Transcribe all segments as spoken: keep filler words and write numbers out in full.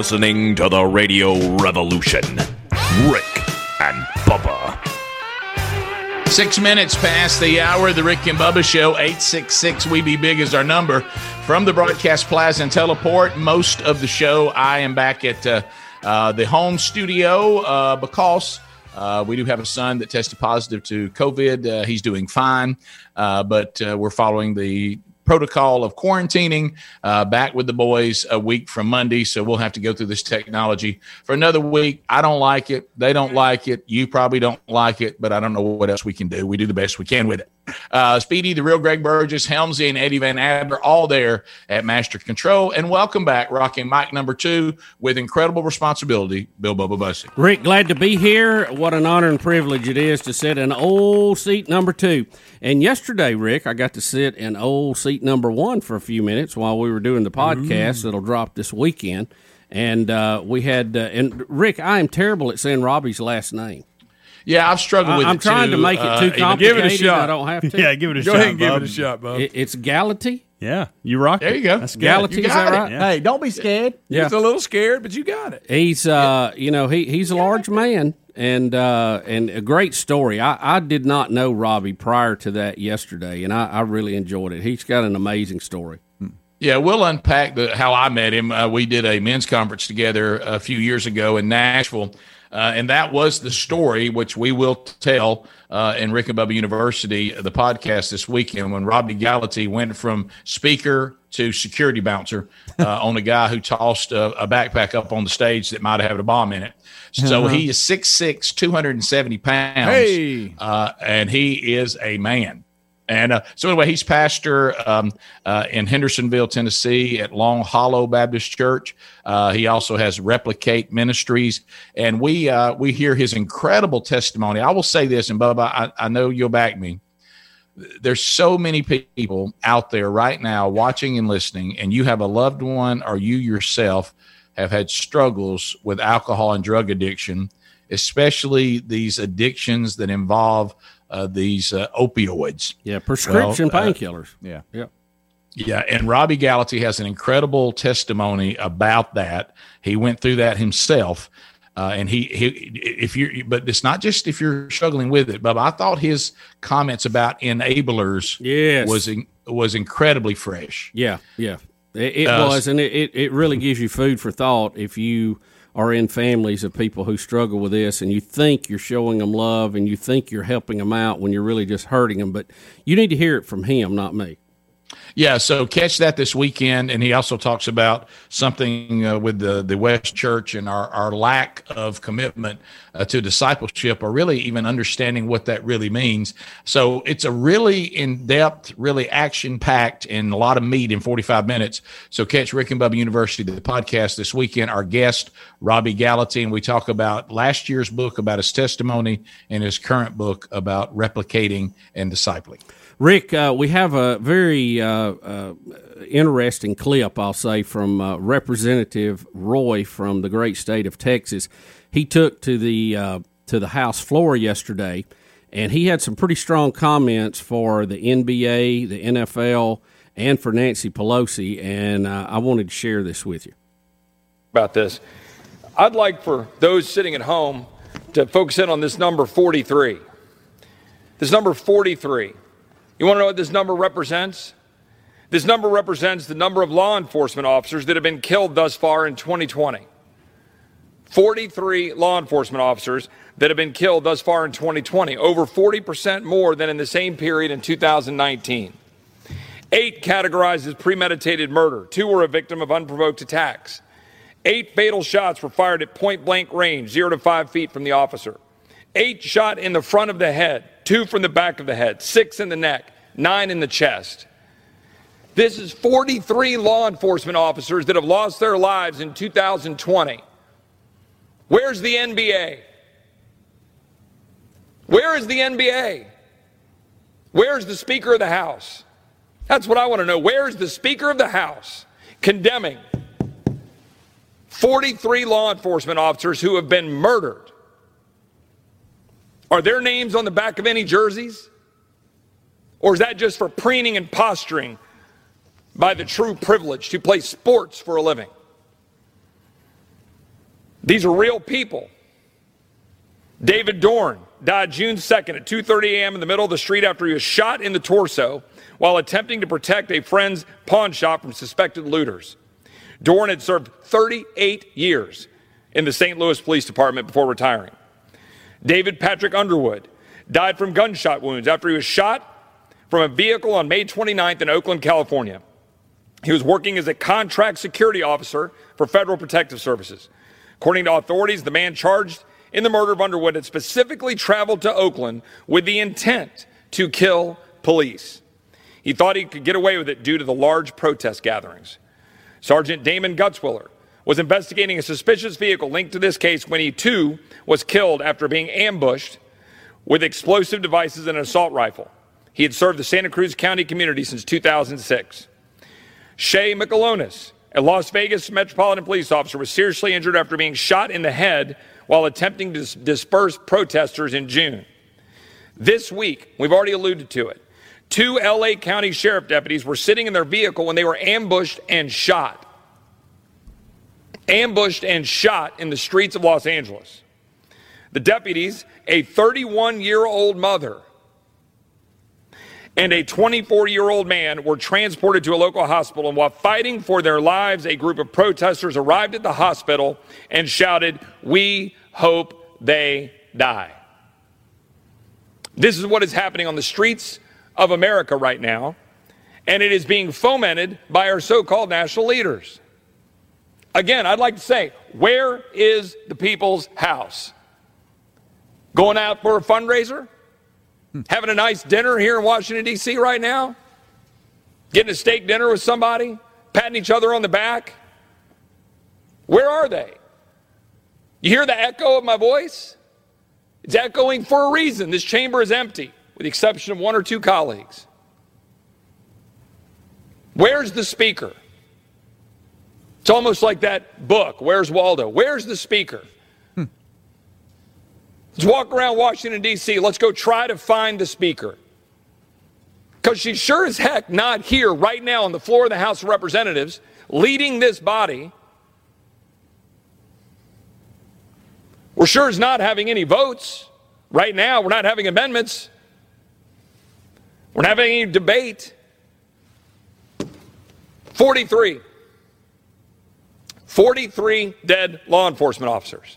listening to the Radio Revolution. Rick and Bubba. Six minutes past the hour, the Rick and Bubba Show, eight six six, we be big is our number. From the Broadcast Plaza and Teleport, most of the show, I am back at uh, uh, the home studio uh, because... Uh, we do have a son that tested positive to COVID. Uh, he's doing fine, uh, but uh, we're following the protocol of quarantining. Uh, back with the boys a week from Monday, so we'll have to go through this technology for another week. I don't like it. They don't like it. You probably don't like it, but I don't know what else we can do. We do the best we can with it. Uh, Speedy, the real Greg Burgess, Helmsy, and Eddie Van Adler, all there at Master Control. And welcome back, Rocking Mike number two, with incredible responsibility, Bill Bubba Bussey. Rick, glad to be here. What an honor and privilege it is to sit in old seat number two. And yesterday, Rick, I got to sit in old seat number one for a few minutes while we were doing the podcast mm. that'll drop this weekend. And uh, we had, uh, and Rick, I am terrible at saying Robbie's last name. Yeah, I've struggled with I'm it, I'm trying too. to make it too uh, complicated. Give it a shot. I don't have to. Yeah, give it a Go shot, Go ahead and Bob. give it a shot, Bob. It, it's Gallaty. Yeah, you rocked it. There you go. That's Gallaty, is that it. right? Yeah. Hey, don't be scared. Yeah. He's a little scared, but you got it. He's, uh, you know, he he's a large man, and uh, and a great story. I, I did not know Robbie prior to that yesterday, and I, I really enjoyed it. He's got an amazing story. Yeah, we'll unpack the how I met him. Uh, we did a men's conference together a few years ago in Nashville. Uh, and that was the story, which we will tell uh, in Rick and Bubba University, the podcast this weekend, when Robby Gallaty went from speaker to security bouncer uh, on a guy who tossed a, a backpack up on the stage that might have had a bomb in it. So uh-huh. he is six six, two hundred seventy pounds, hey. uh, and he is a man. And uh, so anyway, he's pastor um, uh, in Hendersonville, Tennessee, at Long Hollow Baptist Church. Uh, he also has Replicate Ministries, and we uh, we hear his incredible testimony. I will say this, and Bubba, I, I know you'll back me. There's so many people out there right now watching and listening, and you have a loved one or you yourself have had struggles with alcohol and drug addiction, especially these addictions that involve Uh, these uh, opioids. Yeah, prescription well, uh, painkillers. Yeah. Yeah. Yeah, and Robby Gallaty has an incredible testimony about that. He went through that himself. Uh, and he, he, if you, but it's not just if you're struggling with it, but I thought his comments about enablers yes. was in, was incredibly fresh. Yeah, yeah. It, it uh, was, and it, it really gives you food for thought if you are in families of people who struggle with this, and you think you're showing them love and you think you're helping them out when you're really just hurting them. But you need to hear it from him, not me. Yeah, so catch that this weekend. And he also talks about something uh, with the, the West Church and our, our lack of commitment uh, to discipleship, or really even understanding what that really means. So it's a really in-depth, really action-packed, and a lot of meat in forty-five minutes. So catch Rick and Bubba University, the podcast this weekend. Our guest, Robby Gallaty, and we talk about last year's book about his testimony and his current book about replicating and discipling. Rick, uh, we have a very uh, uh, interesting clip, I'll say, from uh, Representative Roy from the great state of Texas. He took to the uh, to the House floor yesterday, and he had some pretty strong comments for the N B A, the N F L, and for Nancy Pelosi, and uh, I wanted to share this with you. About this, I'd like for those sitting at home to focus in on this number forty-three. This number forty-three. You want to know what this number represents? This number represents the number of law enforcement officers that have been killed thus far in twenty twenty. forty-three law enforcement officers that have been killed thus far in twenty twenty, over forty percent more than in the same period in two thousand nineteen. Eight categorized as premeditated murder. Two were a victim of unprovoked attacks. Eight fatal shots were fired at point-blank range, zero to five feet from the officer. Eight shot in the front of the head, two from the back of the head, six in the neck, nine in the chest. This is forty-three law enforcement officers that have lost their lives in two thousand twenty. Where's the N B A? Where is the N B A? Where's the Speaker of the House? That's what I want to know. Where's the Speaker of the House condemning forty-three law enforcement officers who have been murdered? Are their names on the back of any jerseys? Or is that just for preening and posturing by the true privileged who play sports for a living? These are real people. David Dorn died June second at two thirty a.m. in the middle of the street after he was shot in the torso while attempting to protect a friend's pawn shop from suspected looters. Dorn had served thirty-eight years in the Saint Louis Police Department before retiring. David Patrick Underwood died from gunshot wounds after he was shot from a vehicle on May twenty-ninth in Oakland, California. He was working as a contract security officer for Federal Protective Services. According to authorities, the man charged in the murder of Underwood had specifically traveled to Oakland with the intent to kill police. He thought he could get away with it due to the large protest gatherings. Sergeant Damon Gutzwiller was investigating a suspicious vehicle linked to this case when he, too, was killed after being ambushed with explosive devices and an assault rifle. He had served the Santa Cruz County community since two thousand six. Shay Michelonis, a Las Vegas Metropolitan Police officer, was seriously injured after being shot in the head while attempting to disperse protesters in June. This week, we've already alluded to it, two L A County sheriff deputies were sitting in their vehicle when they were ambushed and shot. Ambushed and shot in the streets of Los Angeles. The deputies, a thirty-one-year-old mother and a twenty-four-year-old man, were transported to a local hospital, and while fighting for their lives, a group of protesters arrived at the hospital and shouted, "We hope they die." This is what is happening on the streets of America right now, and it is being fomented by our so-called national leaders. Again, I'd like to say, where is the people's house? Going out for a fundraiser? Hmm. Having a nice dinner here in Washington, D C right now? Getting a steak dinner with somebody? Patting each other on the back? Where are they? You hear the echo of my voice? It's echoing for a reason. This chamber is empty, with the exception of one or two colleagues. Where's the speaker? It's almost like that book, Where's Waldo? Where's the speaker? Hmm. Let's walk around Washington, D C. Let's go try to find the speaker. Because she's sure as heck not here right now on the floor of the House of Representatives leading this body. We're sure as not having any votes. Right now, we're not having amendments. We're not having any debate. forty-three. forty-three dead law enforcement officers.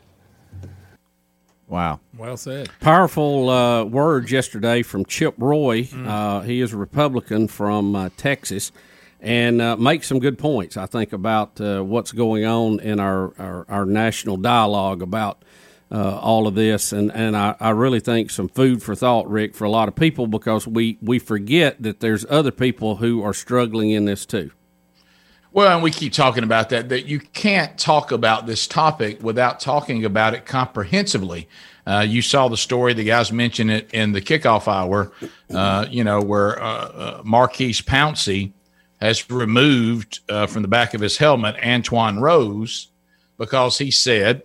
Wow. Well said. Powerful uh, words yesterday from Chip Roy. Mm. Uh, he is a Republican from uh, Texas and uh, makes some good points, I think, about uh, what's going on in our, our, our national dialogue about uh, all of this. And, and I, I really think some food for thought, Rick, for a lot of people, because we, we forget that there's other people who are struggling in this too. Well, and we keep talking about that, that you can't talk about this topic without talking about it comprehensively. Uh, you saw the story, the guys mentioned it in the kickoff hour, uh, you know, where uh, uh, Marquise Pouncey has removed uh, from the back of his helmet Antwon Rose because he said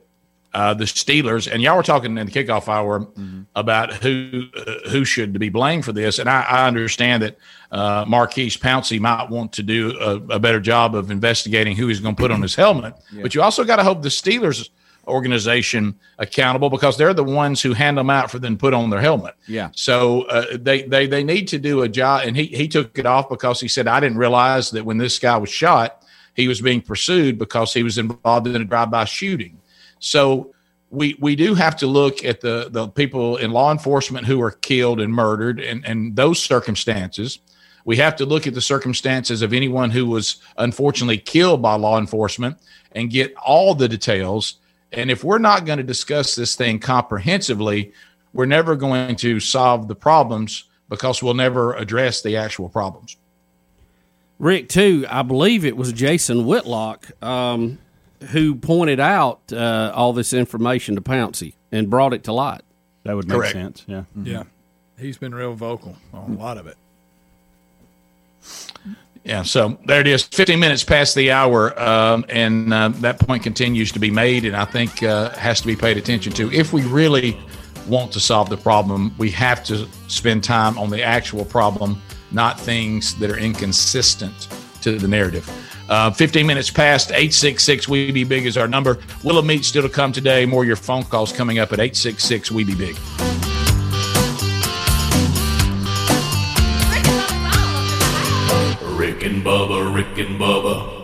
uh, the Steelers, and y'all were talking in the kickoff hour mm-hmm. about who uh, who should be blamed for this, and I, I understand that Uh, Marquise Pouncey might want to do a, a better job of investigating who he's going to put on his helmet. Yeah. But you also got to hold the Steelers organization accountable because they're the ones who hand them out for them to put on their helmet. Yeah. So uh, they, they, they need to do a job. And he, he took it off because he said, I didn't realize that when this guy was shot, he was being pursued because he was involved in a drive-by shooting. So we we do have to look at the, the people in law enforcement who are killed and murdered and, and those circumstances. We have to look at the circumstances of anyone who was unfortunately killed by law enforcement and get all the details. And if we're not going to discuss this thing comprehensively, we're never going to solve the problems because we'll never address the actual problems. Rick, too, I believe it was Jason Whitlock um, who pointed out uh, all this information to Pouncey and brought it to light. That would make Correct. sense. Yeah. Mm-hmm. Yeah. He's been real vocal on a lot of it. Yeah, so there it is, fifteen minutes past the hour, um, and uh, that point continues to be made and I think uh, has to be paid attention to. If we really want to solve the problem, we have to spend time on the actual problem, not things that are inconsistent to the narrative. Uh, fifteen minutes past, eight six six, W E B E, BIG is our number. Will of Meat still to come today. More of your phone calls coming up at eight six six, W E B E, BIG. Rick and Bubba, Rick and Bubba.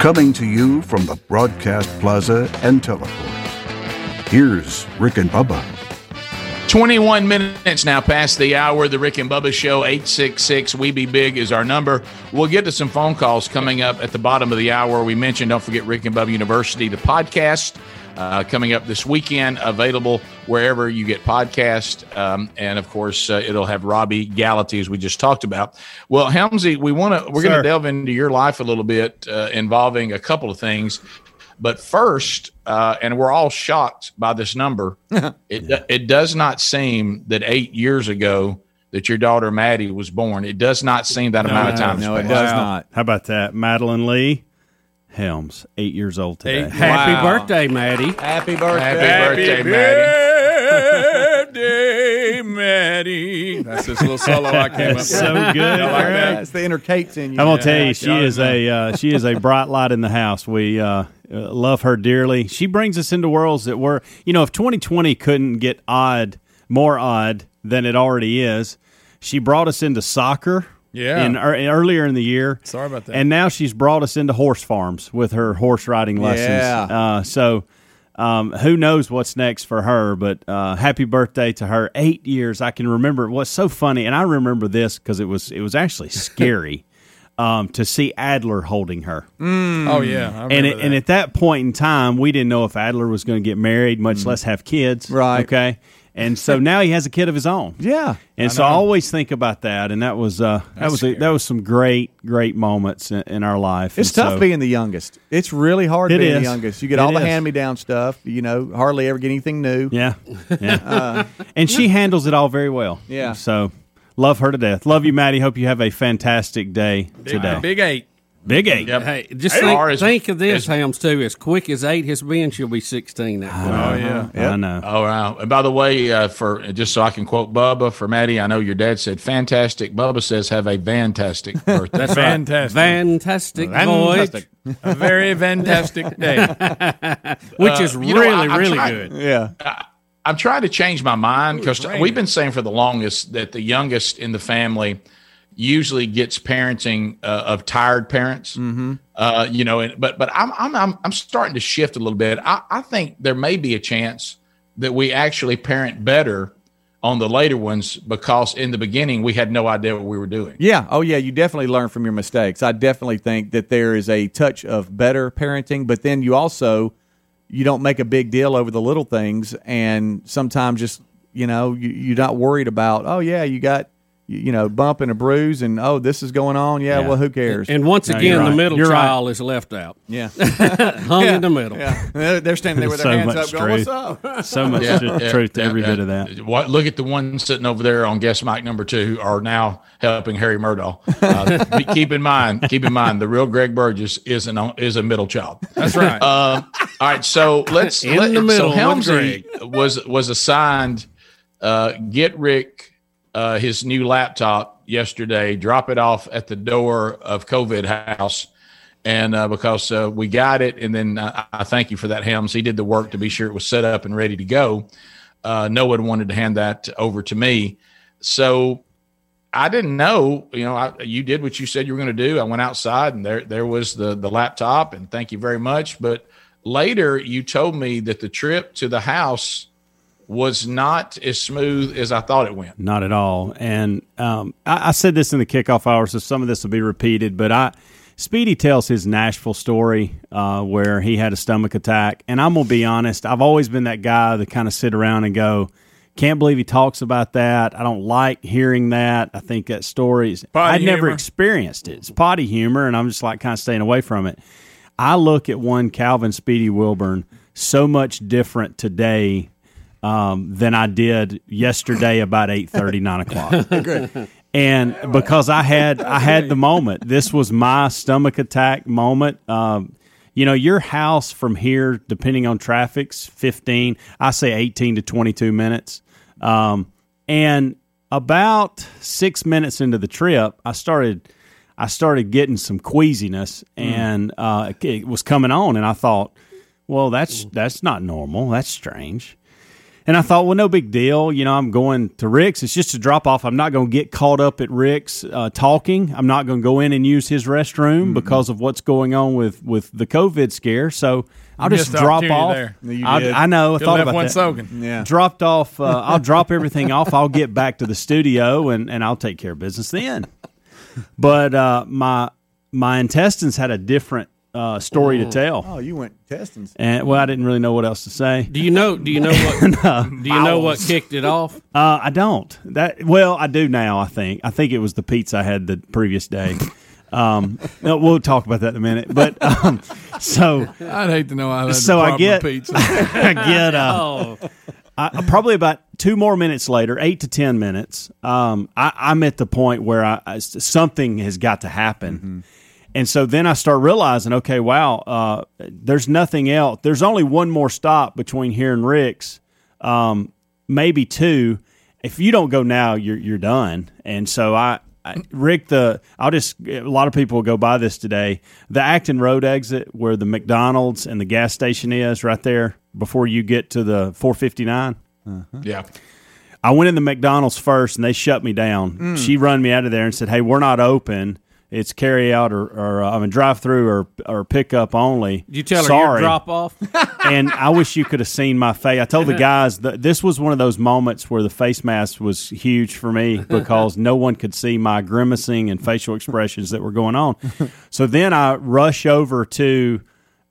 Coming to you from the Broadcast Plaza and Teleport, here's Rick and Bubba. twenty-one minutes now past the hour. The Rick and Bubba Show, eight six six, W E B E, BIG is our number. We'll get to some phone calls coming up at the bottom of the hour. We mentioned, don't forget, Rick and Bubba University, the podcast, uh, coming up this weekend, available wherever you get podcasts. Um, and, of course, uh, it'll have Robby Gallaty, as we just talked about. Well, Helmsy, we want to we're going to delve into your life a little bit, uh, involving a couple of things. But first, uh, and we're all shocked by this number, it it does not seem that eight years ago that your daughter Maddie was born. It does not seem that no, amount of time. No, no it does wow. not. How about that? Madeline Lee Helms, eight years old today. Eight. Happy wow. birthday, Maddie. Happy birthday. Happy birthday, Happy Maddie. Birthday, Maddie. That's this little solo I came That's up so with. So good. I like that. It's the inner Kate's in you. I'm going to tell you, she is, a, uh, she is a bright light in the house. We uh, love her dearly. She brings us into worlds that were, you know, if twenty twenty couldn't get odd, more odd than it already is, she brought us into soccer. Yeah, in, er, earlier in the year. Sorry about that. And now she's brought us into horse farms with her horse riding lessons. Yeah. Uh, so um, who knows what's next for her, but uh, happy birthday to her. Eight years, I can remember. What's so funny, and I remember this because it was, it was actually scary um, to see Adler holding her. Mm. Oh, yeah. I remember and, it, that. and at that point in time, we didn't know if Adler was going to get married, much mm. less have kids. Right. Okay. And so now he has a kid of his own. Yeah, and I so know. I always think about that, and that was uh, that was a, that was some great, great moments in, in our life. It's and tough so, being the youngest. It's really hard it being is. the youngest. You get it all the is. hand-me-down stuff. You know, hardly ever get anything new. Yeah, yeah. uh, and she handles it all very well. Yeah. So love her to death. Love you, Maddie. Hope you have a fantastic day big, today. Big eight. Big eight. Yep. Hey, just think, as, think of this, Hams, too. As quick as eight has been, she'll be sixteen that oh, point. Oh, yeah. Yep. I know. Oh, wow. And by the way, uh, for just so I can quote Bubba, for Maddie, I know your dad said fantastic. Bubba says have a fantastic birthday. That's fantastic. Fantastic voyage. A very fantastic day. Which is uh, really, you know, I, really tried, good. Yeah. I, I'm trying to change my mind because we've been saying for the longest that the youngest in the family – usually gets parenting uh, of tired parents, mm-hmm. uh, you know. And, but but I'm I'm I'm I'm starting to shift a little bit. I, I think there may be a chance that we actually parent better on the later ones because in the beginning we had no idea what we were doing. Yeah. Oh yeah. You definitely learn from your mistakes. I definitely think that there is a touch of better parenting, but then you also you don't make a big deal over the little things, and sometimes just you know you, you're not worried about. Oh yeah, you got. You know, bump and a bruise, and oh, this is going on. Yeah, yeah. Well, who cares? And once no, again, right. the middle you're child right. is left out. Yeah, hung yeah. in the middle. Yeah. They're standing there with so their hands up, going, "What's up?" So much yeah. truth, yeah. to every yeah. bit of that. What, look at the one sitting over there on guest mic number two, who are now helping Harry Murdaugh. Uh, keep in mind, keep in mind, the real Greg Burgess is an is a middle child. That's right. Uh, all right, so let's in let, the middle. So Helmsy was was assigned uh, get Rick. Uh, his new laptop yesterday, drop it off at the door of COVID house. And uh, because uh, we got it. And then I, I thank you for that, Helms. He did the work to be sure it was set up and ready to go. Uh, no one wanted to hand that over to me. So I didn't know, you know, I, you did what you said you were going to do. I went outside and there, there was the, the laptop and thank you very much. But later you told me that the trip to the house was not as smooth as I thought it went. Not at all. And um, I, I said this in the kickoff hour, so some of this will be repeated, but I, Speedy tells his Nashville story uh, where he had a stomach attack. And I'm going to be honest, I've always been that guy that kind of sit around and go, can't believe he talks about that. I don't like hearing that. I think that story is – I'd never experienced it. It's potty humor, and I'm just like kind of staying away from it. I look at one Calvin Speedy Wilburn so much different today – Um, than I did yesterday about eight thirty, nine o'clock. And because I had I had the moment. This was my stomach attack moment. Um, You know, your house from here, depending on traffic's fifteen, I say eighteen to twenty-two minutes. Um, and about six minutes into the trip, I started, I started getting some queasiness, and uh, it was coming on. And I thought, well, that's, that's not normal. That's strange. And I thought, well, no big deal. You know, I'm going to Rick's. It's just a drop-off. I'm not going to get caught up at Rick's uh, talking. I'm not going to go in and use his restroom mm-hmm. because of what's going on with, with the COVID scare. So I'll you just drop off. I, I know. I thought about one that. Soaking. Yeah. Dropped off. Uh, I'll drop everything off. I'll get back to the studio, and, and I'll take care of business then. But uh, my my intestines had a different Uh, story Ooh. to tell. Oh, you went intestines. And well, I didn't really know what else to say. Do you know? Do you know what? no, do you know what kicked it off? Uh, I don't. That well, I do now. I think. I think it was the pizza I had the previous day. Um, no, we'll talk about that in a minute. But um, so I'd hate to know how that. So I get pizza. I get. Uh, oh. I, probably about two more minutes later, eight to ten minutes. Um, I, I'm at the point where I, I, something has got to happen. Mm-hmm. And so then I start realizing, okay, wow, uh, there's nothing else. There's only one more stop between here and Rick's, um, maybe two. If you don't go now, you're you're done. And so I, I Rick the I'll just a lot of people will go by this today. The Acton Road exit where the McDonald's and the gas station is right there before you get to the four fifty-nine. Uh-huh. Yeah. I went in the McDonald's first and they shut me down. Mm. She run me out of there and said, "Hey, we're not open. It's carry out or, or uh, I mean, drive through or or pick up only." Did you tell Sorry. her you drop off? And I wish you could have seen my face. I told the guys that this was one of those moments where the face mask was huge for me because no one could see my grimacing and facial expressions that were going on. So then I rush over to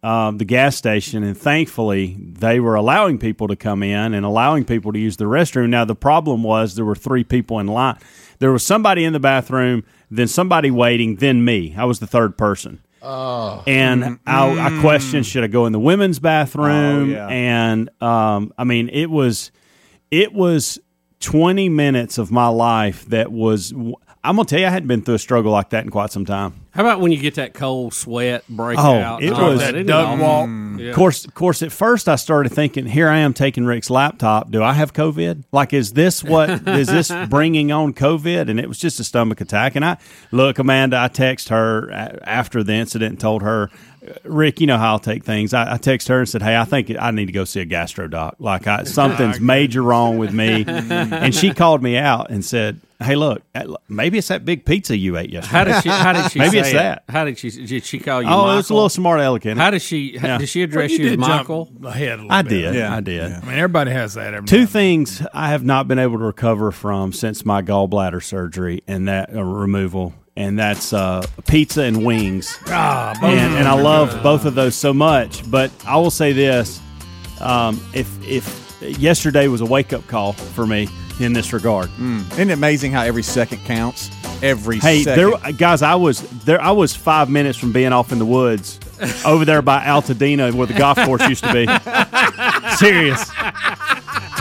um, the gas station, and thankfully they were allowing people to come in and allowing people to use the restroom. Now the problem was there were three people in line. There was somebody in the bathroom, then somebody waiting, then me. I was the third person. Oh. And mm. I, I questioned, should I go in the women's bathroom? Oh, yeah. And, um, I mean, it was it was twenty minutes of my life that was – I'm going to tell you, I hadn't been through a struggle like that in quite some time. How about when you get that cold sweat breakout? Oh, it was that duck walk. Yeah. Of course, of course, at first I started thinking, here I am taking Rick's laptop. Do I have COVID? Like, is this what, is this bringing on COVID? And it was just a stomach attack. And I, look, Amanda, I text her after the incident and told her, Rick, you know how I'll take things. I, I text her and said, hey, I think I need to go see a gastro doc. Like, I, something's major wrong with me. And she called me out and said, hey, look, maybe it's that big pizza you ate yesterday. How did she, how did she maybe say it's that? How did she did she call you oh, Michael? It was a little smart aleck in it. How did she, yeah. did she address well, you, you as Michael? Ahead a little I, bit. Did, yeah. I did. I yeah. did. I mean, everybody has that. Every Two things I have not been able to recover from since my gallbladder surgery and that uh, removal, and that's uh, pizza and wings. Ah, both and, and I love good. both of those so much. But I will say this, um, if if yesterday was a wake-up call for me in this regard. Mm. Isn't it amazing how every second counts? Every hey, second. Hey, guys, I was there. I was five minutes from being off in the woods over there by Altadena where the golf course used to be. Serious.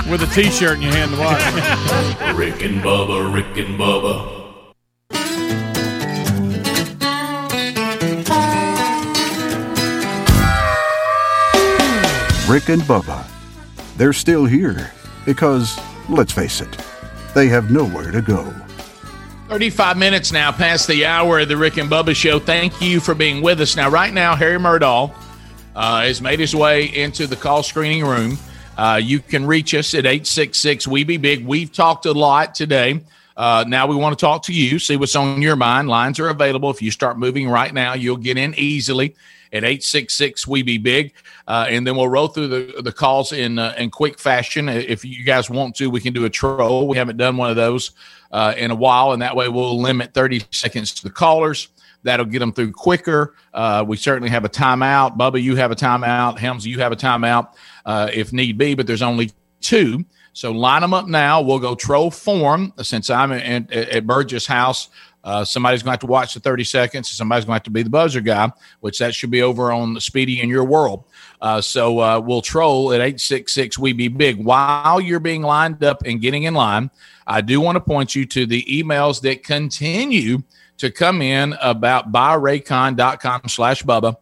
With a T-shirt in your hand to watch. Rick and Bubba, Rick and Bubba. Rick and Bubba. They're still here because, let's face it, they have nowhere to go. thirty-five minutes now past the hour of the Rick and Bubba Show. Thank you for being with us. Now, right now, Harry Murdaugh uh, has made his way into the call screening room. Uh, you can reach us at eight six six, W E B E B I G. We've talked a lot today. Uh, now we want to talk to you, see what's on your mind. Lines are available. If you start moving right now, you'll get in easily at eight six six, W E B E B I G. Uh, and then we'll roll through the, the calls in uh, in quick fashion. If you guys want to, we can do a troll. We haven't done one of those uh, in a while, and that way we'll limit thirty seconds to the callers. That'll get them through quicker. Uh, we certainly have a timeout. Bubba, you have a timeout. Helms, you have a timeout uh, if need be, but there's only two. So line them up now. We'll go troll form. Since I'm in, in, at Burgess' house, Uh, somebody's going to have to watch the thirty seconds. Somebody's going to have to be the buzzer guy, which that should be over on the Speedy in your world. Uh, so uh, we'll troll at eight six six, W E B E B I G. While you're being lined up and getting in line, I do want to point you to the emails that continue to come in about buy raycon dot com slash Bubba.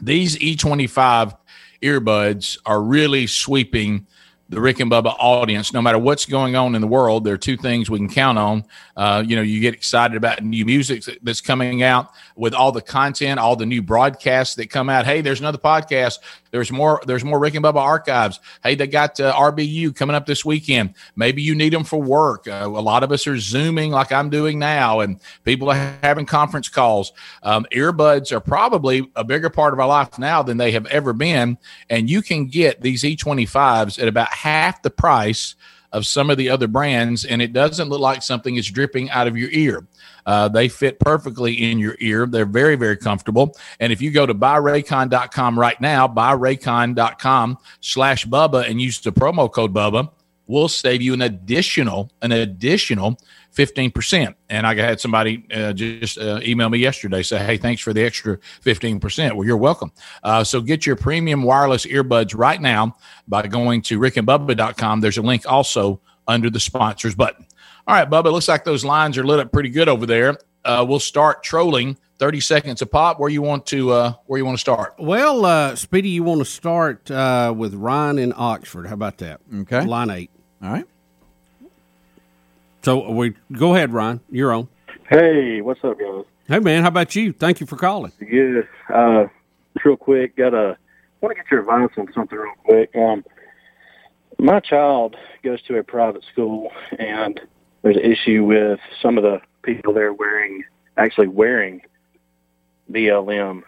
these E twenty-five earbuds are really sweeping the Rick and Bubba audience. No matter what's going on in the world, there are two things we can count on. Uh, you know, you get excited about new music that's coming out with all the content, all the new broadcasts that come out. Hey, there's another podcast. There's more, there's more Rick and Bubba archives. Hey, they got uh, R B U coming up this weekend. Maybe you need them for work. Uh, a lot of us are Zooming like I'm doing now, and people are having conference calls. Um, earbuds are probably a bigger part of our life now than they have ever been. And you can get these E twenty-fives at about half the price of some of the other brands, and it doesn't look like something is dripping out of your ear. Uh, they fit perfectly in your ear. They're very, very comfortable. And if you go to buy raycon dot com right now, buy raycon dot com slash Bubba and use the promo code Bubba, we'll save you an additional, an additional fifteen percent. And I had somebody uh, just uh, email me yesterday, say, hey, thanks for the extra fifteen percent. Well, you're welcome. Uh, so get your premium wireless earbuds right now by going to rick and bubba dot com. There's a link also under the sponsors button. All right, Bubba, looks like those lines are lit up pretty good over there. Uh, we'll start trolling, thirty seconds a pop. Where you want to uh, where you want to start? Well, uh, Speedy, you want to start uh, with Ryan in Oxford. How about that? Okay. Line eight. All right. So we go ahead, Ryan. You're on. Hey, what's up, guys? Hey, man. How about you? Thank you for calling. Yes. Uh, just real quick, got a want to get your advice on something real quick. Um, my child goes to a private school, and there's an issue with some of the people there wearing actually wearing B L M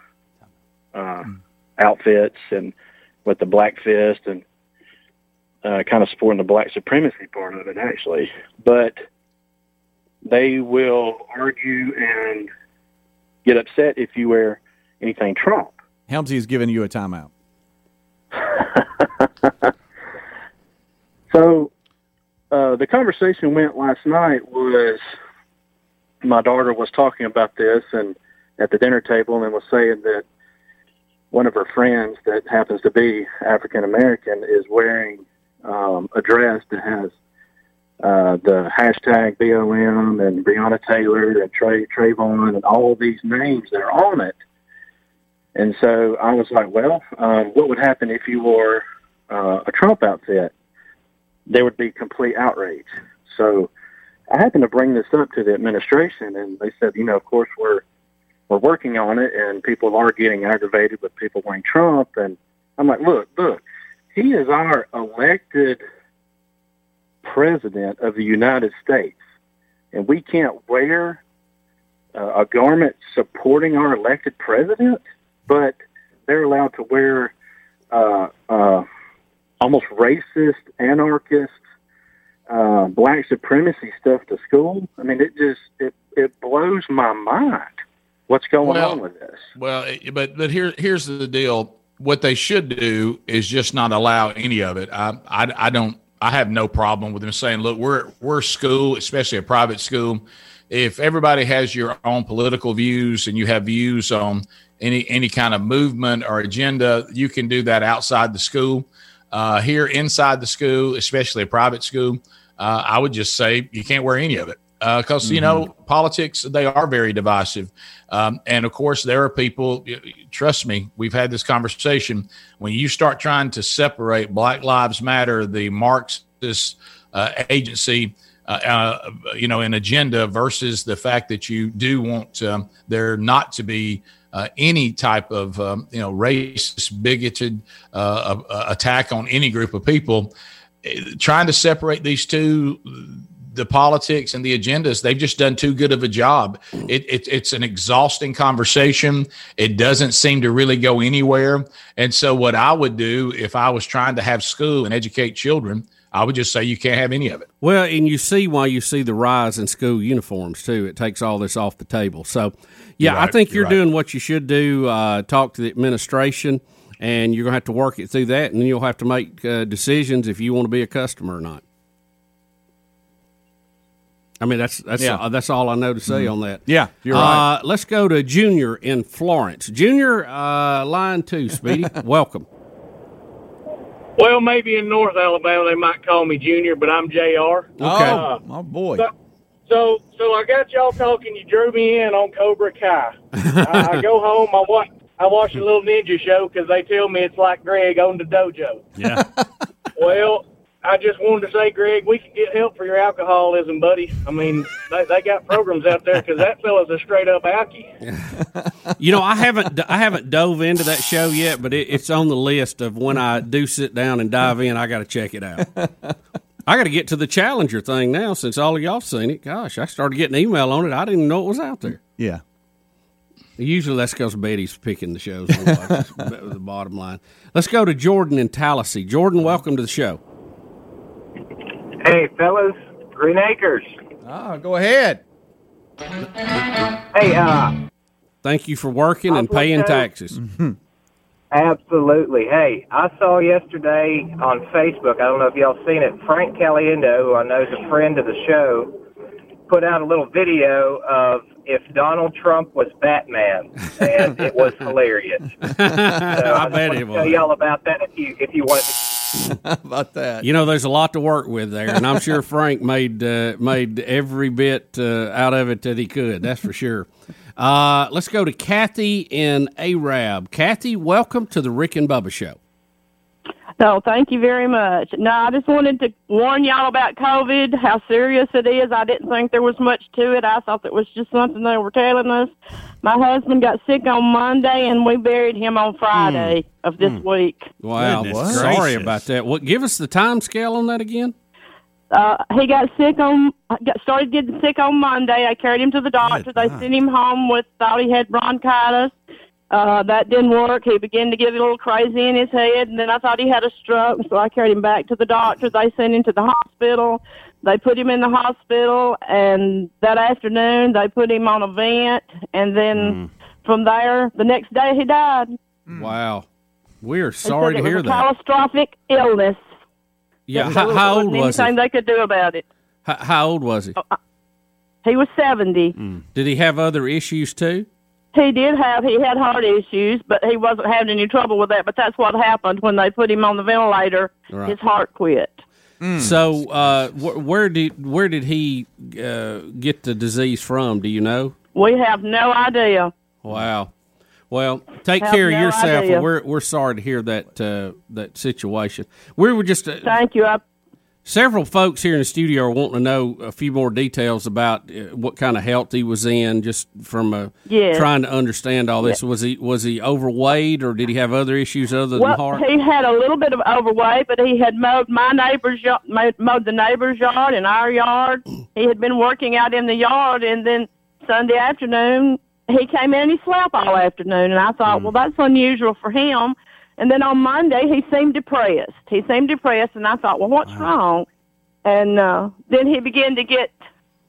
uh, outfits and with the black fist and. Uh, kind of supporting the black supremacy part of it, actually. But they will argue and get upset if you wear anything Trump. Helmsy is giving you a timeout. So uh, the conversation went last night was my daughter was talking about this and at the dinner table and was saying that one of her friends that happens to be African-American is wearing Um, a dress that has uh, the hashtag B L M and Breonna Taylor and Trey, Trayvon and all these names that are on it. And so I was like, well, um, what would happen if you wore uh, a Trump outfit? There would be complete outrage. So I happened to bring this up to the administration, and they said, you know, of course we're we're working on it, and people are getting aggravated with people wearing Trump. And I'm like, look, look. He is our elected president of the United States, and we can't wear uh, a garment supporting our elected president, but they're allowed to wear uh, uh, almost racist, anarchist, uh, black supremacy stuff to school. I mean, it just it, it blows my mind what's going well, on with this. Well, but, but here here's the deal. What they should do is just not allow any of it. I, I, I don't. I have no problem with them saying, "Look, we're we're school, especially a private school. If everybody has your own political views and you have views on any any kind of movement or agenda, you can do that outside the school. Uh, here inside the school, especially a private school, uh, I would just say you can't wear any of it." Because, uh, mm-hmm. you know, politics, they are very divisive. Um, and, of course, there are people, trust me, we've had this conversation. When you start trying to separate Black Lives Matter, the Marxist uh, agency, uh, uh, you know, an agenda versus the fact that you do want um, there not to be uh, any type of, um, you know, racist, bigoted uh, uh, attack on any group of people, trying to separate these two, the politics and the agendas, they've just done too good of a job. It, it, it's an exhausting conversation. It doesn't seem to really go anywhere. And so what I would do if I was trying to have school and educate children, I would just say you can't have any of it. Well, and you see why you see the rise in school uniforms, too. It takes all this off the table. So, yeah, right, I think you're, you're right. doing what you should do, uh, talk to the administration, and you're going to have to work it through that, and then you'll have to make uh, decisions if you want to be a customer or not. I mean, that's that's yeah. uh, that's all I know to say mm-hmm. on that. Yeah, you're uh, right. Let's go to Junior in Florence. Junior, uh, line two, Speedy, welcome. Well, maybe in North Alabama they might call me Junior, but I'm J R. Okay. Uh, oh, boy. So, so so I got y'all talking. You drew me in on Cobra Kai. I, I go home. I watch, I watch the Little Ninja Show because they tell me it's like Greg on the dojo. Yeah. Well, I just wanted to say, Greg, we can get help for your alcoholism, buddy. I mean, they, they got programs out there because that fella's a straight-up alky. You know, I haven't I haven't dove into that show yet, but it, it's on the list of when I do sit down and dive in, I got to check it out. I got to get to the Challenger thing now since all of y'all seen it. Gosh, I started getting an email on it. I didn't even know it was out there. Yeah. Usually that's because Betty's picking the shows. That's the bottom line. Let's go to Jordan in Tallahassee. Jordan, welcome to the show. Hey, fellas. Green Acres. Ah, go ahead. Hey, uh. Thank you for working and paying taxes. Mm-hmm. Absolutely. Hey, I saw yesterday on Facebook, I don't know if y'all seen it, Frank Caliendo, who I know is a friend of the show, put out a little video of if Donald Trump was Batman, and it was hilarious. So I, I bet it was. Tell y'all about that if you if you want to. How about that? You know, there's a lot to work with there, and I'm sure Frank made uh, made every bit uh, out of it that he could. That's for sure. Uh, let's go to Kathy in Arab. Kathy, welcome to the Rick and Bubba Show. No, thank you very much. No, I just wanted to warn y'all about COVID, how serious it is. I didn't think there was much to it. I thought it was just something they were telling us. My husband got sick on Monday, and we buried him on Friday mm. of this mm. week. Wow. Sorry about that. What? Give us the time scale on that again. Uh, he got sick on, got, started getting sick on Monday. I carried him to the doctor. Good they God. Sent him home with, thought he had bronchitis. Uh, that didn't work. He began to get a little crazy in his head, and then I thought he had a stroke, so I carried him back to the doctor. They sent him to the hospital. They put him in the hospital, and that afternoon they put him on a vent, and then mm. from there, the next day he died. Wow. We are sorry to hear that. It was a catastrophic illness. Yeah, how, was, how old was he? Anything they could do about it. How, how old was he? Oh, he was seventy. Mm. Did he have other issues, too? He did have, he had heart issues, but he wasn't having any trouble with that. But that's what happened when they put him on the ventilator. Right. His heart quit. Mm. So uh, wh- where did where did he uh, get the disease from? Do you know? We have no idea. Wow. Well, take have care of no yourself. Idea. We're we're sorry to hear that uh, that situation. We were just uh, thank you. I- Several folks here in the studio are wanting to know a few more details about what kind of health he was in, just from a, yes. trying to understand all this. Yes. Was he was he overweight, or did he have other issues other well, than heart? He had a little bit of overweight, but he had mowed my neighbor's yard, mowed the neighbor's yard and our yard. He had been working out in the yard, and then Sunday afternoon he came in and he slept all afternoon, and I thought, mm. well, that's unusual for him. And then on Monday, he seemed depressed. He seemed depressed, and I thought, well, what's wow. wrong? And uh, then he began to get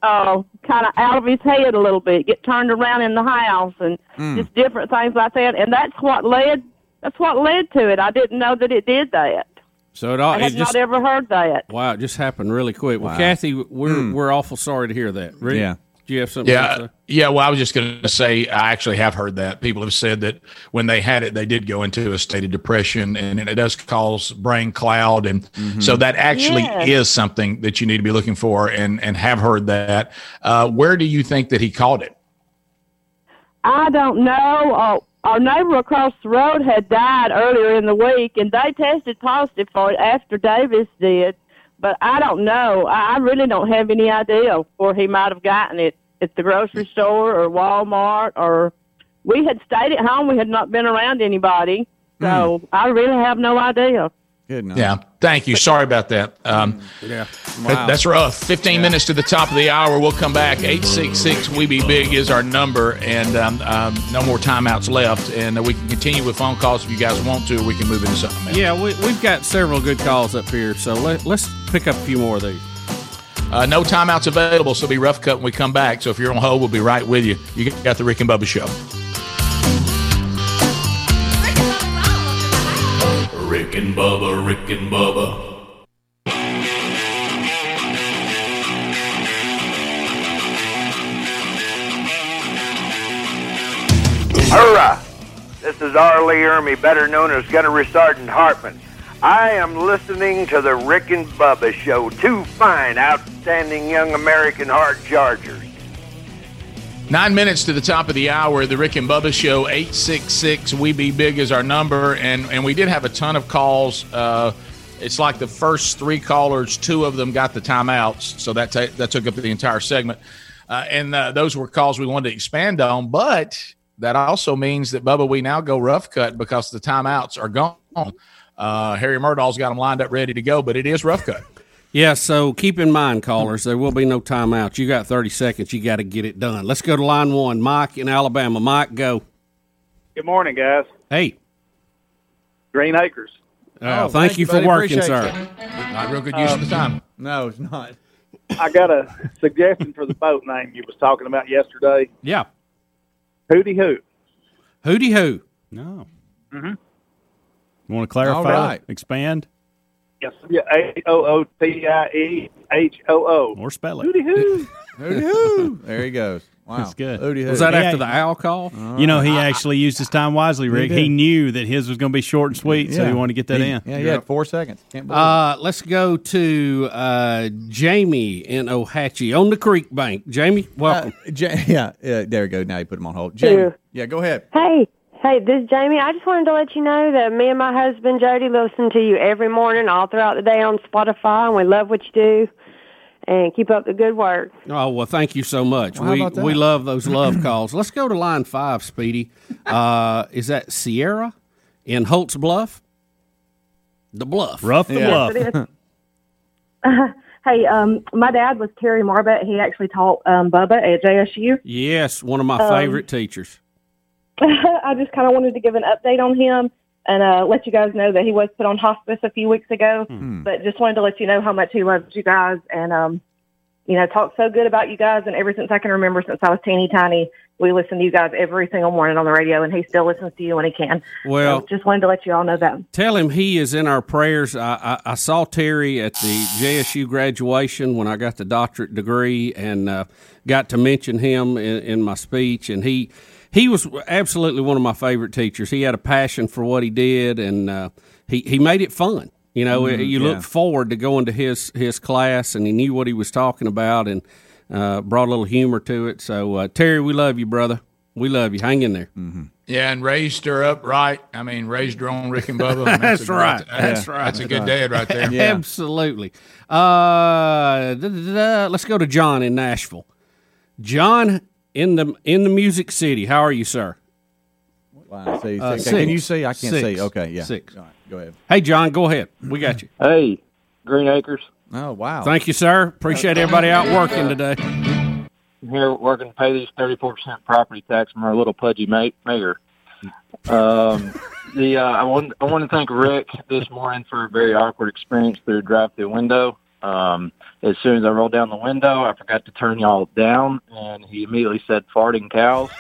uh, kind of out of his head a little bit, get turned around in the house, and mm. just different things like that. And that's what led that's what led to it. I didn't know that it did that. So it all, I had it just, not ever heard that. Wow, it just happened really quick. Wow. Well, Kathy, we're mm. we're awful sorry to hear that. Really? Yeah. Do you have something yeah, to say? Yeah, well, I was just going to say I actually have heard that. People have said that when they had it, they did go into a state of depression, and it does cause brain cloud. And mm-hmm. so that actually yeah. is something that you need to be looking for, and, and have heard that. Uh, where do you think that he caught it? I don't know. Uh, our neighbor across the road had died earlier in the week, and they tested positive for it after Davis did. But I don't know. I really don't have any idea where he might have gotten it, at the grocery store or Walmart. Or we had stayed at home. We had not been around anybody. So mm. I really have no idea. Good enough. Yeah. Thank you. Sorry about that. Um, yeah. Wow. That's rough. fifteen yeah. minutes to the top of the hour. We'll come back. eight six six, W E B E BIG is our number, and um, um, no more timeouts left. And we can continue with phone calls if you guys want to, or we can move into something else. Yeah, we, we've got several good calls up here, so let, let's pick up a few more of these. Uh, no timeouts available, so be rough cut when we come back. So if you're on hold, we'll be right with you. You got the Rick and Bubba Show. Rick and Bubba, Rick and Bubba. Hurrah! This is R. Lee Ermey, better known as Gunnery Sergeant Hartman. I am listening to the Rick and Bubba Show. Two fine, outstanding young American hard chargers. Nine minutes to the top of the hour, the Rick and Bubba Show, eight six six, we be big is our number. And, and we did have a ton of calls. Uh, it's like the first three callers, two of them got the timeouts. So that, t- that took up the entire segment. Uh, and uh, those were calls we wanted to expand on. But that also means that, Bubba, we now go rough cut because the timeouts are gone. Uh, Harry Murdaugh's got them lined up ready to go, but it is rough cut. Yeah, so keep in mind, callers, there will be no timeouts. You got thirty seconds. You got to get it done. Let's go to line one. Mike in Alabama. Mike, go. Good morning, guys. Hey. Green Acres. Oh, oh thank you, you for working, Appreciate sir. You. Not real good use um, of the time. No, it's not. I got a suggestion for the boat name you was talking about yesterday. Yeah. Hootie Hoo. Hootie Hoo. No. Mm-hmm. You want to clarify? All right. Expand? Yes, yeah, A O O T I E H O O. Or spell it. Hootie hoo. Hootie hoo. There he goes. Wow. That's good. Hootie hoo. Was that yeah, after the owl call? Uh, you know, he I, actually used his time wisely, Rick. He, he knew that his was going to be short and sweet, yeah. so he wanted to get that he, in. Yeah, he You're had up. four seconds. Can't believe uh, it. Let's go to uh, Jamie in Ohatchee on the creek bank. Jamie, welcome. Uh, ja- yeah, yeah, there we go. Now you put him on hold. Jamie, yeah, yeah go ahead. Hey. Hey, this is Jamie. I just wanted to let you know that me and my husband, Jody, listen to you every morning, all throughout the day on Spotify, and we love what you do, and keep up the good work. Oh, well, thank you so much. Well, we we love those love calls. Let's go to line five, Speedy. Uh, is that Sierra in Holt's Bluff? The Bluff. Rough the yeah. Bluff. uh, hey, um, my dad was Terry Marbett. He actually taught um, Bubba at J S U. Yes, one of my um, favorite teachers. I just kind of wanted to give an update on him and uh, let you guys know that he was put on hospice a few weeks ago, mm-hmm. but just wanted to let you know how much he loves you guys and, um, you know, talked so good about you guys. And ever since I can remember, since I was teeny tiny, we listen to you guys every single morning on the radio, and he still listens to you when he can. Well, so just wanted to let you all know that. Tell him he is in our prayers. I, I, I saw Terry at the J S U graduation when I got the doctorate degree and uh, got to mention him in, in my speech, and he... He was absolutely one of my favorite teachers. He had a passion for what he did, and uh, he, he made it fun. You know, mm-hmm, you yeah. looked forward to going to his, his class, and he knew what he was talking about and uh, brought a little humor to it. So, uh, Terry, we love you, brother. We love you. Hang in there. Mm-hmm. Yeah, and raised her up right. I mean, raised her on Rick and Bubba. And that's that's right. Good, that's, that's right. That's a good dad right there. Yeah. Absolutely. Uh, da, da, da, let's go to John in Nashville. John In the in the Music City. How are you, sir? Wow. See, uh, six. Can you see? I can't six. see. Okay, yeah. Six. All right, go ahead. Hey, John, go ahead. We got you. Hey, Green Acres. Oh, wow. Thank you, sir. Appreciate everybody out working today. I'm here working to pay these thirty-four percent property tax from our little pudgy mayor. Um, the uh, I want I want to thank Rick this morning for a very awkward experience through a drive-thru window. Um, as soon as I rolled down the window, I forgot to turn y'all down, and he immediately said, farting cows.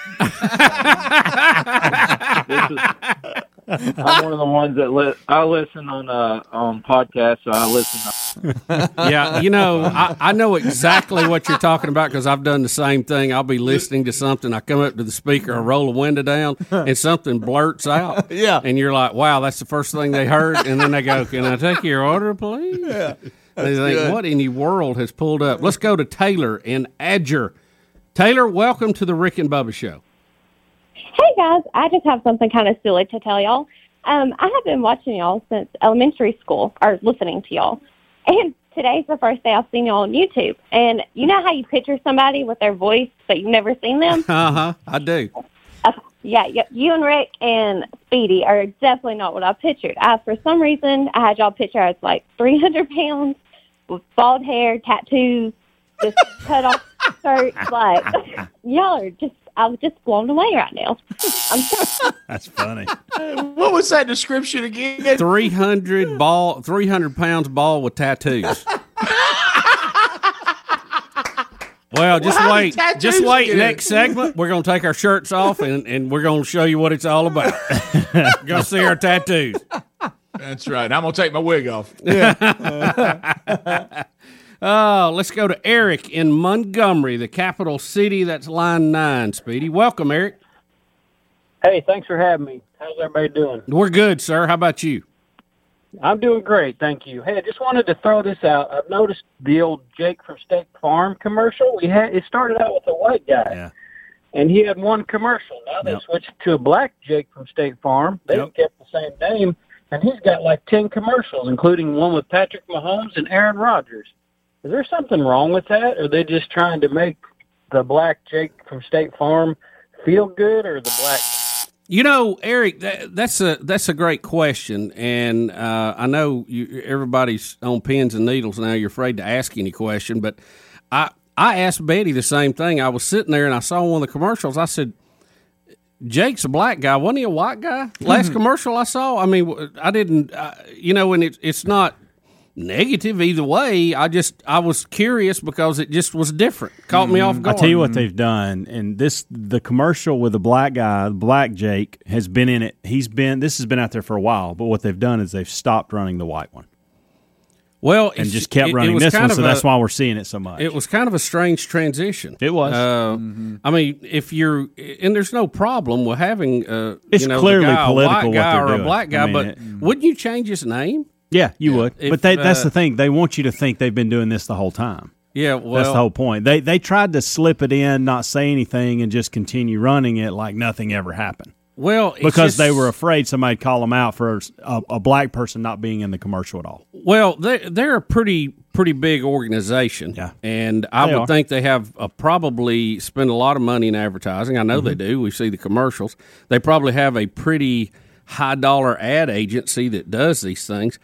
this is, I'm one of the ones that li- I listen on uh, on podcasts, so I listen. On- yeah, you know, I, I know exactly what you're talking about because I've done the same thing. I'll be listening to something. I come up to the speaker, I roll the window down, and something blurts out. Yeah. And you're like, wow, that's the first thing they heard. And then they go, can I take your order, please? Yeah. They think, what in the world has pulled up? Let's go to Taylor in Adger. Taylor, welcome to the Rick and Bubba Show. Hey, guys. I just have something kind of silly to tell y'all. Um, I have been watching y'all since elementary school, or listening to y'all. And today's the first day I've seen y'all on YouTube. And you know how you picture somebody with their voice, but you've never seen them? Uh-huh. I do. Uh, yeah, you and Rick and Speedy are definitely not what I pictured. I, for some reason, I had y'all picture as like three hundred pounds. With bald hair, tattoos, just cut off shirt, like y'all are just, I was just blown away right now. I'm sorry. That's funny. What was that description again? three hundred ball, three hundred pounds ball with tattoos. Well, just well, wait, just wait. Next segment, we're going to take our shirts off and, and we're going to show you what it's all about. Go see our tattoos. That's right. I'm going to take my wig off. Yeah. Oh, let's go to Eric in Montgomery, the capital city. That's line nine, Speedy. Welcome, Eric. Hey, thanks for having me. How's everybody doing? We're good, sir. How about you? I'm doing great, thank you. Hey, I just wanted to throw this out. I've noticed the old Jake from State Farm commercial. We had, it started out with a white guy. Yeah. and he had one commercial. Now they yep. switched to a black Jake from State Farm. They yep. kept the same name, and he's got like ten commercials, including one with Patrick Mahomes and Aaron Rodgers. Is there something wrong with that? Or are they just trying to make the black Jake from State Farm feel good, or the black? You know, Eric, that, that's a that's a great question, and uh, I know you, everybody's on pins and needles now. You're afraid to ask any question, but I I asked Betty the same thing. I was sitting there and I saw one of the commercials. I said, "Jake's a black guy, wasn't he a white guy?" Last mm-hmm. commercial I saw. I mean, I didn't, I, you know, and it, it's not negative either way. I just I was curious because it just was different. Caught mm-hmm. me off guard. I tell you what they've done, and this the commercial with the black guy, black Jake, has been in it. He's been this has been out there for a while. But what they've done is they've stopped running the white one. Well, and just kept running it, it this one, so a, that's why we're seeing it so much. It was kind of a strange transition. It was. Uh, mm-hmm. I mean, if you're, and there's no problem with having uh, it's you know, clearly a white guy or doing. a black guy, I mean, but it, wouldn't you change his name? Yeah, you yeah, would. If, but they, uh, that's the thing. They want you to think they've been doing this the whole time. Yeah, well. That's the whole point. They, they tried to slip it in, not say anything, and just continue running it like nothing ever happened. Well, it's because just, they were afraid somebody'd call them out for a, a black person not being in the commercial at all. Well, they they're a pretty pretty big organization, yeah. and I they would are. think they have a, probably spend a lot of money in advertising. I know mm-hmm. they do. We see the commercials. They probably have a pretty high dollar ad agency that does these things.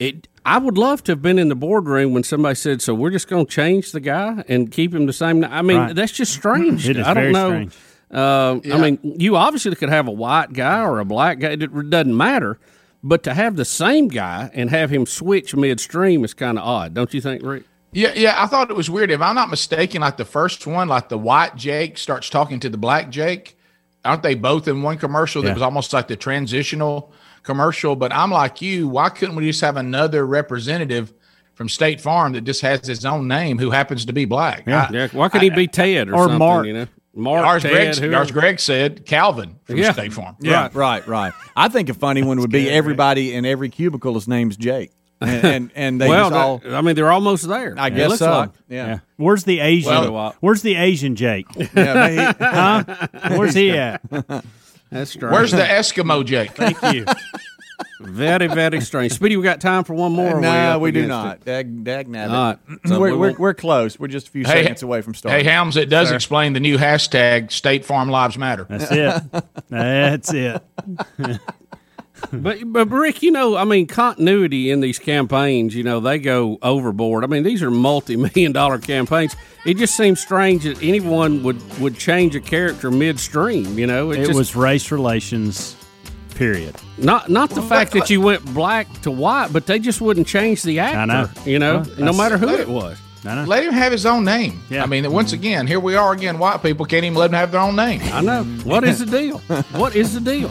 It. I would love to have been in the boardroom when somebody said, "So we're just going to change the guy and keep him the same." I mean, right. that's just strange. It is I very don't know. Strange. Uh, yeah. I mean, you obviously could have a white guy or a black guy. It doesn't matter. But to have the same guy and have him switch midstream is kind of odd, don't you think, Rick? Yeah, yeah. I thought it was weird. If I'm not mistaken, like the first one, like the white Jake starts talking to the black Jake. Aren't they both in one commercial that yeah. was almost like the transitional commercial? But I'm like you. Why couldn't we just have another representative from State Farm that just has his own name who happens to be black? Yeah. I, yeah. Why could he be Ted or, or something, Mark? You know? Mark, Ted, Greg, ours Greg said Calvin from yeah. State Farm. Yeah. Right, right, right. I think a funny one would be everybody in every cubicle, his name's Jake. And and, and they well, all, I mean, they're almost there. I guess it looks so. Like, yeah. yeah. Where's the Asian? Well, where's the Asian Jake? Yeah, he, huh? Where's he at? That's strange. Where's the Eskimo Jake? Thank you. Very, very strange. Speedy, we got time for one more? No, we do not. Dag, dag nabbit. So we're, we're, we're close. We're just a few hey, seconds away from starting. Hey, Helms, it does Sir. explain the new hashtag, State Farm Lives Matter. That's it. That's it. but, but, Rick, you know, I mean, continuity in these campaigns, you know, they go overboard. I mean, these are multi-million dollar campaigns. It just seems strange that anyone would, would change a character midstream, you know. It, it just, was race relations. Period. Not not the well, fact that you went black to white, but they just wouldn't change the actor, I know. you know, well, no matter who it was. I know. Let him have his own name. Yeah. I mean, once again, here we are again, white people can't even let them have their own name. I know. What is the deal? What is the deal?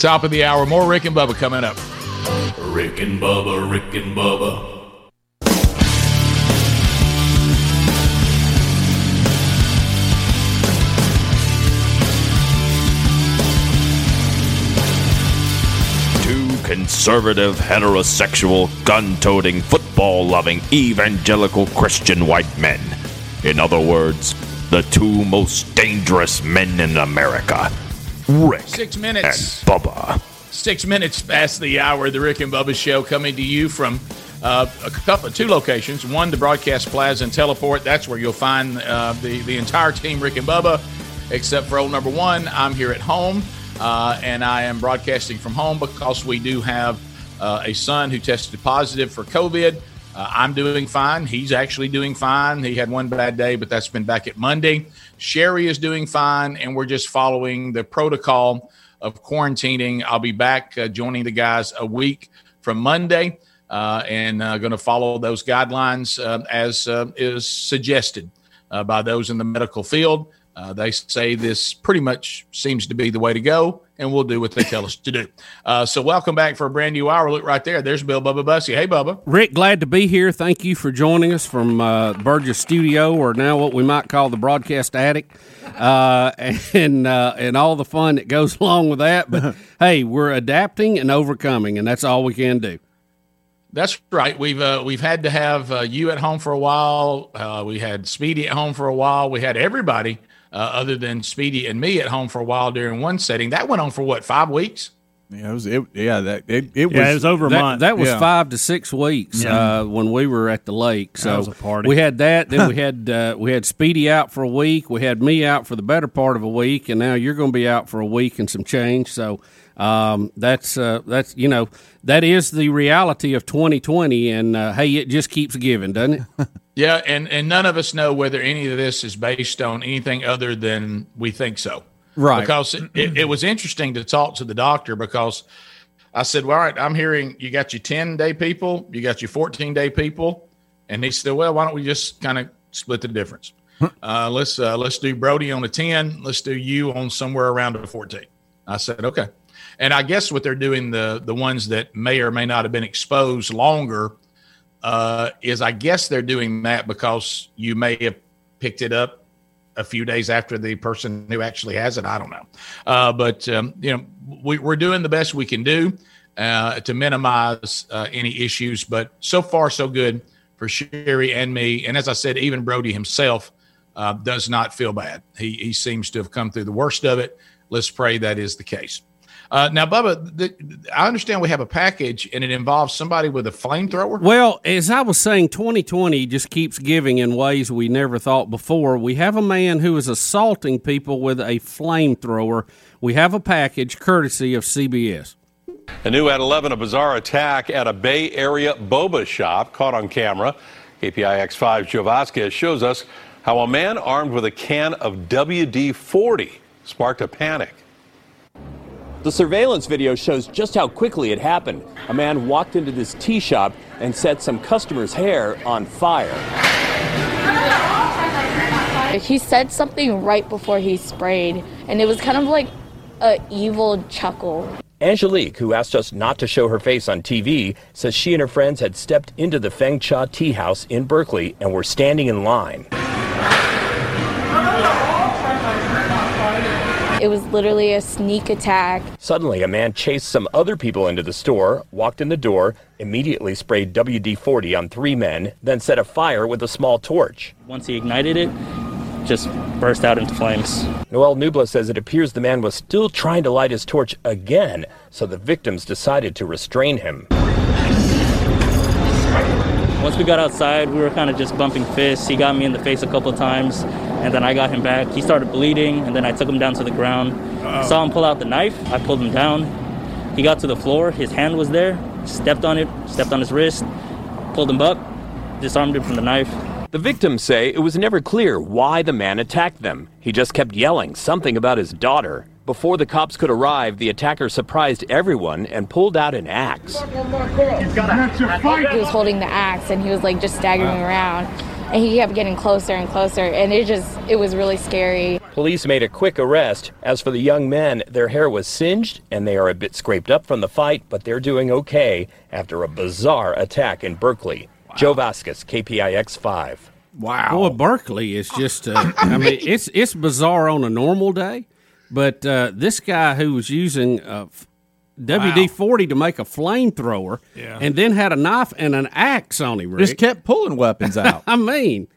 Top of the hour, more Rick and Bubba coming up. Rick and Bubba, Rick and Bubba. Conservative, heterosexual, gun-toting, football-loving, evangelical Christian white men. In other words, the two most dangerous men in America, Rick Six minutes. and Bubba. Six minutes past the hour, the Rick and Bubba Show coming to you from uh, a couple, two locations. One, the Broadcast Plaza and Teleport. That's where you'll find uh, the, the entire team, Rick and Bubba, except for old number one. I'm here at home. Uh, and I am broadcasting from home because we do have uh, a son who tested positive for COVID. Uh, I'm doing fine. He's actually doing fine. He had one bad day, but that's been back at Monday. Sherry is doing fine, and we're just following the protocol of quarantining. I'll be back uh, joining the guys a week from Monday uh, and uh, going to follow those guidelines uh, as uh, is suggested uh, by those in the medical field. Uh, they say this pretty much seems to be the way to go, and we'll do what they tell us to do. Uh, so welcome back for a brand new hour. Look right there. There's Bill Bubba Bussey. Hey, Bubba. Rick, glad to be here. Thank you for joining us from uh, Burgess Studio, or now what we might call the Broadcast Attic, uh, and uh, and all the fun that goes along with that. But, hey, we're adapting and overcoming, and that's all we can do. That's right. We've uh, we've had to have uh, you at home for a while. Uh, we had Speedy at home for a while. We had everybody uh, other than Speedy and me at home for a while during one setting. That went on for what, five weeks? Yeah, it was. It, yeah, that it, it was. Yeah, it was over a that, month. That was yeah. five to six weeks yeah. uh, when we were at the lake. So that was a party. We had that. Then we had uh, we had Speedy out for a week. We had me out for the better part of a week, and now you're going to be out for a week and some change. So um, that's uh, that's you know that is the reality of twenty twenty. And uh, hey, it just keeps giving, doesn't it? yeah, and and none of us know whether any of this is based on anything other than we think so. Right. Because it, it, it was interesting to talk to the doctor because I said, well, all right, I'm hearing you got your ten-day people, you got your fourteen-day people. And he said, well, why don't we just kind of split the difference? Uh, let's uh, let's do Brody on a ten. Let's do you on somewhere around a fourteen. I said, okay. And I guess what they're doing, the, the ones that may or may not have been exposed longer, uh, is I guess they're doing that because you may have picked it up a few days after the person who actually has it. I don't know. Uh, but, um, you know, we, we're doing the best we can do uh, to minimize uh, any issues. But so far, so good for Sherry and me. And as I said, even Brody himself uh, does not feel bad. He, he seems to have come through the worst of it. Let's pray that is the case. Uh, now, Bubba, the, I understand we have a package, and it involves somebody with a flamethrower. Well, as I was saying, twenty twenty just keeps giving in ways we never thought before. We have a man who is assaulting people with a flamethrower. We have a package courtesy of C B S. A new at eleven, a bizarre attack at a Bay Area boba shop caught on camera. K P I X five's Joe Vasquez shows us how a man armed with a can of W D forty sparked a panic. The surveillance video shows just how quickly it happened. A man walked into this tea shop and set some customers' hair on fire. He said something right before he sprayed, and it was kind of like an evil chuckle. Angelique, who asked us not to show her face on T V, says she and her friends had stepped into the Feng Cha Tea House in Berkeley and were standing in line. It was literally a sneak attack. Suddenly, a man chased some other people into the store, walked in the door, immediately sprayed W D forty on three men, then set a fire with a small torch. Once he ignited it, just burst out into flames. Noel Nubla says it appears the man was still trying to light his torch again, so the victims decided to restrain him. Once we got outside, we were kind of just bumping fists. He got me in the face a couple of times, and then I got him back. He started bleeding, and then I took him down to the ground. Uh-oh. Saw him pull out the knife. I pulled him down. He got to the floor. His hand was there. Stepped on it, stepped on his wrist, pulled him up, disarmed him from the knife. The victims say it was never clear why the man attacked them. He just kept yelling something about his daughter. Before the cops could arrive, the attacker surprised everyone and pulled out an axe. He was holding the axe, and he was like just staggering around, and he kept getting closer and closer, and it just, it was really scary. Police made a quick arrest. As for the young men, their hair was singed, and they are a bit scraped up from the fight, but they're doing okay after a bizarre attack in Berkeley. Wow. Joe Vasquez, K P I X five. Wow. Boy, Berkeley is just, uh, I mean, it's, it's bizarre on a normal day. But uh, this guy who was using uh, W D forty wow. to make a flamethrower yeah. and then had a knife and an axe on him, Rick. Just kept pulling weapons out. I mean.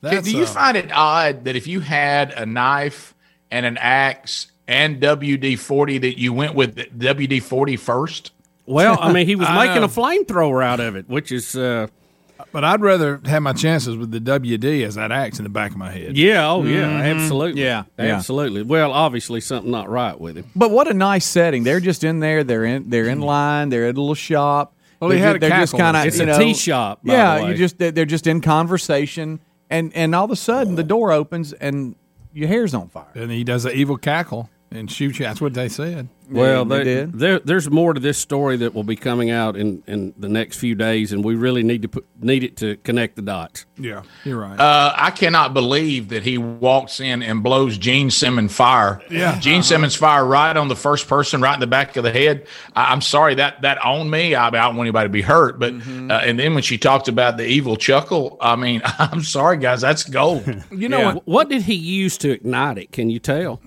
That's Do you a... find it odd that if you had a knife and an axe and W D forty that you went with W D forty first? Well, I mean, he was making know. a flamethrower out of it, which is uh, – But I'd rather have my chances with the W D as that axe in the back of my head. Yeah, oh, yeah, mm-hmm. absolutely. Yeah, absolutely. Yeah. Well, obviously something not right with him. But what a nice setting. They're just in there. They're in They're in line. They're at a little shop. Well, they had a they're just kinda, It's you know, a tea shop, by yeah, the way. You just, they're just in conversation, and, and all of a sudden the door opens, and your hair's on fire. And he does an evil cackle and shoots you. That's what they said. Well, they, they did. There, there's more to this story that will be coming out in, in the next few days, and we really need to put, need it to connect the dots. Yeah, you're right. Uh, I cannot believe that he walks in and blows Gene Simmons fire. Yeah, Gene uh-huh. Simmons fire right on the first person, right in the back of the head. I, I'm sorry that that owned me. I, I don't want anybody to be hurt, but mm-hmm. uh, and then when she talked about the evil chuckle, I mean, I'm sorry, guys, that's gold. you know yeah. what, what did he use to ignite it? Can you tell?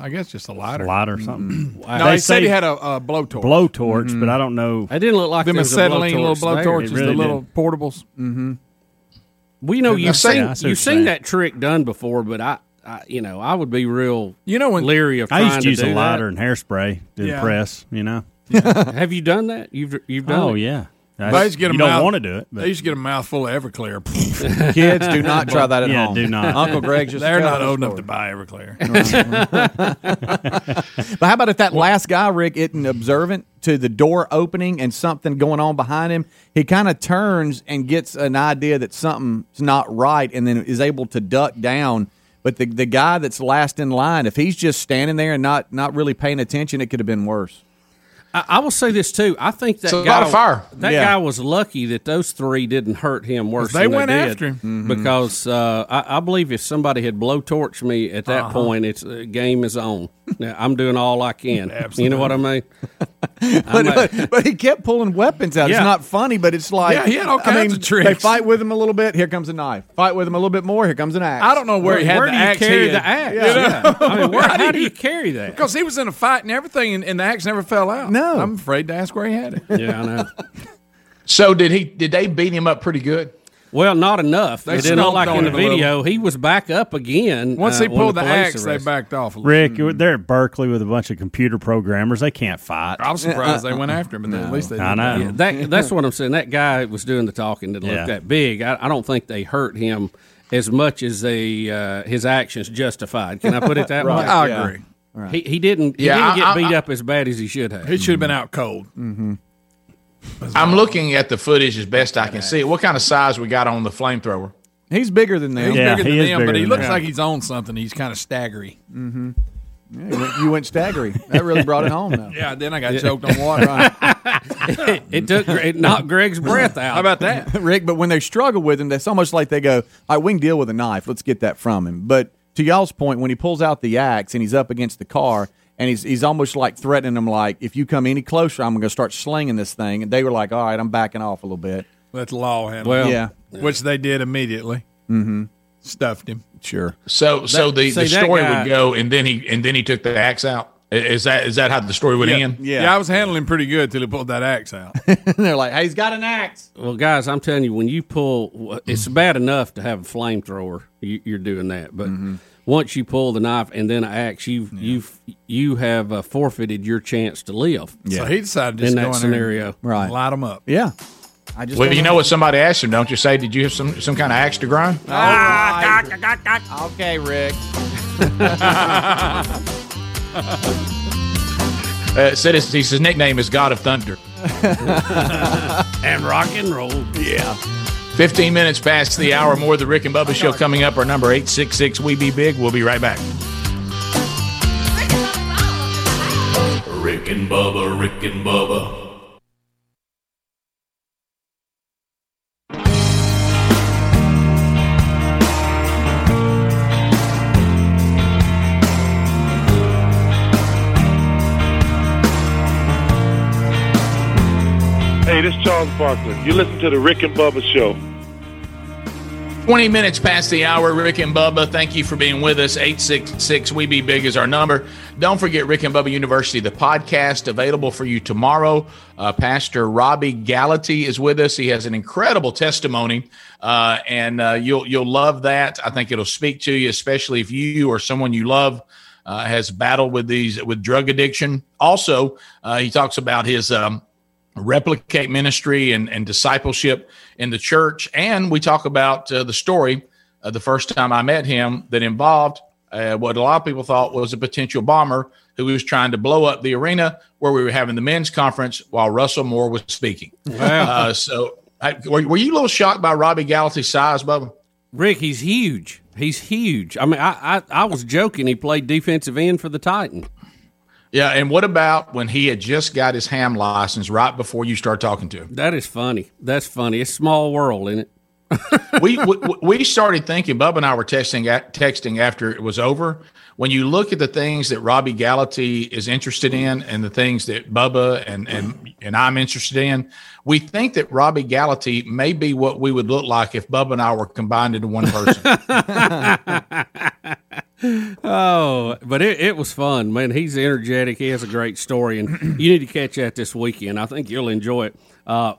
I guess just a lighter. A lighter or something. Wow. No, they, they said he had a, a blowtorch. Blowtorch, mm-hmm. but I don't know. It didn't look like them acetylene little blowtorches, really the little did. portables. Mm-hmm. Well, you know, you've seen, yeah, you've seen that trick done before, but I, I, you know, I would be real you know when leery of trying I used to use do a lighter that. and hairspray to yeah. impress, you know. Yeah. Have you done that? You've you've done Oh, it? yeah. I they used to get a you mouth, don't want to do it. But. They used to get a mouthful of Everclear. Kids, do not try that at yeah, home. Yeah, do not. Uncle Greg just They're not old enough to buy Everclear. But how about if that last guy, Rick, isn't observant to the door opening and something going on behind him? He kind of turns and gets an idea that something's not right and then is able to duck down. But the the guy that's last in line, if he's just standing there and not, not really paying attention, it could have been worse. I, I will say this, too. I think that, so guy, fire. that yeah. guy was lucky that those three didn't hurt him worse they than they went did after him. Mm-hmm. Because uh, I, I believe if somebody had blowtorched me at that uh-huh. point, it's uh, game is on. Now, I'm doing all I can. Absolutely. You know what I mean? but, but, but he kept pulling weapons out. Yeah. It's not funny, but it's like, yeah, he had all kinds I mean, of tricks. They fight with him a little bit. Here comes a knife. Fight with him a little bit more. Here comes an axe. I don't know where, where he had where the axe. Where do you carry the axe? Yeah. Yeah. I mean, where, how do you carry that? Because he was in a fight and everything, and, and the axe never fell out. No. I'm afraid to ask where he had it. Yeah, I know. So did he? Did they beat him up pretty good? Well, not enough. They didn't look like in the video. He was back up again. Once they pulled the axe, they backed off a little. Rick, mm. they're at Berkeley with a bunch of computer programmers. They can't fight. I was surprised they went after him, but no. at least they did. I know. Yeah, that, that's what I'm saying. That guy was doing the talking didn't yeah. look that big. I, I don't think they hurt him as much as they, uh, his actions justified. Can I put it that right. way? I yeah. agree. Right. He, he didn't, he yeah, didn't I, get I, beat I, up as bad as he should have. He should have been out cold. Mm-hmm. I'm looking at the footage as best I can see. What kind of size we got on the flamethrower? He's bigger than them. Yeah, he's bigger he than them, bigger but he looks them. like he's on something. He's kind of staggery. Mm-hmm. Yeah, you, went, you went staggery. That really brought it home, though. Yeah, then I got choked on water. Right. it, it took it knocked Greg's breath out. How about that? Rick, but when they struggle with him, that's almost like they go, all right, we can deal with a knife. Let's get that from him. But to y'all's point, when he pulls out the axe and he's up against the car, and he's he's almost like threatening them, like, if you come any closer, I'm going to start slinging this thing. And they were like, all right, I'm backing off a little bit. That's law handling. Well, yeah. Which they did immediately. Mm-hmm. Stuffed him. Sure. So that, so the, the story guy, would go, and then he and then he took the axe out? Is that is that how the story would yeah, end? Yeah. yeah, I was handling pretty good till he pulled that axe out. And they're like, hey, he's got an axe. Well, guys, I'm telling you, when you pull, it's bad enough to have a flamethrower. You, you're doing that, but... Mm-hmm. Once you pull the knife and then an axe, you've yeah. you've you have uh, forfeited your chance to live. Yeah. So he decided just in that scenario, right? And light them up. Yeah. I just well, you know what somebody asked him, don't you? Say, did you have some some kind of axe to grind? Oh, ah, right. got, got, got. Okay, Rick. uh, said his, his nickname is God of Thunder and rock and roll. Yeah. fifteen minutes past the hour. More of the Rick and Bubba Show coming up. Our number eight six six, We Be Big. We'll be right back. Rick and Bubba, Rick and Bubba. Hey, this is Charles Barkley. You listen to the Rick and Bubba Show. twenty minutes past the hour, Rick and Bubba. Thank you for being with us. eight six six, We Be Big is our number. Don't forget Rick and Bubba University, the podcast available for you tomorrow. Uh, Pastor Robby Gallaty is with us. He has an incredible testimony, uh, and uh, you'll you'll love that. I think it'll speak to you, especially if you or someone you love uh, has battled with these with drug addiction. Also, uh, he talks about his um, replicate ministry and, and discipleship in the church. And we talk about uh, the story uh, the first time I met him that involved uh, what a lot of people thought was a potential bomber who was trying to blow up the arena where we were having the men's conference while Russell Moore was speaking. Wow. Uh, so I, were, were you a little shocked by Robby Gallaty's size, Bubba? Rick, he's huge. He's huge. I mean, I, I, I was joking. He played defensive end for the Titans. Yeah, and what about when he had just got his ham license right before you start talking to him? That is funny. That's funny. It's a small world, isn't it? we, we we started thinking, Bubba and I were texting, texting after it was over. When you look at the things that Robby Gallaty is interested in and the things that Bubba and, and, and I'm interested in, we think that Robby Gallaty may be what we would look like if Bubba and I were combined into one person. Oh, but it, it was fun, man. He's energetic. He has a great story, and you need to catch that this weekend. I think you'll enjoy it. Uh,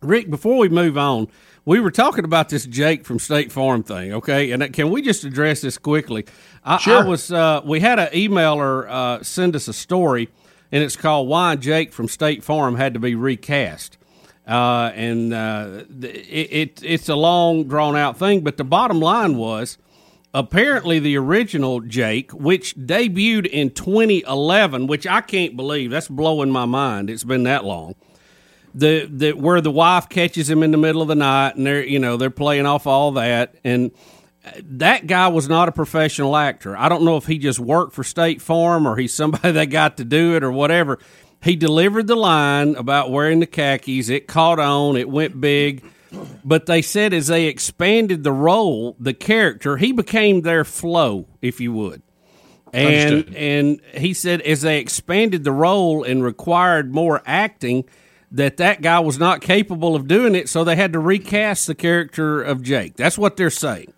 Rick, before we move on, We were talking about this Jake from State Farm thing, okay? And can we just address this quickly? I, sure. I was, uh, we had an emailer uh, send us a story, and it's called Why Jake from State Farm Had to Be Recast. Uh, and uh, it, it it's a long, drawn-out thing, but the bottom line was apparently the original Jake, which debuted in twenty eleven, which I can't believe. That's blowing my mind. It's been that long. The, the where the wife catches him in the middle of the night, and they're you know they're playing off all that, and that guy was not a professional actor. I don't know if he just worked for State Farm or he's somebody that got to do it or whatever. He delivered the line about wearing the khakis. It caught on. It went big, but they said as they expanded the role, the character, he became their Flo, if you would. And Understood. And he said as they expanded the role and required more acting, that that guy was not capable of doing it, so they had to recast the character of Jake. That's what they're saying.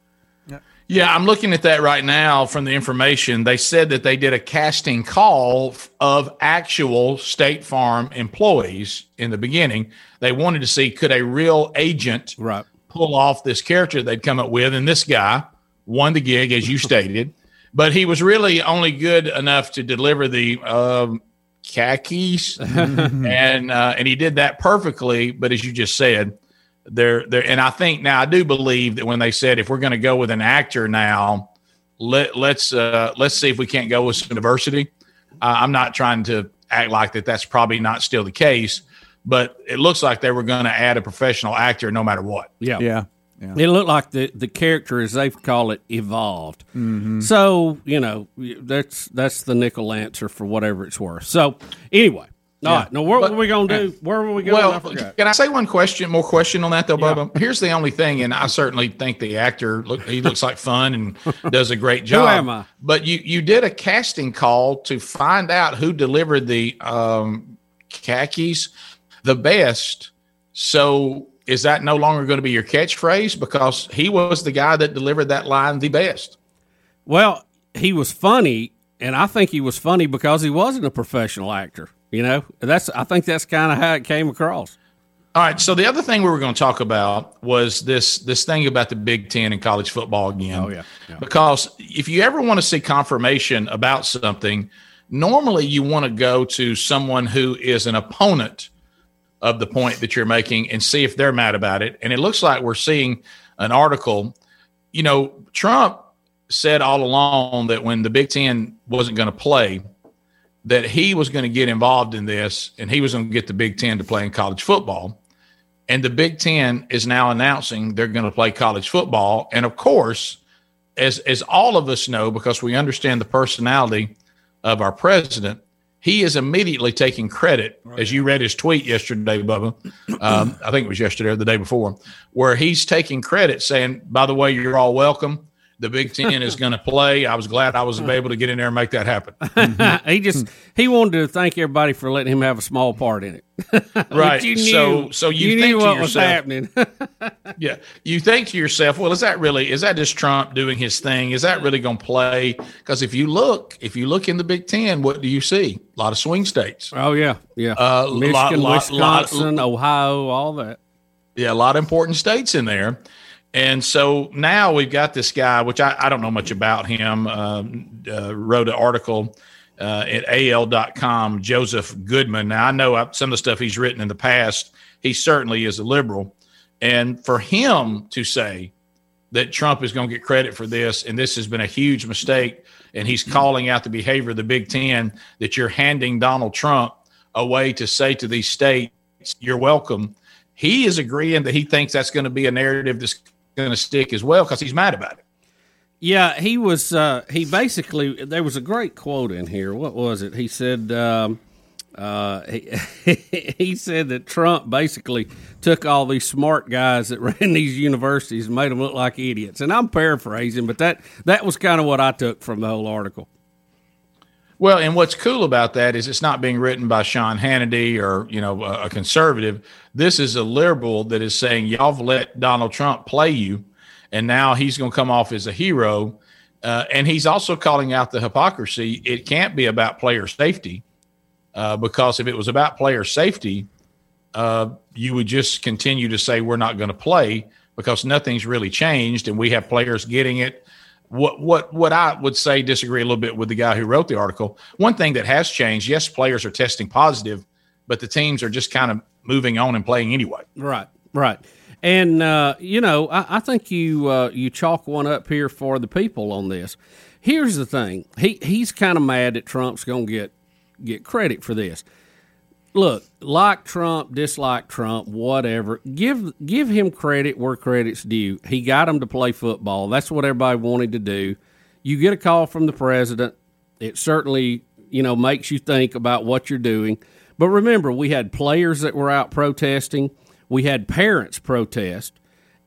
Yeah, I'm looking at that right now from the information. They said that they did a casting call of actual State Farm employees in the beginning. They wanted to see, could a real agent right. pull off this character they'd come up with? And this guy won the gig, as you stated, but he was really only good enough to deliver the um, – khakis and uh, and he did that perfectly, but as you just said, there there and I think now I do believe that when they said if we're going to go with an actor now, let let's uh, let's see if we can't go with some diversity. Uh, I'm not trying to act like that that's probably not still the case, but it looks like they were going to add a professional actor no matter what. Yeah, yeah. Yeah. It looked like the, the character, as they call it, evolved. Mm-hmm. So, you know, that's that's the nickel answer for whatever it's worth. So, anyway. All yeah. right. Now, what but, were we going to do? Where were we going? Well, I forgot. Can I say one question, more question on that, though, yeah. Bubba? Here's the only thing, and I certainly think the actor, look, he looks like fun and does a great job. Who am I? But you, you did a casting call to find out who delivered the um, khakis the best, so... Is that no longer going to be your catchphrase? Because he was the guy that delivered that line the best. Well, he was funny, and I think he was funny because he wasn't a professional actor. You know, that's I think that's kind of how it came across. All right, so the other thing we were going to talk about was this this thing about the Big Ten and college football again. Oh, yeah. yeah. Because if you ever want to see confirmation about something, normally you want to go to someone who is an opponent of the point that you're making and see if they're mad about it. And it looks like we're seeing an article. You know, Trump said all along that when the Big Ten wasn't going to play, that he was going to get involved in this and he was going to get the Big Ten to play in college football. And the Big Ten is now announcing they're going to play college football. And of course, as, as all of us know, because we understand the personality of our president, he is immediately taking credit, right. as you read his tweet yesterday, Bubba. Um, I think it was yesterday or the day before, where he's taking credit saying, by the way, you're all welcome. The Big Ten is going to play. I was glad I was able to get in there and make that happen. Mm-hmm. he just he wanted to thank everybody for letting him have a small part in it. right. You knew, so so you, you think knew what to yourself, was happening. yeah. You think to yourself, well, is that really is that just Trump doing his thing? Is that really going to play? Because if you look, if you look in the Big Ten, what do you see? A lot of swing states. Oh yeah, yeah. Uh, Michigan, lot, Wisconsin, lot, Ohio, all that. Yeah, a lot of important states in there. And so now we've got this guy, which I, I don't know much about him, uh, uh, wrote an article uh, at A L dot com, Joseph Goodman. Now, I know some of the stuff he's written in the past. He certainly is a liberal. And for him to say that Trump is going to get credit for this, and this has been a huge mistake, and he's calling out the behavior of the Big Ten, that you're handing Donald Trump a way to say to these states, you're welcome. He is agreeing that he thinks that's going to be a narrative that's going to stick as well because he's mad about it. Yeah, he was. Uh, he basically there was a great quote in here. What was it? He said. Um, uh, he, he said that Trump basically took all these smart guys that ran these universities and made them look like idiots. And I'm paraphrasing, but that that was kind of what I took from the whole article. Well, and what's cool about that is it's not being written by Sean Hannity or, you know, a conservative. This is a liberal that is saying, y'all have let Donald Trump play you, and now he's going to come off as a hero. Uh, and he's also calling out the hypocrisy. It can't be about player safety, uh, because if it was about player safety, uh, you would just continue to say we're not going to play. because nothing's really changed and we have players getting it. What what what I would say, disagree a little bit with the guy who wrote the article. One thing that has changed, yes, players are testing positive, but the teams are just kind of moving on and playing anyway. Right, right. And, uh, you know, I, I think you uh, you chalk one up here for the people on this. Here's the thing. He he's kind of mad that Trump's going to get get credit for this. Look, like Trump, dislike Trump, whatever, give give him credit where credit's due. He got him to play football. That's what everybody wanted to do. You get a call from the president. It certainly, you know, makes you think about what you're doing. But remember, we had players that were out protesting. We had parents protest.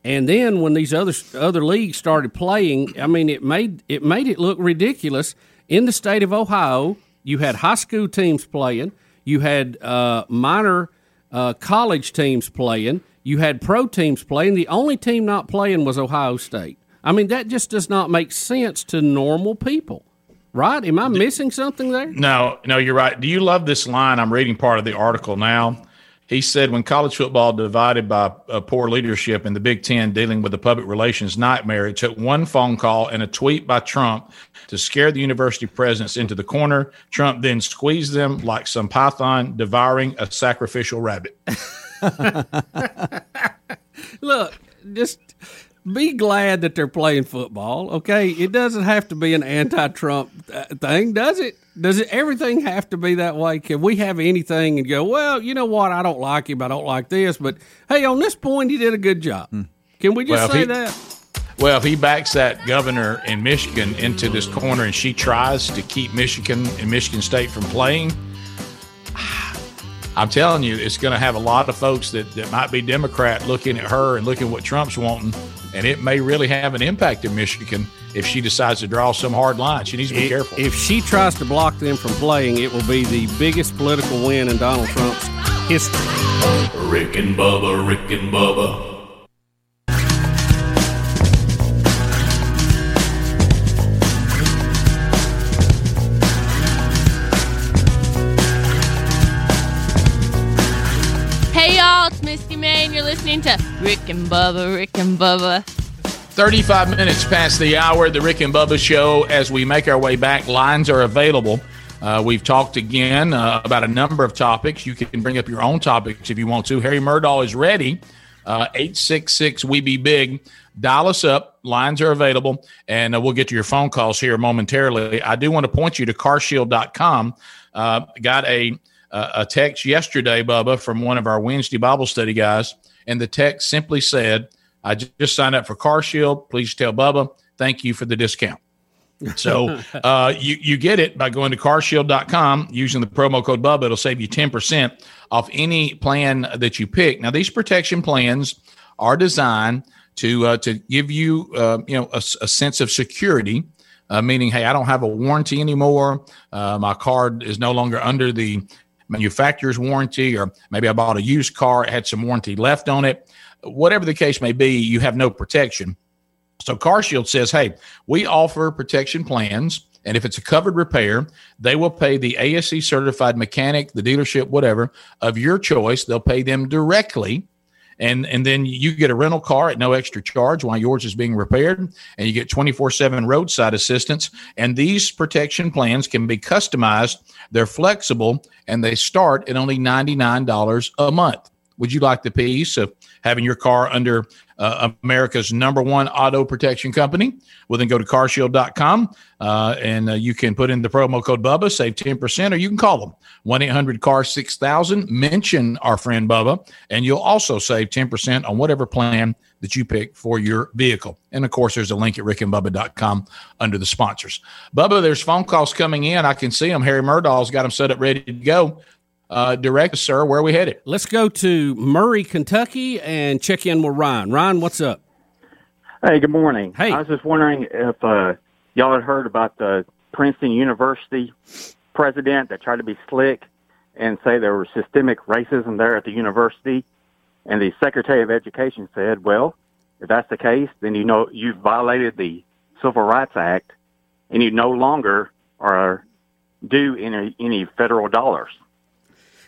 And then when these other other leagues started playing, I mean, it made it made it look ridiculous. In the state of Ohio, you had high school teams playing. You had uh, minor uh, college teams playing. You had pro teams playing. The only team not playing was Ohio State. I mean, that just does not make sense to normal people, right? Am I missing something there? No, no, you're right. Do you love this line? I'm reading part of the article now. He said, when college football divided by uh, poor leadership and the Big Ten dealing with the public relations nightmare, it took one phone call and a tweet by Trump to scare the university presidents into the corner. Trump then squeezed them like some python devouring a sacrificial rabbit. Look, just be glad that they're playing football, okay? It doesn't have to be an anti-Trump thing, does it? Does it, everything have to be that way? Can we have anything and go, well, you know what? I don't like him. I don't like this. But, hey, on this point, he did a good job. Can we just well, say he, that? Well, if he backs that governor in Michigan into this corner and she tries to keep Michigan and Michigan State from playing, I'm telling you, it's going to have a lot of folks that, that might be Democrat looking at her and looking at what Trump's wanting. And it may really have an impact in Michigan if she decides to draw some hard line. She needs to be it, careful. If she tries to block them from playing, it will be the biggest political win in Donald Trump's history. Rick and Bubba, Rick and Bubba. Misty Man, you're listening to Rick and Bubba, Rick and Bubba. thirty-five minutes past the hour, the Rick and Bubba Show. As we make our way back, lines are available. Uh, we've talked again uh, about a number of topics. You can bring up your own topics if you want to. Harry Murdaugh is ready. Uh, eight six six, W E B E, B I G. Dial us up. Lines are available, and uh, we'll get to your phone calls here momentarily. I do want to point you to car shield dot com. Uh, got a... Uh, a text yesterday, Bubba, from one of our Wednesday Bible study guys, and the text simply said, I just signed up for CarShield. Please tell Bubba, thank you for the discount. So uh, you, you get it by going to car shield dot com, using the promo code Bubba. It'll save you ten percent off any plan that you pick. Now, these protection plans are designed to uh, to give you, uh, you know, a, a sense of security. Uh, meaning, hey, I don't have a warranty anymore. Uh, my car is no longer under the manufacturer's warranty, or maybe I bought a used car, it had some warranty left on it. Whatever the case may be, you have no protection. So CarShield says, hey, we offer protection plans, and if it's a covered repair, they will pay the A S E certified mechanic, the dealership, whatever, of your choice. They'll pay them directly. And and then you get a rental car at no extra charge while yours is being repaired, and you get twenty-four seven roadside assistance. And these protection plans can be customized. They're flexible, and they start at only ninety-nine dollars a month. Would you like the piece of having your car under uh, America's number one auto protection company? Well, then go to car shield dot com, uh, and uh, you can put in the promo code Bubba, save ten percent, or you can call them one eight hundred car six thousand. Mention our friend Bubba, and you'll also save ten percent on whatever plan that you pick for your vehicle. And, of course, there's a link at rick and bubba dot com under the sponsors. Bubba, there's phone calls coming in. I can see them. Harry Murdaugh's got them set up ready to go. Uh, direct, sir, where are we headed? Let's go to Murray, Kentucky, and check in with Ryan. Ryan, what's up? Hey, good morning. Hey. I was just wondering if uh, y'all had heard about the Princeton University president that tried to be slick and say there was systemic racism there at the university. And the Secretary of Education said, well, if that's the case, then you know you've violated the Civil Rights Act, and you no longer are due any, any federal dollars.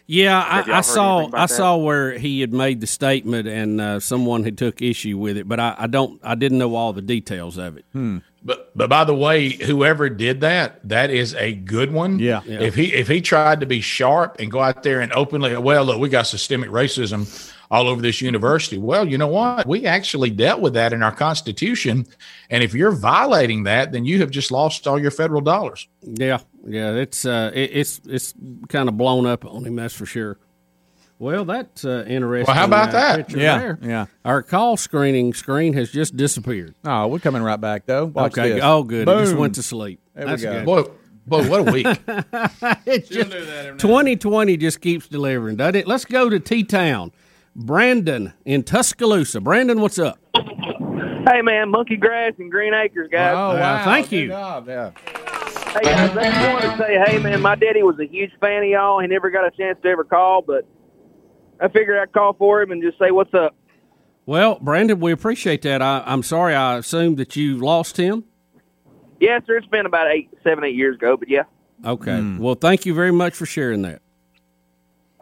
Yeah, I, I saw I that? saw where he had made the statement, and uh, someone had took issue with it, but I, I don't I didn't know all the details of it. Hmm. But but by the way, whoever did that, that is a good one. Yeah. yeah. If he if he tried to be sharp and go out there and openly, well, look, we got systemic racism all over this university. Well, you know what? We actually dealt with that in our Constitution, and if you're violating that, then you have just lost all your federal dollars. Yeah, yeah, it's uh, it, it's it's kind of blown up on him, that's for sure. Well, that's uh, interesting. Well, how about that? Yeah, there. yeah. Our call screening screen has just disappeared. Oh, we're coming right back though. Watch okay. This. Oh, good. Boom. It just went to sleep. There that's we go. Good. Boy, boy, what a week! It's just, twenty twenty just keeps delivering, doesn't it? Let's go to T-Town. Brandon in Tuscaloosa. Brandon, what's up? Hey, man, monkey grass and green acres, guys. Oh, wow. Thank you. Good job, yeah. Hey, guys, I just wanted to say, hey, man, my daddy was a huge fan of y'all. He never got a chance to ever call, but I figured I'd call for him and just say what's up. Well, Brandon, we appreciate that. I, I'm sorry. I assumed that you lost him. Yes, yeah, sir. It's been about eight, seven, eight years ago, but yeah. Okay. Mm. Well, thank you very much for sharing that.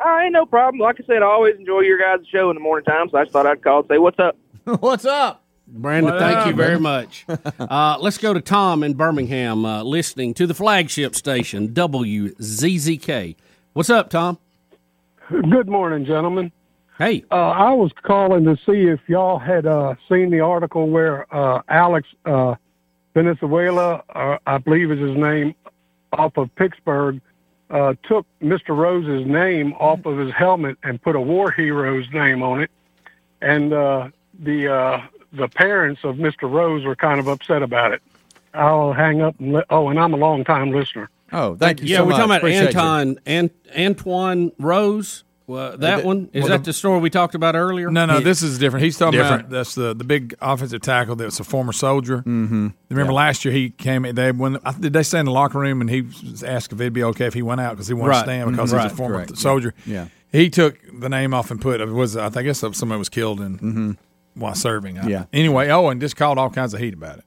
All right, no problem. Like I said, I always enjoy your guys' show in the morning time, so I just thought I'd call and say, what's up? What's up? Brandon, what thank up, you very man? much. Uh, let's go to Tom in Birmingham, uh, listening to the flagship station, W Z Z K. What's up, Tom? Good morning, gentlemen. Hey. Uh, I was calling to see if y'all had uh, seen the article where uh, Alex uh, Venezuela, uh, I believe is his name, off of Pittsburgh, Uh, took Mister Rose's name off of his helmet and put a war hero's name on it. And uh, the uh, the parents of Mister Rose were kind of upset about it. I'll hang up. And li- oh, and I'm a long-time listener. Oh, thank you yeah, so much. Yeah, we're talking about Anton, An- Antwon Rose. Well, that the, one? Is well, that the, the story we talked about earlier? No, no, yeah. This is different. He's talking different. about that's the, the big offensive tackle that's a former soldier. Mm-hmm. Remember yeah. last year he came in, they, when, did they stay in the locker room and he was asked if it'd be okay if he went out because he wanted right. to stand because mm-hmm. he was right. a former Correct. soldier. Yeah. yeah, He took the name off and put it was, I guess somebody was killed in, mm-hmm. while serving. Yeah. Anyway, oh, and just called all kinds of heat about it.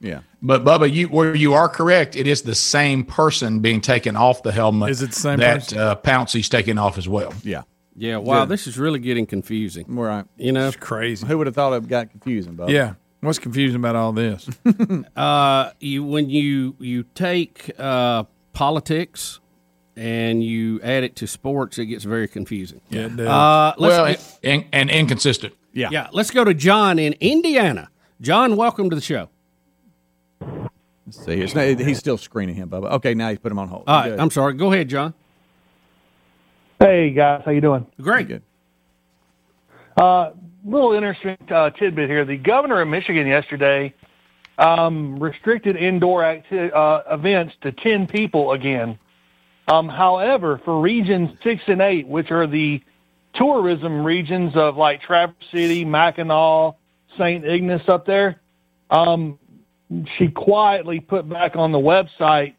Yeah, but Bubba, you where you are correct. It is the same person being taken off the helmet. Is it the same that person? Uh, Pouncey's taken off as well? Yeah, yeah. Wow, yeah. This is really getting confusing. Right, you know, it's crazy. Who would have thought it got confusing, Bubba? Yeah, what's confusing about all this? uh, you when you you take uh, politics and you add it to sports, it gets very confusing. Yeah, it does. Uh, well, get, and, and inconsistent. Yeah, yeah. Let's go to John in Indiana. John, welcome to the show. Let's see, it's not, he's still screening him, Bubba. Okay, now he's put him on hold. All right, I'm sorry. Go ahead, John. Hey, guys. How you doing? Great. Good. Uh, little interesting uh, tidbit here. The governor of Michigan yesterday um, restricted indoor acti- uh, events to ten people again. Um, however, for regions six and eight, which are the tourism regions of like Traverse City, Mackinac, Saint Ignace up there, um, she quietly put back on the website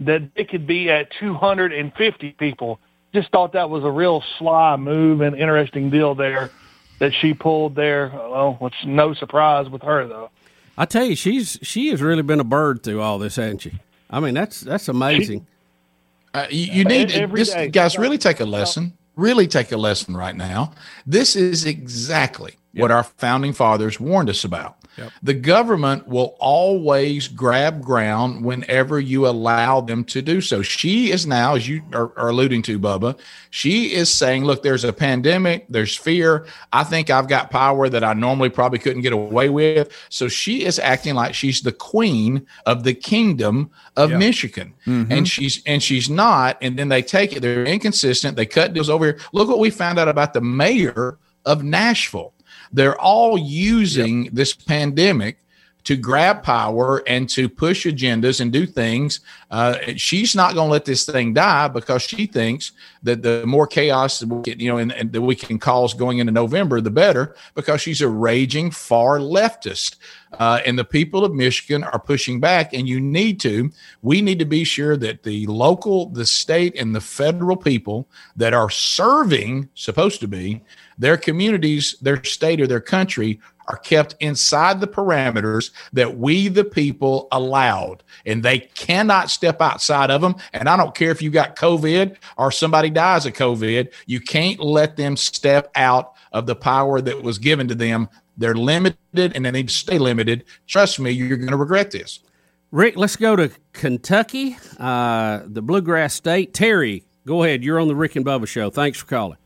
that it could be at two hundred fifty people. Just thought that was a real sly move and interesting deal there that she pulled there. Well, it's no surprise with her, though. I tell you, she's she has really been a bird through all this, hasn't she? I mean, that's that's amazing. She, uh, you, you need – this day, guys, really take a lesson. Really take a lesson right now. This is exactly – Yep. what our founding fathers warned us about. Yep. The government will always grab ground whenever you allow them to do so. She is now, as you are, are alluding to, Bubba, she is saying, look, there's a pandemic, there's fear. I think I've got power that I normally probably couldn't get away with. So she is acting like she's the queen of the kingdom of yep. Michigan. Mm-hmm. And she's and she's not. And then they take it. They're inconsistent. They cut deals over here. Look what we found out about the mayor of Nashville. They're all using yep. this pandemic to grab power and to push agendas and do things. Uh, she's not going to let this thing die because she thinks that the more chaos that we can, you know, and, and that we can cause going into November, the better, because she's a raging far leftist. Uh, and the people of Michigan are pushing back, and you need to. We need to be sure that the local, the state, and the federal people that are serving, supposed to be, their communities, their state, or their country are kept inside the parameters that we, the people, allowed, and they cannot step outside of them. And I don't care if you got COVID or somebody dies of COVID, you can't let them step out of the power that was given to them. They're limited and they need to stay limited. Trust me, you're going to regret this. Rick, let's go to Kentucky, uh, the Bluegrass State. Terry, go ahead. You're on the Rick and Bubba Show. Thanks for calling.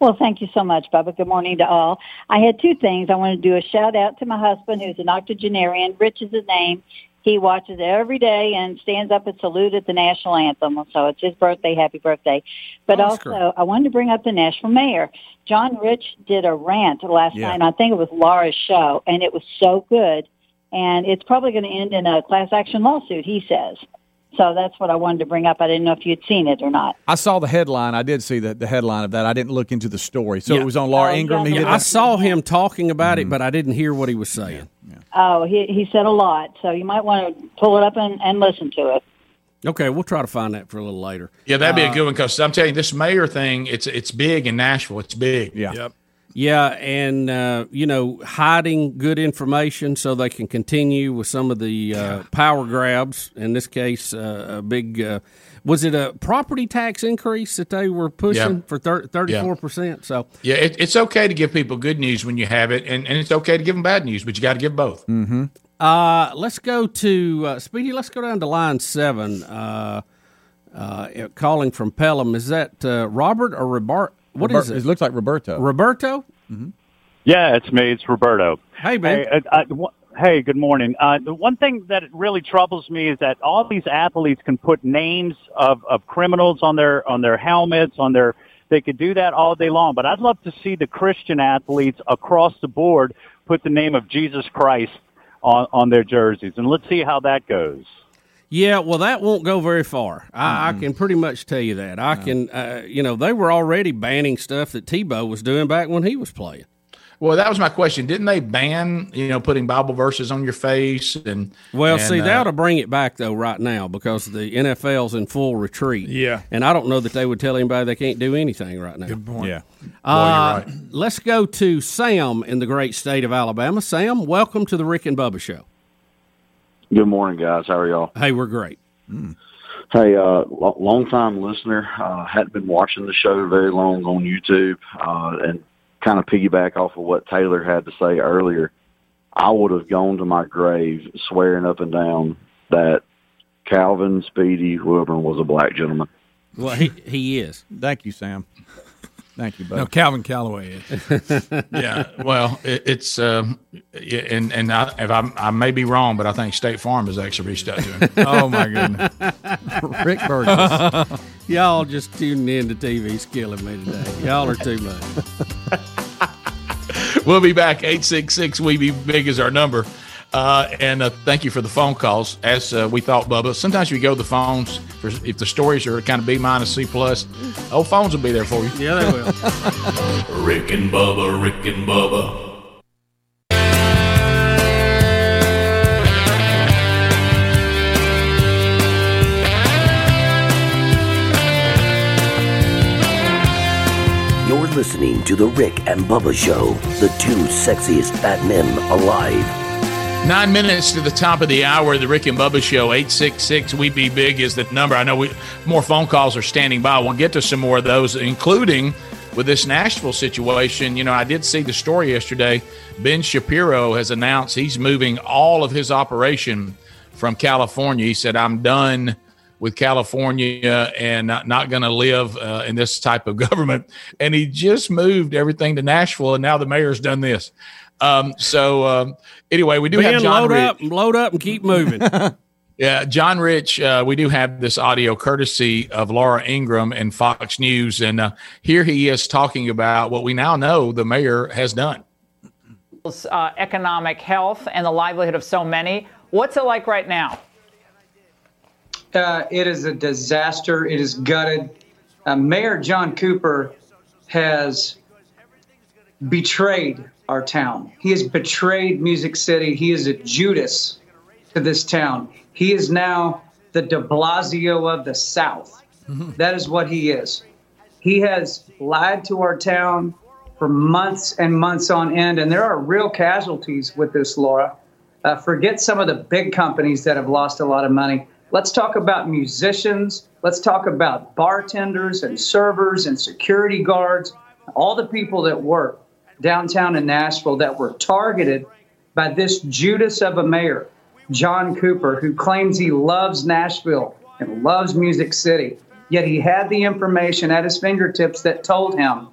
Well, thank you so much, Bubba. Good morning to all. I had two things. I want to do a shout-out to my husband, who's an octogenarian. Rich is his name. He watches every day and stands up and salutes at the national anthem. So it's his birthday. Happy birthday. But Oscar. Also, I wanted to bring up the Nashville mayor. John Rich did a rant last yeah. night. I think it was Laura's show, and it was so good. And it's probably going to end in a class action lawsuit, he says. So that's what I wanted to bring up. I didn't know if you'd seen it or not. I saw the headline. I did see the, the headline of that. I didn't look into the story. So yeah. it was on Laura oh, Ingraham. He did I saw him talking about mm-hmm. it, but I didn't hear what he was saying. Yeah. Yeah. Oh, he he said a lot. So you might want to pull it up and, and listen to it. Okay, we'll try to find that for a little later. Yeah, that'd be uh, a good one, because I'm telling you, this mayor thing, it's it's big in Nashville. It's big. Yeah. Yep. Yeah, and, uh, you know, hiding good information so they can continue with some of the uh, power grabs. In this case, uh, a big uh, – was it a property tax increase that they were pushing yeah. for thirty-four percent? Yeah, so. yeah it, it's okay to give people good news when you have it, and, and it's okay to give them bad news, but you got to give both. Mm-hmm. Uh, let's go to uh, – Speedy, let's go down to line seven, uh, uh, calling from Pelham. Is that uh, Robert or Robert? What Robert, is it? It looks like Roberto. Roberto? Mm-hmm. Yeah, it's me. It's Roberto. Hey, man. Hey, I, I, w- hey good morning. Uh, the one thing that really troubles me is that all these athletes can put names of, of criminals on their on their helmets, on their they could do that all day long. But I'd love to see the Christian athletes across the board put the name of Jesus Christ on, on their jerseys. And let's see how that goes. Yeah, well, that won't go very far. I, mm. I can pretty much tell you that. I yeah. can, uh, you know, they were already banning stuff that Tebow was doing back when he was playing. Well, that was my question. Didn't they ban, you know, putting Bible verses on your face? And Well, and, see, uh, that'll bring it back, though, right now, because the N F L's in full retreat. Yeah. And I don't know that they would tell anybody they can't do anything right now. Good point. Yeah. Uh, Boy, you're right. Let's go to Sam in the great state of Alabama. Sam, welcome to the Rick and Bubba Show. Good morning, guys. How are y'all? Hey, we're great. Mm. Hey, uh, long-time listener. Uh, hadn't been watching the show very long on YouTube, uh, and kind of piggyback off of what Taylor had to say earlier. I would have gone to my grave swearing up and down that Calvin Speedy Wilburn was a black gentleman. Well, he he is. Thank you, Sam. Thank you, buddy. No, Calvin Calloway is. yeah, well, it, it's um, and and I, if I'm, I may be wrong, but I think State Farm has actually reached out to him. Oh my goodness, Rick Burgess. Y'all just tuning in to T V's killing me today. Y'all are too much. We'll be back. Eight six six. We be big is our number. Uh, and uh, thank you for the phone calls. As uh, we thought, Bubba, sometimes we go to the phones for, if the stories are kind of B minus, C plus. Old phones will be there for you. Yeah, they will. Rick and Bubba, Rick and Bubba. You're listening to The Rick and Bubba Show, the two sexiest fat men alive. Nine minutes to the top of the hour, the Rick and Bubba Show, eight six six, we be big is the number. I know we, more phone calls are standing by. We'll get to some more of those, including with this Nashville situation. You know, I did see the story yesterday. Ben Shapiro has announced he's moving all of his operation from California. He said, I'm done with California and not, not going to live uh, in this type of government. And he just moved everything to Nashville, and now the mayor's done this. Um, so, um, anyway, we do ben, have John load Rich. Up, load up and keep moving. yeah. John Rich, uh, we do have this audio courtesy of Laura Ingraham and Fox News. And, uh, here he is talking about what we now know the mayor has done. Uh, economic health and the livelihood of so many. What's it like right now? Uh, it is a disaster. It is gutted. Uh, Mayor John Cooper has betrayed our town. He has betrayed Music City. He is a Judas to this town. He is now the de Blasio of the South. Mm-hmm. That is what he is. He has lied to our town. for months and months on end. And there are real casualties with this, Laura. Uh, forget some of the big companies that have lost a lot of money. Let's talk about musicians. Let's talk about bartenders and servers and security guards, all the people that work downtown in Nashville that were targeted by this Judas of a mayor, John Cooper, who claims he loves Nashville and loves Music City. Yet he had the information at his fingertips that told him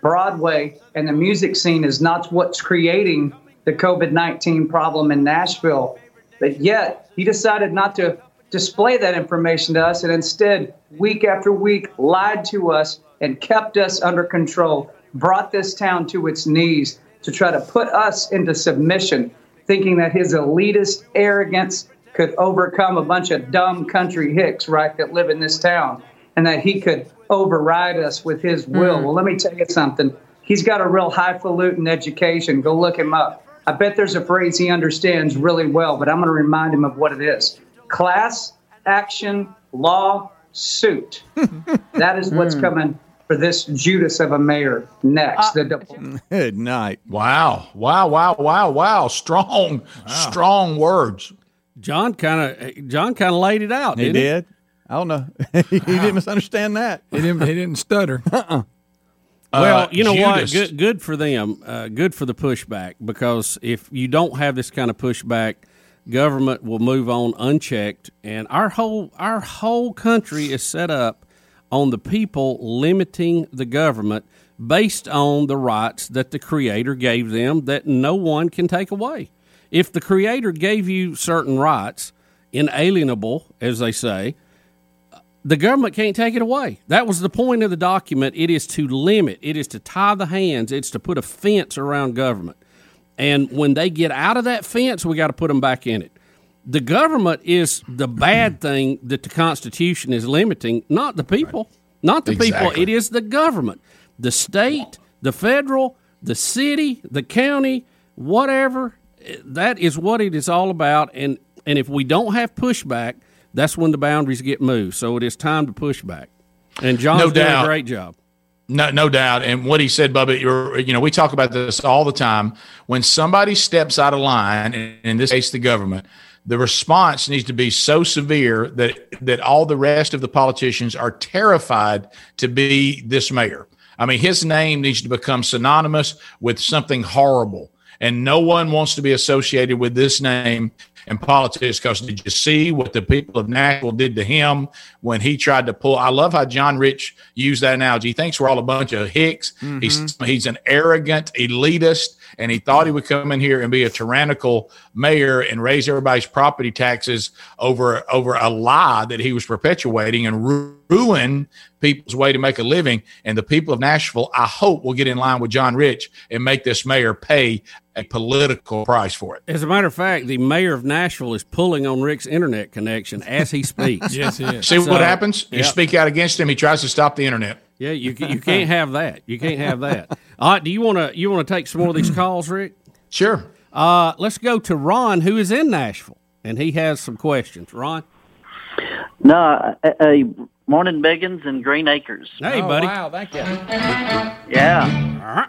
Broadway and the music scene is not what's creating the COVID nineteen problem in Nashville. But yet he decided not to display that information to us, and instead, week after week, lied to us and kept us under control, brought this town to its knees to try to put us into submission, thinking that his elitist arrogance could overcome a bunch of dumb country hicks, right, that live in this town, and that he could override us with his will. Mm. Well, let me tell you something. He's got a real highfalutin education. Go look him up. I bet there's a phrase he understands really well, but I'm going to remind him of what it is. Class action lawsuit. That is what's coming for this Judas of a mayor next. Uh, the de- Good night. Wow. Wow, wow, wow, wow. Strong, wow. strong words. John kind of John kind of laid it out, didn't he? He did. I don't know. he wow. didn't misunderstand that. He didn't, he didn't stutter. Uh-uh. Well, uh, you know Judas. What? Good, good for them. Uh, good for the pushback, because if you don't have this kind of pushback, government will move on unchecked, and our whole our whole country is set up on the people limiting the government based on the rights that the Creator gave them that no one can take away. If the Creator gave you certain rights, inalienable, as they say, the government can't take it away. That was the point of the document. It is to limit. It is to tie the hands. It's to put a fence around government. And when they get out of that fence, we got to put them back in it. The government is the bad thing that the Constitution is limiting, not the people. Not the exactly. people. It is the government. The state, the federal, the city, the county, whatever. That is what it is all about. And, and if we don't have pushback, that's when the boundaries get moved. So it is time to push back. And John's no doubt. Done a great job. No, no doubt. And what he said, Bubba, you're, you know, we talk about this all the time. When somebody steps out of line, and in this case, the government, the response needs to be so severe that, that all the rest of the politicians are terrified to be this mayor. I mean, his name needs to become synonymous with something horrible. And no one wants to be associated with this name in politics, because did you see what the people of Nashville did to him when he tried to pull? I love how John Rich used that analogy. He thinks we're all a bunch of hicks. Mm-hmm. He's he's an arrogant elitist, and he thought he would come in here and be a tyrannical mayor and raise everybody's property taxes over, over a lie that he was perpetuating and ru- ruin people's way to make a living. And the people of Nashville, I hope, will get in line with John Rich and make this mayor pay a political price for it. As a matter of fact, the mayor of Nashville is pulling on Rick's internet connection as he speaks. Yes, he is. See so, what happens? You yep. speak out against him, he tries to stop the internet. Yeah, you you can't have that. You can't have that. All right, do you want to you want to take some more of these calls, Rick? Sure. Uh, let's go to Ron, who is in Nashville, and he has some questions. Ron? No, uh, uh, morning, Biggins and Green Acres. Hey, oh, buddy. Wow, thank you. Yeah. All right.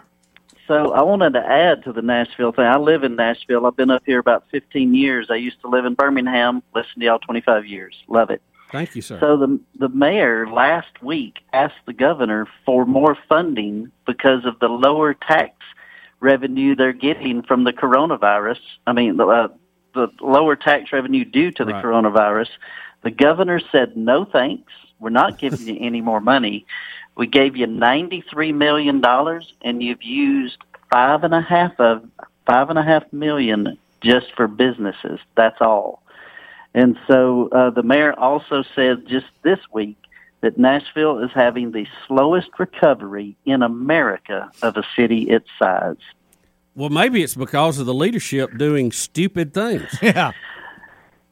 So I wanted to add to the Nashville thing. I live in Nashville. I've been up here about fifteen years. I used to live in Birmingham. Listen to y'all twenty-five years. Love it. Thank you, sir. So the the mayor last week asked the governor for more funding because of the lower tax revenue they're getting from the coronavirus. I mean, the, uh, the lower tax revenue due to the right. coronavirus. The governor said, no thanks. We're not giving you any more money. We gave you ninety-three million dollars, and you've used five and a half of five and a half million just for businesses. That's all. And so uh, the mayor also said just this week that Nashville is having the slowest recovery in America of a city its size. Well, maybe it's because of the leadership doing stupid things. Yeah.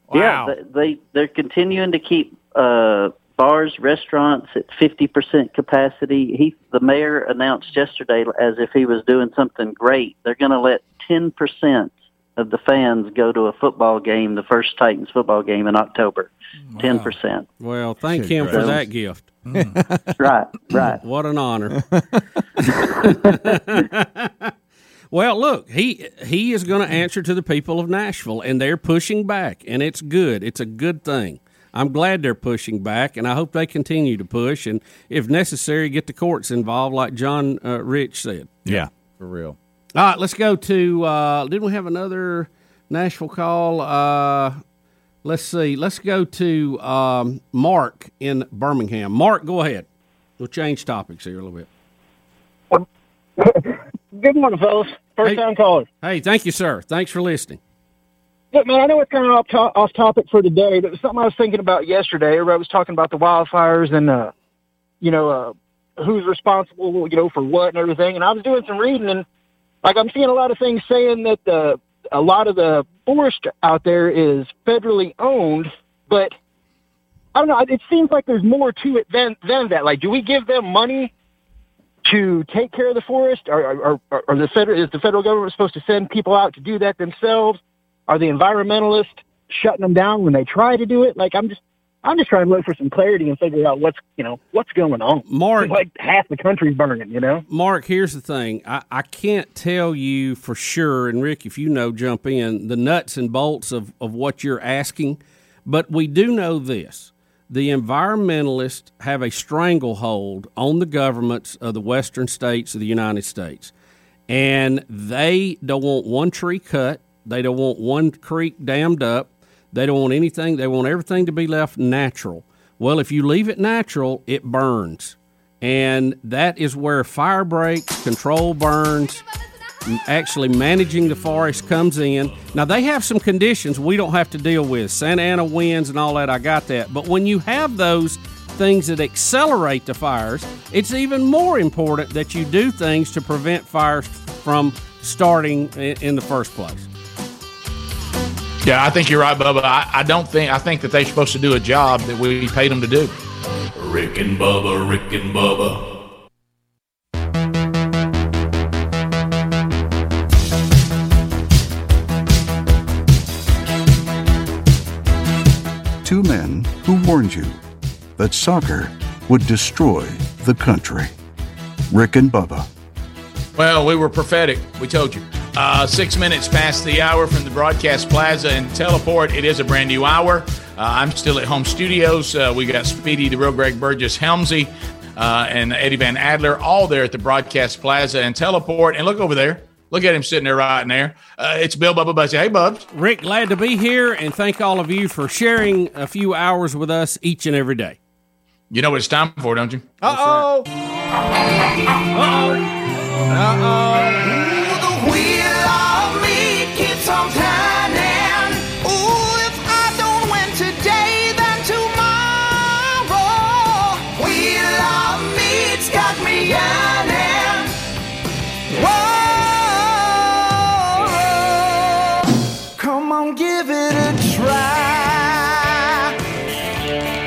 Wow. Yeah, they, they, they're continuing to keep uh, bars, restaurants at fifty percent capacity. He, the mayor announced yesterday, as if he was doing something great, they're going to let ten percent of the fans go to a football game, the first Titans football game in October. Wow. ten percent. Well, thank Shoot, him right. for that gift. Mm. Right, right. What an honor. Well, look, he he is going to answer to the people of Nashville, and they're pushing back, and it's good. It's a good thing. I'm glad they're pushing back, and I hope they continue to push, and if necessary, get the courts involved, like John uh, Rich said. Yeah, for real. All right, let's go to uh, – didn't we have another Nashville call? Uh, let's see. Let's go to um, Mark in Birmingham. Mark, go ahead. We'll change topics here a little bit. Good morning, fellas. First-time hey, caller. Hey, thank you, sir. Thanks for listening. Look, man, I know it's kind of off, to- off topic for today, but it was something I was thinking about yesterday. Everybody was talking about the wildfires and, uh, you know, uh, who's responsible, you know, for what and everything. And I was doing some reading, and, like, I'm seeing a lot of things saying that the, a lot of the forest out there is federally owned, but I don't know. It seems like there's more to it than, than that. Like, do we give them money to take care of the forest, or, or, or the federal, is the federal government supposed to send people out to do that themselves? Are the environmentalists shutting them down when they try to do it? Like, I'm just, I'm just trying to look for some clarity and figure out what's, you know, what's going on. Mark, it's like half the country's burning, you know. Mark, here's the thing: I, I can't tell you for sure, and Rick, if you know, jump in, the nuts and bolts of of what you're asking, but we do know this. The environmentalists have a stranglehold on the governments of the western states of the United States, and they don't want one tree cut. They don't want one creek dammed up. They don't want anything. They want everything to be left natural. Well, if you leave it natural, it burns, and that is where fire breaks, control burns, actually managing the forest comes in. Now, they have some conditions we don't have to deal with. Santa Ana winds and all that, I got that. But when you have those things that accelerate the fires, it's even more important that you do things to prevent fires from starting in the first place. Yeah, I think you're right, Bubba. I, I don't think, I think that they're supposed to do a job that we paid them to do. Rick and Bubba, Rick and Bubba. Two men who warned you that soccer would destroy the country. Rick and Bubba. Well, we were prophetic. We told you. Uh, six minutes past the hour from the broadcast plaza and teleport. It is a brand new hour. Uh, I'm still at home studios. Uh, we got Speedy, the real Greg Burgess, Helmsy, uh, and Eddie Van Adler, all there at the broadcast plaza and teleport. And look over there. Look at him sitting there right there. Uh, it's Bill Bubba Bussy. Hey, Bubs. Rick, glad to be here, and thank all of you for sharing a few hours with us each and every day. You know what it's time for, don't you? Uh-oh. Uh-oh. Uh-oh. Ooh, the wheel of me keeps on turning. Ooh, if I don't win today, then tomorrow. Wheel of me, it's got me yearning. Whoa.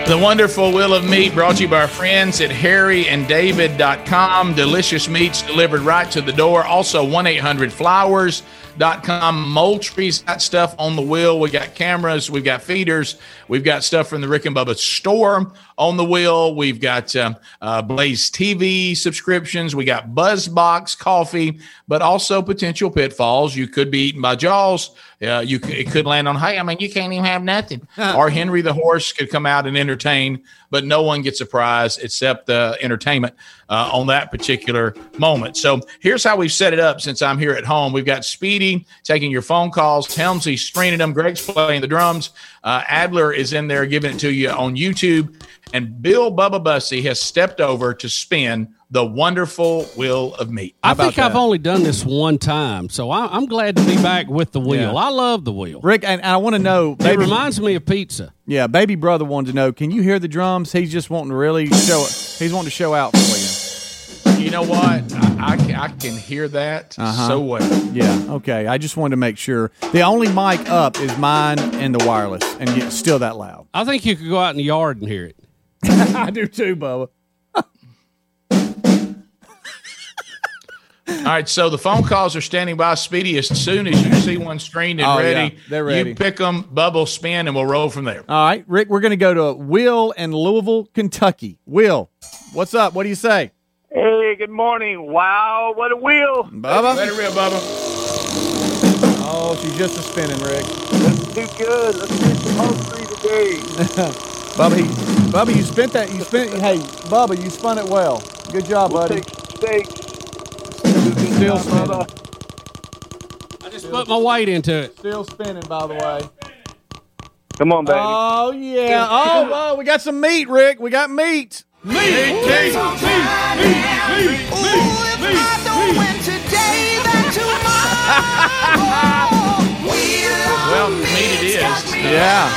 The wonderful Will of Meat brought to you by our friends at harry and david dot com. Delicious meats delivered right to the door. Also, one eight hundred flowers dot com. Moultrie's got stuff on the wheel. We got cameras. We've got feeders. We've got stuff from the Rick and Bubba store on the wheel. We've got um, uh, Blaze T V subscriptions. We got BuzzBox coffee, but also potential pitfalls. You could be eaten by Jaws. Uh, you it could land on, hey, I mean, you can't even have nothing. Huh. Or Henry the horse could come out and entertain, but no one gets a prize except the entertainment uh, on that particular moment. So here's how we've set it up since I'm here at home. We've got Speedy taking your phone calls, Helmsy screening them, Greg's playing the drums, uh, Adler is in there giving it to you on YouTube, and Bill Bubba Bussy has stepped over to spin the wonderful Wheel of Meat. How I think that? I've only done this one time, so I, I'm glad to be back with the wheel. Yeah. I love the wheel. Rick, and I want to know. Baby, it reminds me of pizza. Yeah, baby brother wanted to know, can you hear the drums? He's just wanting to really show it. He's wanting to show out for you. You know what? I, I, I can hear that uh-huh. so well. Yeah, okay. I just wanted to make sure. The only mic up is mine and the wireless, and it's still that loud. I think you could go out in the yard and hear it. I do too, Bubba. All right, so the phone calls are standing by. Speedy, as soon as you see one screened and oh, ready, yeah, they're ready. You pick them, bubble, spin, and we'll roll from there. All right, Rick, we're going to go to Will in Louisville, Kentucky. Will, what's up? What do you say? Hey, good morning. Wow, what a wheel. Bubba. Let it rip, Bubba. Oh, she's just a spinning, Rick. Let's do good. Let's do some Moultrie today. Bubba, he, Bubba, you spent that. You spent. Hey, Bubba, you spun it well. Good job, we'll buddy. Take steaks. Still spinning. I just put my weight into it. Still spinning, by the way. Come on, baby. Oh, yeah. Oh, oh, we got some meat, Rick. We got meat. Me, me, me, me, me, me, me, me, me, me, me, me, if I don't win today, then tomorrow. Well, meat it is. Yeah.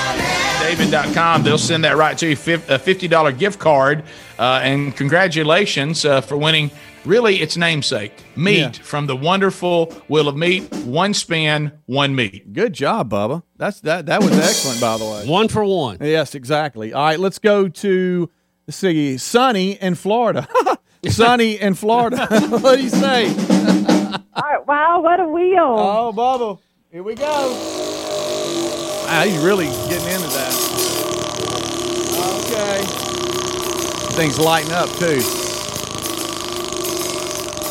David dot com, they'll send that right to you, a fifty dollars gift card. Uh, and congratulations uh, for winning, really, its namesake, meat yeah. from the wonderful Wheel of Meat. One spin, one meat. Good job, Bubba. That's that. That was excellent, by the way. One for one. Yes, exactly. All right, let's go to... Let's see, Sonny in Florida. Sonny in Florida. What do you say? Wow, what a wheel. Oh, Bubba. Here we go. Wow, he's really getting into that. Okay. Things lighting up, too.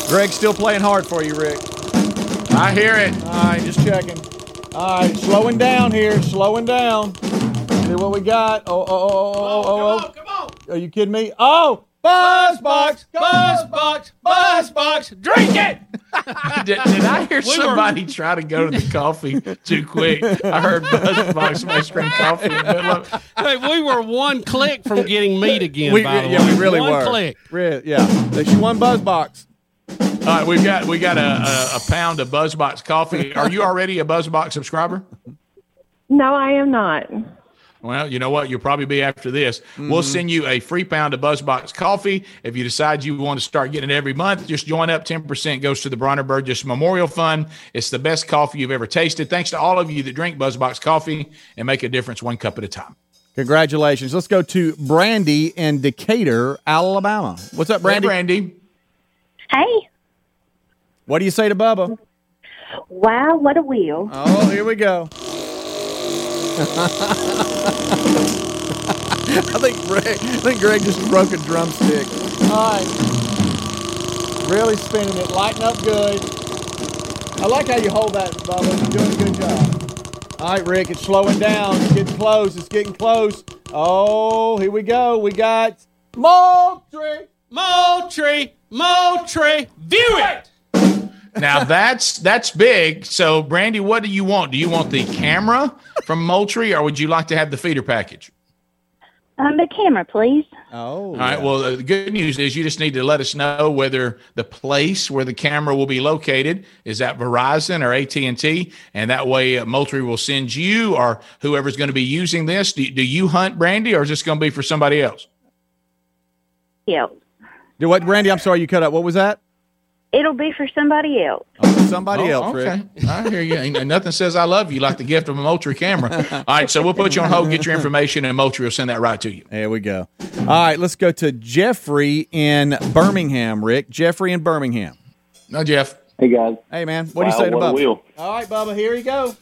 Greg's still playing hard for you, Rick. I hear it. All right, just checking. All right, slowing down here, slowing down. See what we got. Oh, oh, oh, oh, oh, oh. Come on, come on. Are you kidding me? Oh, BuzzBox, BuzzBox, BuzzBox, drink it! did, did I hear somebody try to go to the coffee too quick? I heard BuzzBox, somebody scream coffee. Hey, we were one click from getting meat again, we, by the yeah, way. Yeah, we really one were. One click. Really, yeah, they should won BuzzBox. All right, we've got, we got a, a, a pound of BuzzBox coffee. Are you already a BuzzBox subscriber? No, I am not. Well, you know what? You'll probably be after this. Mm-hmm. We'll send you a free pound of BuzzBox coffee. If you decide you want to start getting it every month, just join up. ten percent goes to the Bronner Burgess Memorial Fund. It's the best coffee you've ever tasted. Thanks to all of you that drink BuzzBox coffee and make a difference one cup at a time. Congratulations. Let's go to Brandy in Decatur, Alabama. What's up, Brandy? Hey, Brandy. Hey. What do you say to Bubba? Wow, what a wheel. Oh, here we go. I think Greg, I think Greg just broke a drumstick. All right, really spinning it, lighting up good. I like how you hold that, Bubba. You're doing a good job. All right, Rick, it's slowing down. It's getting close. It's getting close. Oh, here we go. We got Moultrie, Moultrie, Moultrie. View it. Now that's that's big. So, Brandy, what do you want? Do you want the camera from Moultrie, or would you like to have the feeder package? Um, the camera, please. Oh. All right. Yeah. Well, the good news is you just need to let us know whether the place where the camera will be located is at Verizon or A T and T, and that way uh, Moultrie will send you or whoever's going to be using this. Do, do you hunt, Brandy, or is this going to be for somebody else? Yeah. Do what, Brandy? I'm sorry, you cut out. What was that? It'll be for somebody else. Oh, somebody oh, else, okay. Rick. I hear you. Ain't nothing says I love you like the gift of a Moultrie camera. All right, so we'll put you on hold, get your information, and Moultrie will send that right to you. There we go. All right, let's go to Jeffrey in Birmingham, Rick. Jeffrey in Birmingham. No, Jeff. Hey, guys. Hey, man. What wow, do you say to Bubba? Wheel. All right, Bubba, here you go.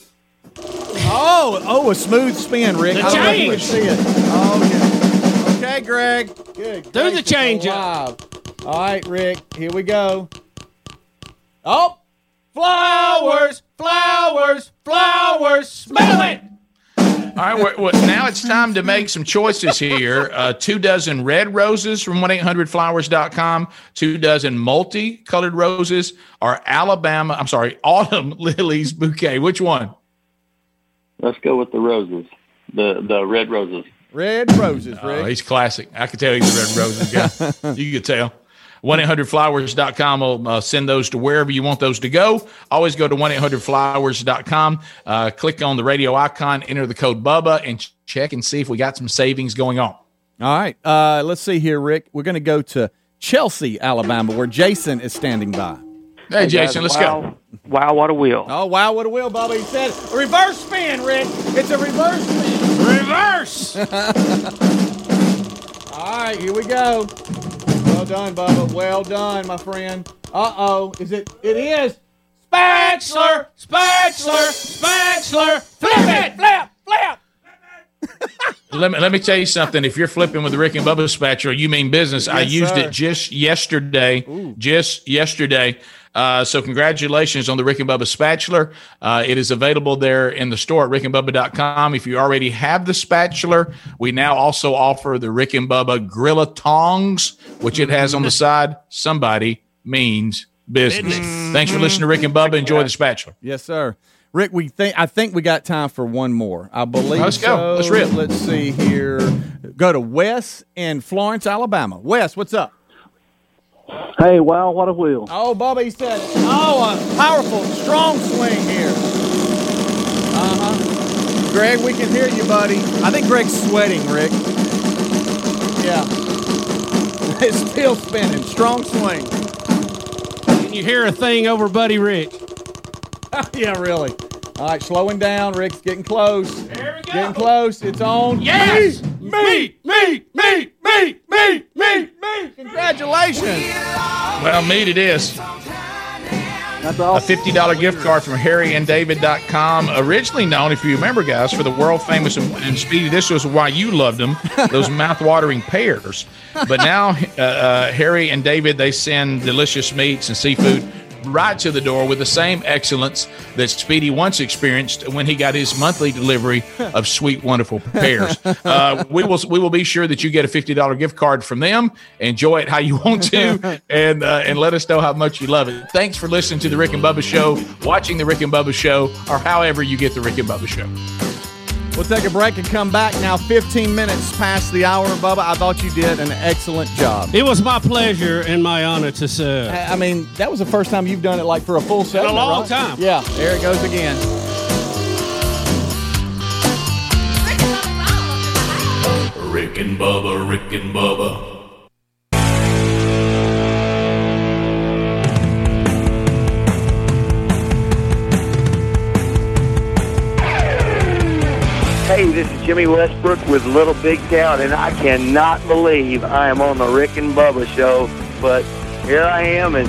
Oh, oh, a smooth spin, Rick. The I don't know if you can see it. Oh, yeah. Okay, Greg. Good. Do Thanks the change up. All right, Rick. Here we go. Oh, flowers, flowers, flowers, smell it. All right, we're, we're, now it's time to make some choices here. Uh, two dozen red roses from one eight hundred flowers dot com, two dozen multicolored roses, or Alabama, I'm sorry, autumn lilies bouquet. Which one? Let's go with the roses, the the red roses. Red roses, Rick. Oh, he's classic. I can tell he's a red roses guy. You can tell. one eight hundred flowers dot com will uh, send those to wherever you want those to go. Always go to one eight hundred flowers dot com. Uh, click on the radio icon, enter the code Bubba, and ch- check and see if we got some savings going on. All right. Uh, let's see here, Rick. We're going to go to Chelsea, Alabama, where Jason is standing by. Hey, hey Jason, guys, let's wow, go. Wow, what a wheel. Oh, wow, what a wheel, Bubba. He said a reverse spin, Rick. It's a reverse spin. Reverse. All right, here we go. Well done, Bubba. Well done, my friend. Uh-oh. Is it? It is. Spatchler! Spatchler! Spatchler! Flip it! Flip! Flip! let, me, let me tell you something. If you're flipping with the Rick and Bubba spatula, you mean business. Yes, I used sir. it just yesterday. Ooh. Just yesterday. Uh, so congratulations on the Rick and Bubba spatula. Uh, it is available there in the store at rick and bubba dot com. If you already have the spatula, we now also offer the Rick and Bubba Gorilla Tongs, which it has on the side. Somebody means business. Mm-hmm. Thanks for listening to Rick and Bubba. Enjoy the spatula. Yes, sir. Rick, we think I think we got time for one more. I believe Let's go. So. Let's rip. Let's see here. Go to Wes in Florence, Alabama. Wes, what's up? Hey, wow, what a wheel. Oh, Bubba said, oh, a powerful, strong swing here. Uh-huh. Greg, we can hear you, buddy. I think Greg's sweating, Rick. Yeah. It's still spinning. Strong swing. Can you hear a thing over Buddy Rick? Yeah, really. All right, slowing down. Rick's getting close. There we go. Getting close. It's on. Yes! Me! Me! Me! Me! Me! Me! Me! Me! Congratulations. Well, meat it is. That's awesome. A fifty dollars gift card from harry and david dot com. Originally known, if you remember, guys, for the world-famous and speedy. This was why you loved them, those mouth-watering pears. But now, uh, uh, Harry and David, they send delicious meats and seafood right to the door with the same excellence that Speedy once experienced when he got his monthly delivery of sweet, wonderful pears. Uh, we will we will be sure that you get a fifty dollars gift card from them. Enjoy it how you want to, and uh, and let us know how much you love it. Thanks for listening to The Rick and Bubba Show, watching The Rick and Bubba Show, or however you get The Rick and Bubba Show. We'll take a break and come back now fifteen minutes past the hour. Bubba, I thought you did an excellent job. It was my pleasure and my honor to serve. I mean, that was the first time you've done it like for a full segment. In a long right? time. Yeah, there it goes again. Rick and Bubba, Rick and Bubba. Hey, this is Jimmy Westbrook with Little Big Town, and I cannot believe I am on the Rick and Bubba Show, but here I am, and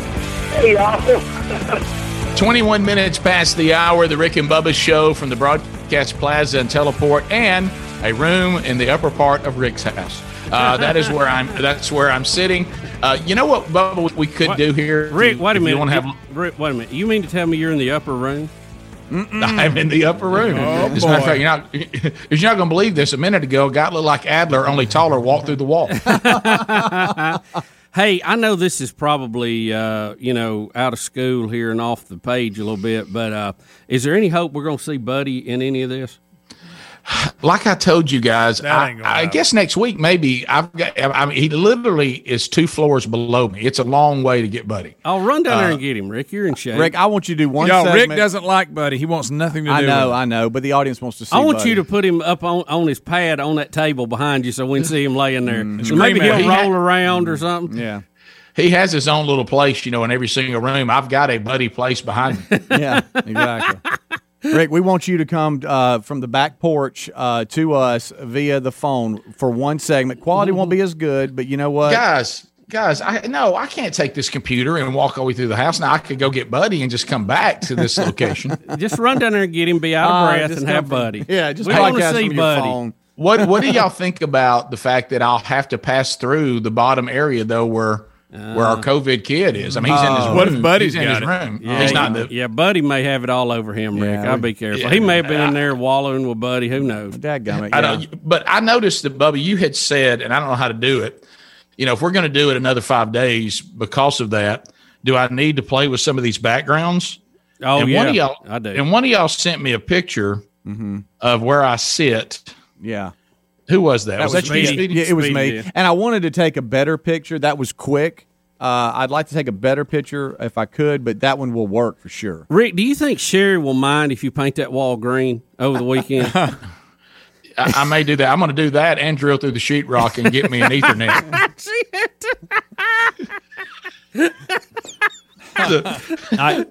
hey, y'all. twenty-one minutes past the hour, the Rick and Bubba Show from the Broadcast Plaza and Teleport, and a room in the upper part of Rick's house. Uh, that is where I'm. That's where I'm sitting. Uh, you know what, Bubba, we could what? do here? Rick, wait a minute. You want to have? Rick, wait a minute. You mean to tell me you're in the upper room? Mm-mm. I'm in the upper room. Oh, as a matter of fact, you're not, you're not going to believe this. A minute ago, a guy looked like Adler, only taller, walked through the wall. Hey, I know this is probably, uh, you know, out of school here and off the page a little bit, but uh, is there any hope we're going to see Buddy in any of this? Like I told you guys, I, I guess next week maybe I've got. I mean, he literally is two floors below me. It's a long way to get Buddy. I'll run down uh, there and get him, Rick. You're in shape, Rick. I want you to do one. No, Rick doesn't like Buddy. He wants nothing to do. I know, with him. I know. But the audience wants to see. I want Buddy. you to put him up on, on his pad on that table behind you, so we can see him laying there. Mm-hmm. So maybe he'll he roll had, around or something. Yeah. He has his own little place, you know, in every single room. I've got a Buddy place behind me. Yeah, exactly. Rick, we want you to come uh, from the back porch uh, to us via the phone for one segment. Quality won't be as good, but you know what? Guys, guys, I no, I can't take this computer and walk all the way through the house. Now I could go get Buddy and just come back to this location. Just run down there and get him, be out of uh, breath, and have from, Buddy. Yeah, just we want to see Buddy. Phone. What What do y'all think about the fact that I'll have to pass through the bottom area, though, where... Uh, where our COVID kid is. I mean, he's in his room. What if Buddy's in his room? Yeah, he's not. He, the, yeah, Buddy may have it all over him, Rick. Yeah, I'll be careful. Yeah, he may have been I, in there wallowing with Buddy. Who knows? Dadgummit, yeah. I don't, but I noticed that, Bubba, you had said, and I don't know how to do it, you know, if we're going to do it another five days because of that, do I need to play with some of these backgrounds? Oh, and yeah. One of y'all, I do. And one of y'all sent me a picture mm-hmm. of where I sit. Yeah. Who was that? that was, was that you? Yeah, it was me. Yeah. And I wanted to take a better picture. That was quick. Uh, I'd like to take a better picture if I could, but that one will work for sure. Rick, do you think Sherry will mind if you paint that wall green over the weekend? I, I may do that. I'm going to do that and drill through the sheetrock and get me an Ethernet. I,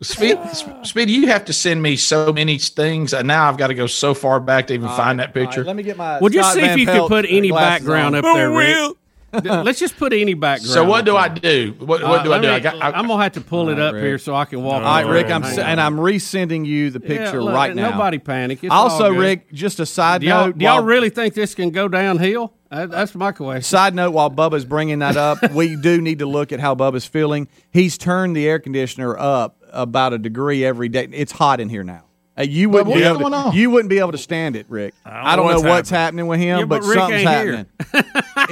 Speedy, Speedy, you have to send me so many things, and now I've got to go so far back to even all find right, that picture. Right, let me get my. Well, just see if you can put any background on. up there, Rick. Let's just put any background. So what do I do? What, what do uh, I do? Me, I got, I, I'm gonna have to pull it up, Rick, here so I can walk. All right, Rick. I'm s- and I'm resending you the picture yeah, look, right now. Nobody panic. It's also, Rick, just a side do y'all, note. Do y'all while, really think this can go downhill? That's my question. Side note: while Bubba's bringing that up, we do need to look at how Bubba's feeling. He's turned the air conditioner up about a degree every day. It's hot in here now. Uh, you wouldn't be able to, you wouldn't be able to stand it, Rick. I don't, I don't know what's, know what's happening. happening with him, yeah, but, but something's happening.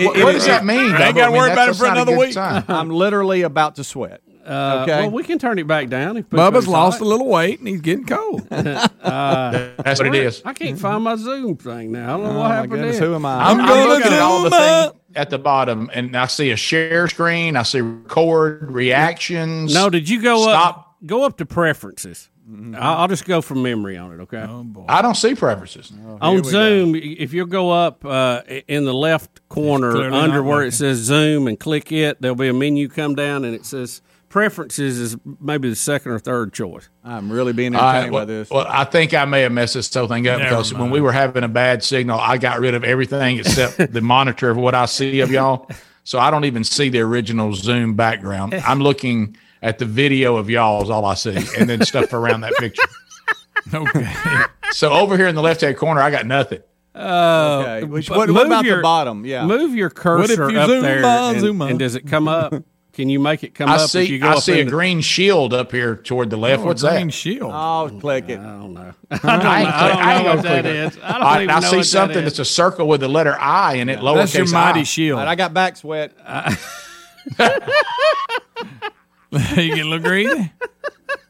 it, it, what does that mean? I ain't got to worry about it for another week. I'm literally about to sweat. Uh, okay. Well, we can turn it back down. If Bubba's lost hot. a little weight, and he's getting cold. uh, That's what it is. I can't find my Zoom thing now. I don't know oh what happened goodness, there. Who am I? I'm, I'm going to look at all the things at the bottom, and I see a share screen. I see record, reactions. No, did you go up? Go up to preferences. I'll just go from memory on it, okay? Oh, boy. I don't see preferences. Oh, on Zoom, go. if you'll go up uh, in the left corner under where it says Zoom and click it, there'll be a menu come down, and it says preferences is maybe the second or third choice. I'm really being entertained right, well, by this. Well, I think I may have messed this whole thing up Never because mind. when we were having a bad signal, I got rid of everything except the monitor of what I see of y'all. So I don't even see the original Zoom background. I'm looking – at the video of y'all is all I see, and then stuff around that picture. Okay. So over here in the left-hand corner, I got nothing. Uh, okay. Which, what, what about your, the bottom? Yeah. Move your cursor you up there, on, and, and does it come up? Can you make it come I up? See, if you go I up see a the... green shield up here toward the left. Oh, What's green that? Green shield. Oh, click it. I don't know. I don't, I know. I don't I know, know what that is. I don't I, even I know I see what something that that's a circle with the letter I in it, yeah, lowercase I. That's your mighty I. shield. Right, I got back sweat. Uh, You get a little greedy.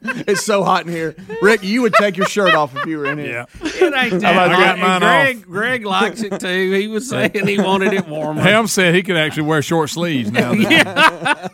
It's so hot in here, Rick. You would take your shirt off if you were in here. Yeah, it ain't that hot. I got mine Greg, off. Greg likes it too. He was saying he wanted it warmer. Helms said he could actually wear short sleeves now. Yeah.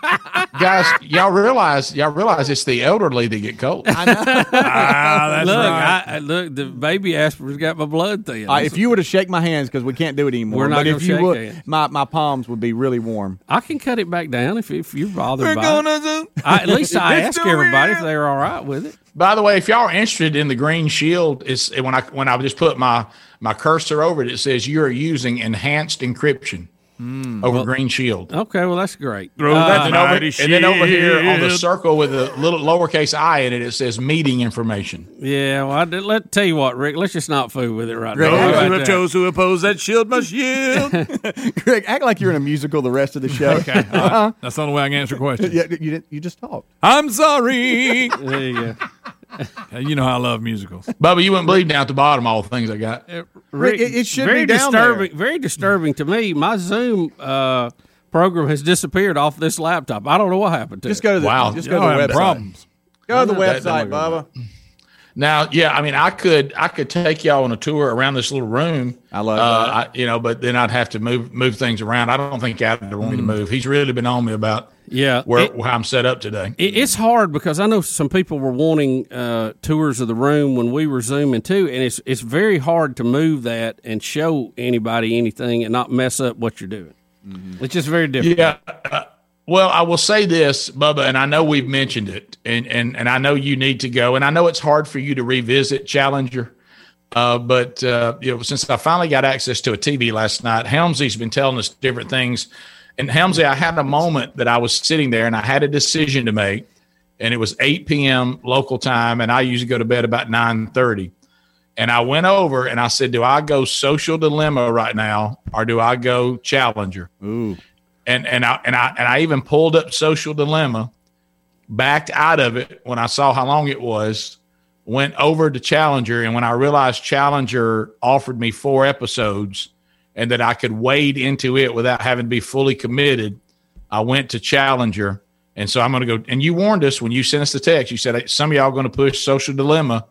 Guys, y'all realize y'all realize it's the elderly that get cold. I know. Ah, that's look, right. I, look, the baby aspirin's got my blood thin. Right, if you were to shake my hands, because we can't do it anymore. We're not going to shake would, hands. My my palms would be really warm. I can cut it back down if if you're bothered we're by going it. To I, at least I ask everybody if they're all right with it. By the way, if y'all are interested in the green shield, it's when I when I just put my my cursor over it, it says you are using enhanced encryption mm, over well, green shield. Okay, well that's great. Uh, and, then over, and then over here on the circle with a little lowercase I in it, it says meeting information. Yeah, well, I did, let tell you what, Rick, let's just not fool with it right Greg, now. Those right right who oppose that shield must yield. Greg, act like you're in a musical the rest of the show. Okay, right. uh-huh. That's the only way I can answer questions. Yeah, you didn't, you just talked. I'm sorry. There you go. You know I love musicals, Bubba. You wouldn't believe down at the bottom all the things I got. Rick, Rick, it, it should very be down disturbing. There. Very disturbing to me. My Zoom uh, program has disappeared off this laptop. I don't know what happened to just it. Go to the, wow. Just go to the website. Problems. Go to the website, Bubba. Now, yeah, I mean, I could I could take y'all on a tour around this little room. I love uh, that. I, you know, but then I'd have to move move things around. I don't think Adam would want me to move. He's really been on me about yeah where it, how I'm set up today. It, it's hard because I know some people were wanting uh, tours of the room when we were Zooming too, and it's it's very hard to move that and show anybody anything and not mess up what you're doing. Mm-hmm. It's just very difficult. Yeah. Uh, Well, I will say this, Bubba, and I know we've mentioned it, and, and, and I know you need to go, and I know it's hard for you to revisit Challenger, uh, but uh, you know, since I finally got access to a T V last night, Helmsy's been telling us different things, and Helmsy, I had a moment that I was sitting there, and I had a decision to make, and it was eight p.m. local time, and I usually go to bed about nine thirty, and I went over, and I said, do I go Social Dilemma right now, or do I go Challenger? Ooh. And and I and I and I even pulled up Social Dilemma, backed out of it when I saw how long it was, went over to Challenger, and when I realized Challenger offered me four episodes and that I could wade into it without having to be fully committed, I went to Challenger. And so I'm going to go. And you warned us when you sent us the text. You said hey, some of y'all are going to push Social Dilemma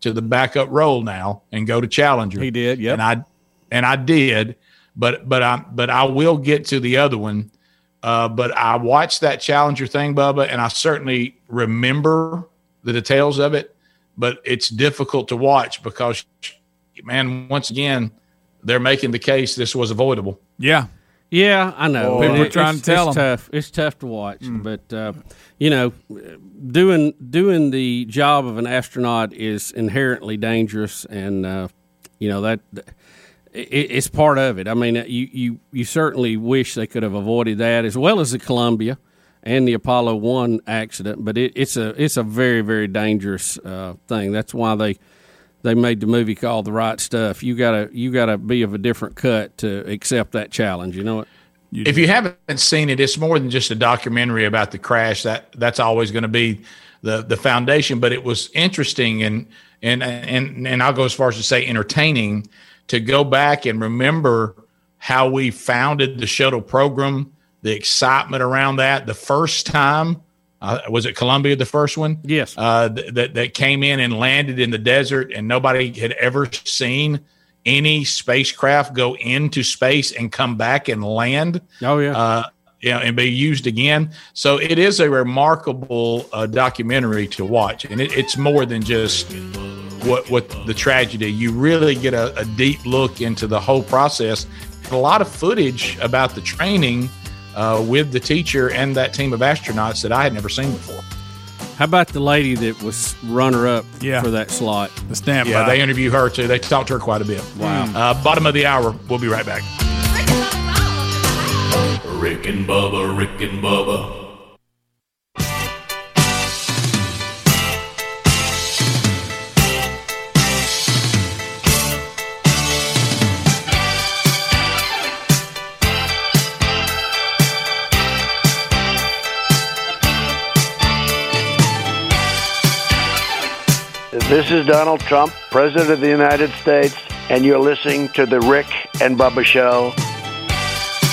to the backup role now and go to Challenger. He did, yeah. And I and I did. But but I but I will get to the other one. Uh, but I watched that Challenger thing, Bubba, and I certainly remember the details of it. But it's difficult to watch because, man, once again, they're making the case this was avoidable. Yeah, yeah, I know. People are trying to tell them. Tough. It's tough to watch, mm. but uh, you know, doing doing the job of an astronaut is inherently dangerous, and uh, you know that. it, it's part of it. I mean, you, you, you certainly wish they could have avoided that, as well as the Columbia and the Apollo one accident. But it, it's a it's a very, very dangerous uh, thing. That's why they they made the movie called The Right Stuff. You gotta you gotta be of a different cut to accept that challenge. You know what? You if do. You haven't seen it, it's more than just a documentary about the crash. That that's always going to be the the foundation. But it was interesting and and and and I'll go as far as to say entertaining to go back and remember how we founded the shuttle program. The excitement around that, the first time, uh, was it Columbia, the first one? Yes. Uh, th- that, that came in and landed in the desert, and nobody had ever seen any spacecraft go into space and come back and land. Oh, yeah. Uh, you know, and be used again. So it is a remarkable uh, documentary to watch, and it, it's more than just what, what the tragedy. You really get a, a deep look into the whole process. A lot of footage about the training Uh, with the teacher and that team of astronauts that I had never seen before. How about the lady that was runner-up yeah. for that slot? The standby. Yeah, they interview her, too. They talked to her quite a bit. Wow. Mm. Uh, bottom of the hour. We'll be right back. Rick and Bubba, Rick and Bubba. This is Donald Trump, President of the United States, and you're listening to The Rick and Bubba Show.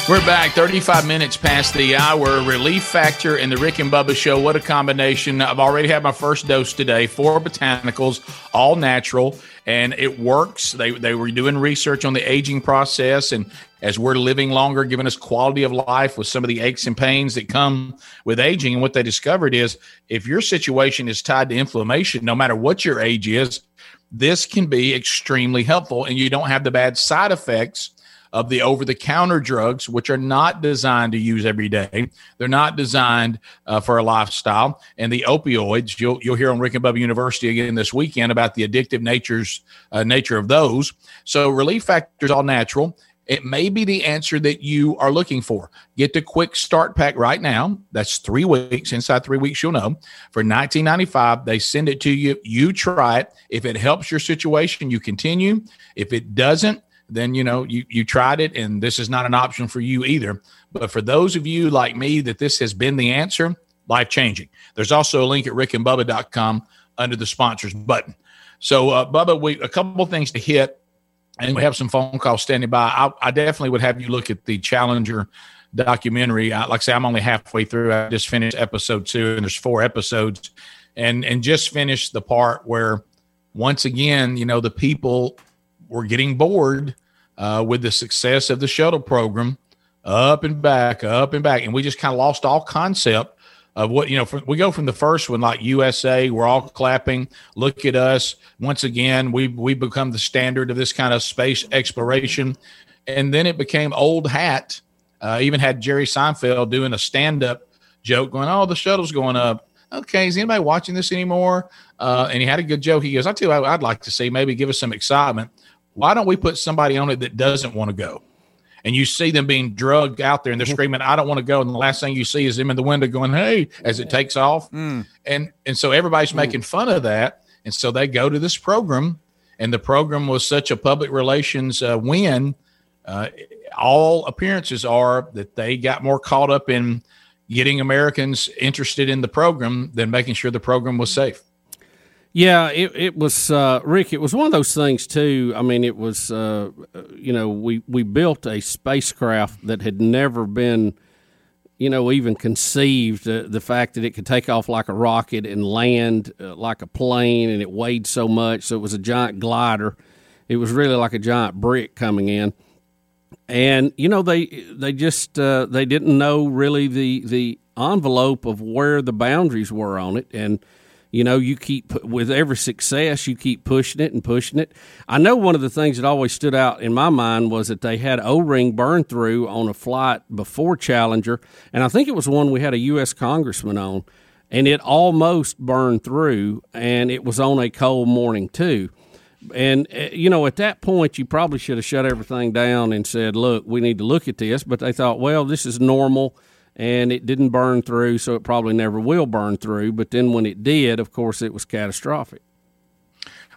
We're back, thirty-five minutes past the hour. Relief Factor and The Rick and Bubba Show, what a combination. I've already had my first dose today, four botanicals, all natural, and it works. They they were doing research on the aging process, and as we're living longer, giving us quality of life with some of the aches and pains that come with aging. And what they discovered is if your situation is tied to inflammation, no matter what your age is, this can be extremely helpful. And you don't have the bad side effects of the over-the-counter drugs, which are not designed to use every day. They're not designed uh, for a lifestyle. And the opioids, you'll you'll hear on Rick and Bubba University again this weekend about the addictive natures uh, nature of those. So Relief Factor is all natural. It may be the answer that you are looking for. Get the quick start pack right now. That's three weeks. Inside three weeks, you'll know. For nineteen ninety-five dollars, they send it to you. You try it. If it helps your situation, you continue. If it doesn't, then, you know, you, you tried it, and this is not an option for you either. But for those of you like me that this has been the answer, life-changing. There's also a link at rick and bubba dot com under the sponsors button. So, uh, Bubba, we a couple things to hit. And we have some phone calls standing by. I, I definitely would have you look at the Challenger documentary. I, like I say, I'm only halfway through. I just finished episode two, and there's four episodes. And and just finished the part where, once again, you know, the people were getting bored uh, with the success of the shuttle program, up and back, up and back. And we just kind of lost all concept of what, you know, from, we go from the first one, like U S A, we're all clapping, look at us. Once again, we we become the standard of this kind of space exploration. And then it became old hat. Uh, even had Jerry Seinfeld doing a stand-up joke going, oh, the shuttle's going up. Okay, is anybody watching this anymore? Uh, and he had a good joke. He goes, I tell you what I'd like to see, maybe give us some excitement. Why don't we put somebody on it that doesn't want to go? And you see them being drugged out there, and they're screaming, I don't want to go. And the last thing you see is them in the window going, hey, as it takes off. Mm. And and so everybody's making fun of that. And so they go to this program, and the program was such a public relations uh, win. Uh, all appearances are that they got more caught up in getting Americans interested in the program than making sure the program was safe. Yeah, it it was, uh, Rick, it was one of those things, too. I mean, it was, uh, you know, we, we built a spacecraft that had never been, you know, even conceived. Uh, the fact that it could take off like a rocket and land uh, like a plane, and it weighed so much. So it was a giant glider. It was really like a giant brick coming in. And, you know, they they just, uh, they didn't know really the, the envelope of where the boundaries were on it. And, you know, you keep with every success, you keep pushing it and pushing it. I know one of the things that always stood out in my mind was that they had O-ring burn through on a flight before Challenger. And I think it was one we had a U S congressman on, and it almost burned through, and it was on a cold morning too. And, you know, at that point, you probably should have shut everything down and said, look, we need to look at this. But they thought, well, this is normal, and it didn't burn through, so it probably never will burn through. But then when it did, of course, it was catastrophic.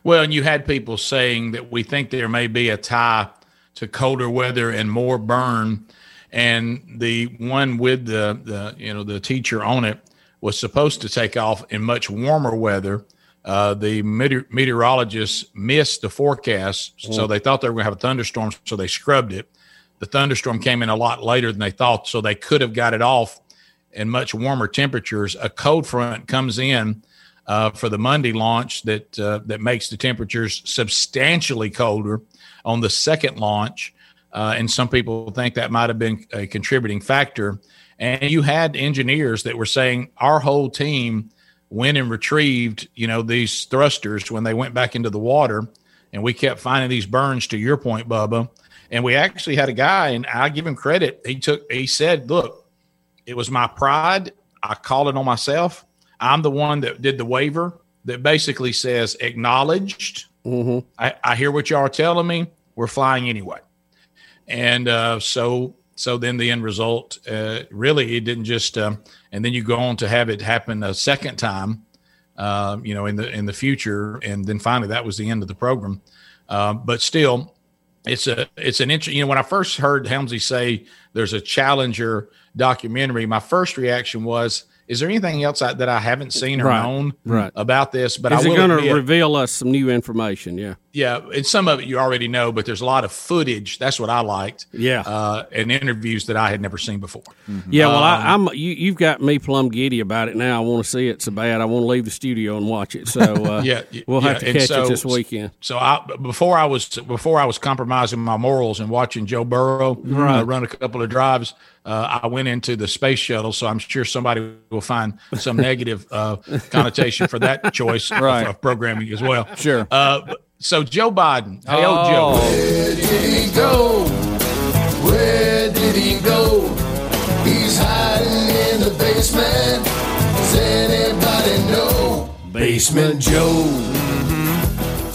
Well, and you had people saying that we think there may be a tie to colder weather and more burn. And the one with the, the you know, the teacher on it was supposed to take off in much warmer weather. Uh, the meteor- meteorologists missed the forecast, mm. so they thought they were going to have a thunderstorm, so they scrubbed it. The thunderstorm came in a lot later than they thought, so they could have got it off in much warmer temperatures. A cold front comes in uh, for the Monday launch that uh, that makes the temperatures substantially colder on the second launch, uh, and some people think that might have been a contributing factor. And you had engineers that were saying our whole team went and retrieved, you know, these thrusters when they went back into the water, and we kept finding these burns, to your point, Bubba. And we actually had a guy, and I give him credit. He took, he said, look, it was my pride. I called it on myself. I'm the one that did the waiver that basically says acknowledged. Mm-hmm. I, I hear what y'all are telling me. We're flying anyway. And uh, so, So then the end result, uh, really, it didn't just um, – and then you go on to have it happen a second time, uh, you know, in the in the future. And then finally, that was the end of the program. Uh, but still, it's a it's an interesting – you know, when I first heard Helmsy say there's a Challenger documentary, my first reaction was, is there anything else I, that I haven't seen or right, known right. about this? But is I it going to reveal us some new information? Yeah. Yeah. And some of it you already know, but there's a lot of footage. That's what I liked. Yeah. Uh, and interviews that I had never seen before. Mm-hmm. Yeah. Well, um, I, I'm, you, you've got me plumb giddy about it now. I want to see it so bad. I want to leave the studio and watch it. So uh, yeah, we'll yeah, have to catch so, it this weekend. So I, before I was, before I was compromising my morals and watching Joe Burrow right. uh, run a couple of drives, Uh, I went into the space shuttle, so I'm sure somebody will find some negative uh, connotation for that choice right. of, of programming as well. Sure. Uh, so Joe Biden. Hey, oh. old Joe. Where did he go? Where did he go? He's hiding in the basement. Does anybody know? Basement Joe.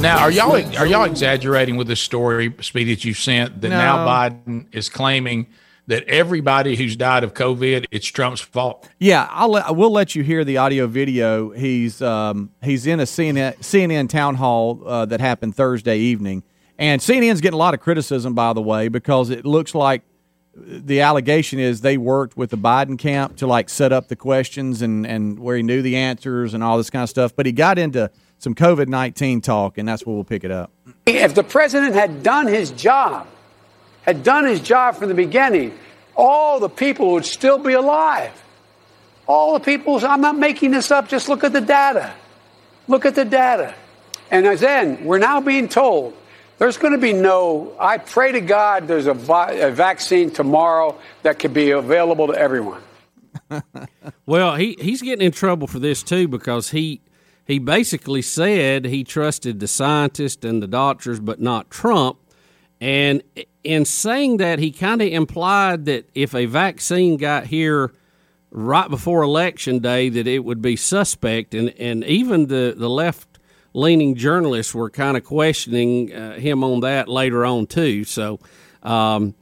Now, are y'all are y'all exaggerating with this story, Speedy, that you sent, that no. now Biden is claiming that everybody who's died of COVID, it's Trump's fault? Yeah, I'll let, we'll let you hear the audio video. He's um, he's in a C N N, C N N town hall uh, that happened Thursday evening. And C N N's getting a lot of criticism, by the way, because it looks like the allegation is they worked with the Biden camp to, like, set up the questions and, and where he knew the answers and all this kind of stuff. But he got into some COVID nineteen talk, and that's where we'll pick it up. If the president had done his job, had done his job from the beginning, all the people would still be alive. All the people, I'm not making this up, just look at the data. Look at the data. And as then, we're now being told there's going to be no, I pray to God there's a, vi- a vaccine tomorrow that could be available to everyone. Well, he, he's getting in trouble for this too, because he, he basically said he trusted the scientists and the doctors, but not Trump. And in saying that, he kind of implied that if a vaccine got here right before Election Day, that it would be suspect. And, and even the, the left-leaning journalists were kind of questioning uh, him on that later on, too. So, um,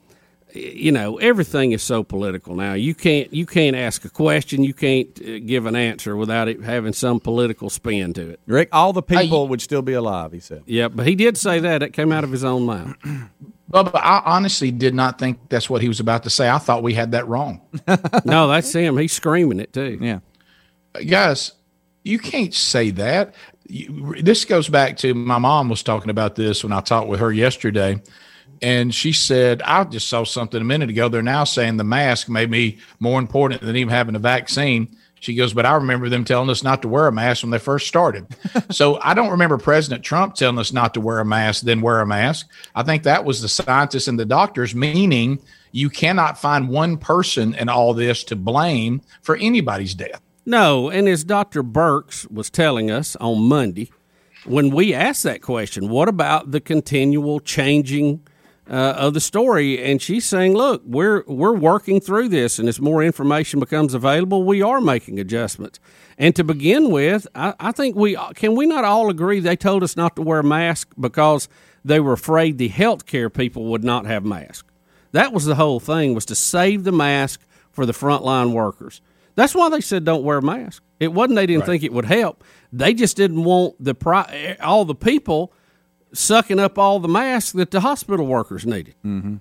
you know, everything is so political now. You can't you can't ask a question. You can't uh, give an answer without it having some political spin to it. Rick, all the people I, would still be alive, he said. Yeah, but he did say that. It came out of his own mouth. Bubba, I honestly did not think that's what he was about to say. I thought we had that wrong. No, that's him. He's screaming it, too. Yeah. Uh, guys, you can't say that. You, this goes back to my mom was talking about this when I talked with her yesterday. And she said, I just saw something a minute ago. They're now saying the mask may be more important than even having a vaccine. She goes, but I remember them telling us not to wear a mask when they first started. So I don't remember President Trump telling us not to wear a mask, then wear a mask. I think that was the scientists and the doctors, meaning you cannot find one person in all this to blame for anybody's death. No, and as Doctor Birx was telling us on Monday, when we asked that question, what about the continual changing uh, of the story, and she's saying, look, we're we're working through this, and as more information becomes available, we are making adjustments. And to begin with, I, I think we can we not all agree they told us not to wear masks because they were afraid the healthcare people would not have masks. That was the whole thing, was to save the mask for the frontline workers. That's why they said don't wear a mask. It wasn't they didn't right. think it would help. They just didn't want the pri- all the people sucking up all the masks that the hospital workers needed. Mm-hmm.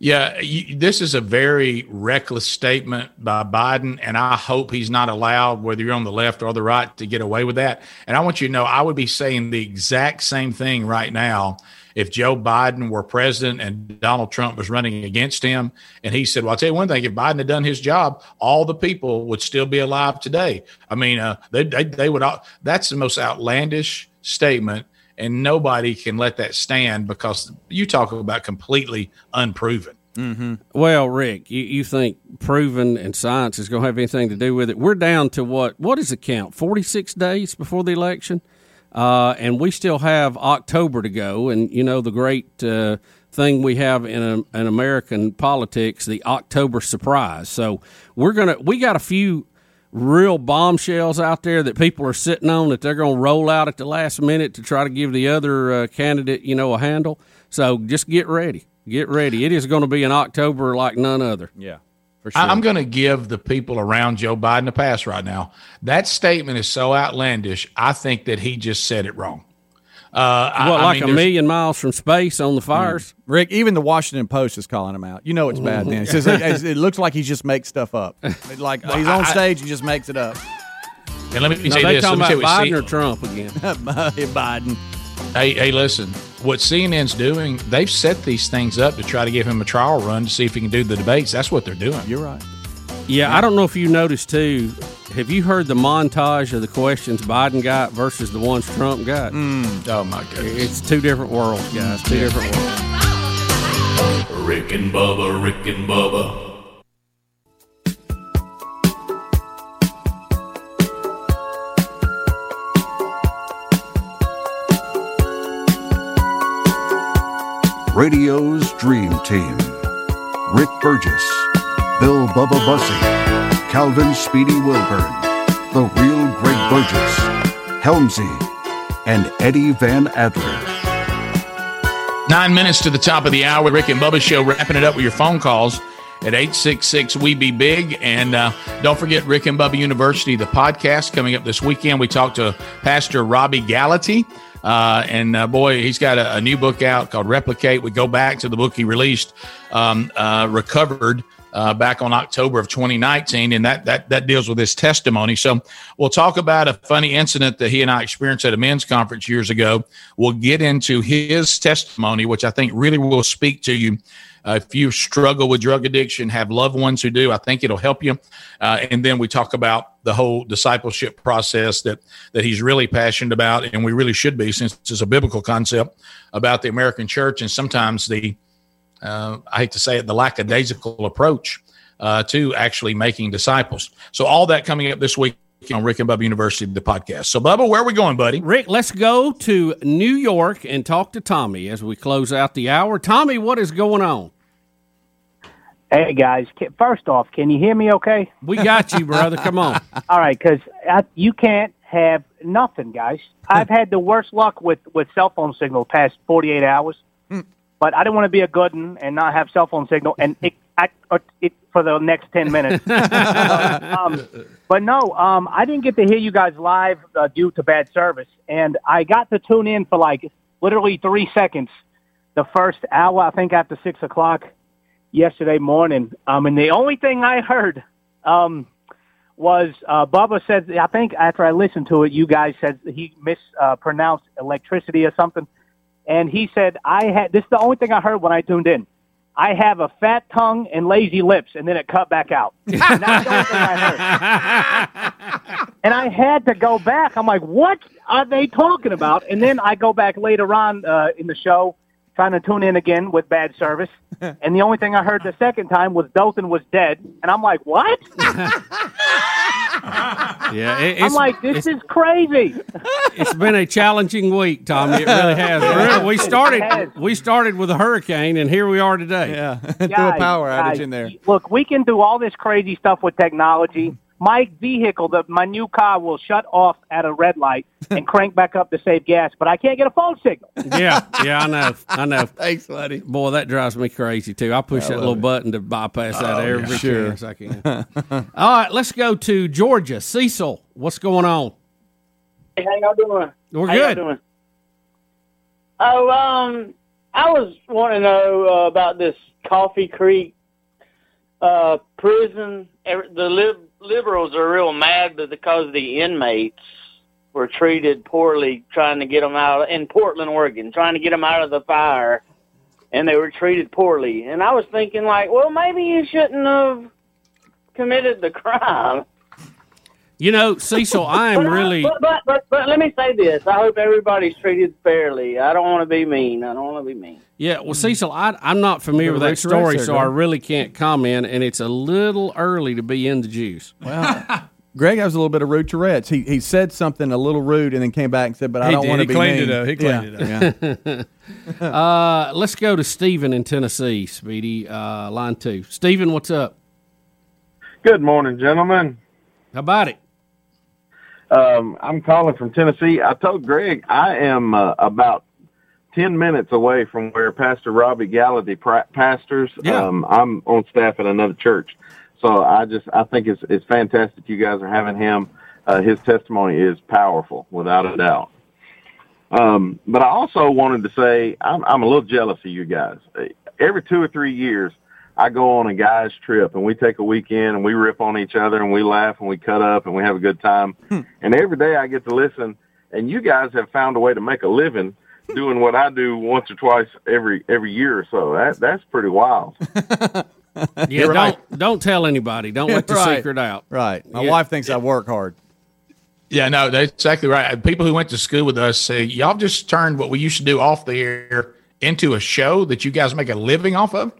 Yeah, you, this is a very reckless statement by Biden, and I hope he's not allowed, whether you're on the left or the right, to get away with that. And I want you to know I would be saying the exact same thing right now if Joe Biden were president and Donald Trump was running against him, and he said, well, I'll tell you one thing, if Biden had done his job, all the people would still be alive today. I mean, uh, they, they, they would all, that's the most outlandish statement, and nobody can let that stand because you talk about completely unproven. Mm-hmm. Well, Rick, you, you think proven and science is going to have anything to do with it? We're down to what, what is the count, forty-six days before the election? Uh, and we still have October to go. And, you know, the great uh, thing we have in, a, in American politics, the October surprise. So we're going to we got a few real bombshells out there that people are sitting on that they're going to roll out at the last minute to try to give the other uh, candidate, you know, a handle. So just get ready. Get ready. It is going to be an October like none other. Yeah. Sure. I'm going to give the people around Joe Biden a pass right now. That statement is so outlandish, I think that he just said it wrong. Uh, what, I, I like mean, a million miles from space on the fires? Mm. Rick, even the Washington Post is calling him out. You know it's bad, man. It, says, it, it looks like he just makes stuff up. Like well, he's on stage, he just makes it up. And let me no, say this. Let me say Biden C- or Trump again? Biden. Hey, hey, listen. What C N N's doing, they've set these things up to try to give him a trial run to see if he can do the debates. That's what they're doing. You're right. Yeah, yeah. I don't know if you noticed, too. Have you heard the montage of the questions Biden got versus the ones Trump got? Mm. Oh, my goodness. It's two different worlds, guys. Two different worlds. Rick and Bubba, Rick and Bubba. Radio's Dream Team. Rick Burgess, Bill Bubba Bussey, Calvin Speedy Wilburn, the real Greg Burgess, Helmsy, and Eddie Van Adler. Nine minutes to the top of the hour. Rick and Bubba Show, wrapping it up with your phone calls at eight six six, W E B E BIG. And uh, don't forget Rick and Bubba University, the podcast coming up this weekend. We talked to Pastor Robby Gallaty. Uh, and, uh, boy, he's got a, a new book out called Replicate. We go back to the book he released, um, uh, Recovered, uh, back on October of twenty nineteen. And that, that, that deals with his testimony. So we'll talk about a funny incident that he and I experienced at a men's conference years ago. We'll get into his testimony, which I think really will speak to you. Uh, if you struggle with drug addiction, have loved ones who do, I think it'll help you. Uh, and then we talk about the whole discipleship process that, that he's really passionate about, and we really should be, since it's a biblical concept about the American church and sometimes the, uh, I hate to say it, the lackadaisical approach uh, to actually making disciples. So all that coming up this week on Rick and Bubba University, the podcast. So, Bubba, where are we going, buddy? Rick, let's go to New York and talk to Tommy as we close out the hour. Tommy, what is going on? Hey, guys. First off, can you hear me okay? We got you, brother. Come on. All right, because you can't have nothing, guys. I've had the worst luck with, with cell phone signal the past forty-eight hours, mm. but I didn't want to be a good one and not have cell phone signal, and it, I, it for the next ten minutes. um, but no, um, I didn't get to hear you guys live uh, due to bad service. And I got to tune in for like literally three seconds the first hour, I think after six o'clock yesterday morning. Um, and the only thing I heard um, was uh, Bubba said, I think after I listened to it, you guys said he mispronounced uh, electricity or something. And he said, I had, this is the only thing I heard when I tuned in. I have a fat tongue and lazy lips, and then it cut back out. And that's the only thing I heard. And I had to go back. I'm like, what are they talking about? And then I go back later on uh, in the show, trying to tune in again with bad service. And the only thing I heard the second time was Dalton was dead. And I'm like, what? Yeah, it, it's, I'm like, this is crazy. It's been a challenging week, Tommy. It really has. Really, we started has. we started with a hurricane, and here we are today. Yeah, threw a power outage guys, in there. Look, we can do all this crazy stuff with technology. My vehicle, the, my new car, will shut off at a red light and crank back up to save gas, but I can't get a phone signal. Yeah, yeah, I know, I know. Thanks, buddy. Boy, that drives me crazy, too. I push I that little it. button to bypass oh, that every yeah, sure. chance I can. All right, let's go to Georgia. Cecil, what's going on? Hey, how y'all doing? We're how good. Y'all doing? Oh, um, I was wanting to know uh, about this Coffee Creek uh, prison, the live. Liberals are real mad because the inmates were treated poorly trying to get them out in Portland, Oregon, trying to get them out of the fire, and they were treated poorly. And I was thinking, like, well, maybe you shouldn't have committed the crime. You know, Cecil, I am but, really... But, but, but, but let me say this. I hope everybody's treated fairly. I don't want to be mean. I don't want to be mean. Yeah, well, Cecil, I, I'm not familiar with that story, so I really can't comment, and it's a little early to be in the juice. Wow. Greg has a little bit of rude Tourette's. He he said something a little rude and then came back and said, but I don't want to be mean. He cleaned it up. He cleaned it up. Yeah. uh, let's go to Stephen in Tennessee, Speedy, uh, line two. Stephen, what's up? Good morning, gentlemen. How about it? Um, I'm calling from Tennessee. I told Greg I am uh, about ten minutes away from where Pastor Robby Gallaty pra- pastors. Yeah. Um, I'm on staff at another church. So I just I think it's it's fantastic you guys are having him. Uh, his testimony is powerful, without a doubt. Um, but I also wanted to say I'm, I'm a little jealous of you guys. Every two or three years, I go on a guy's trip, and we take a weekend, and we rip on each other, and we laugh, and we cut up, and we have a good time. Hmm. And every day I get to listen, and you guys have found a way to make a living doing what I do once or twice every every year or so. That That's pretty wild. Yeah, right. don't, don't tell anybody. Don't let the right. secret out. Right. My yeah. wife thinks yeah. I work hard. Yeah, no, that's exactly right. People who went to school with us say, y'all just turned what we used to do off the air into a show that you guys make a living off of?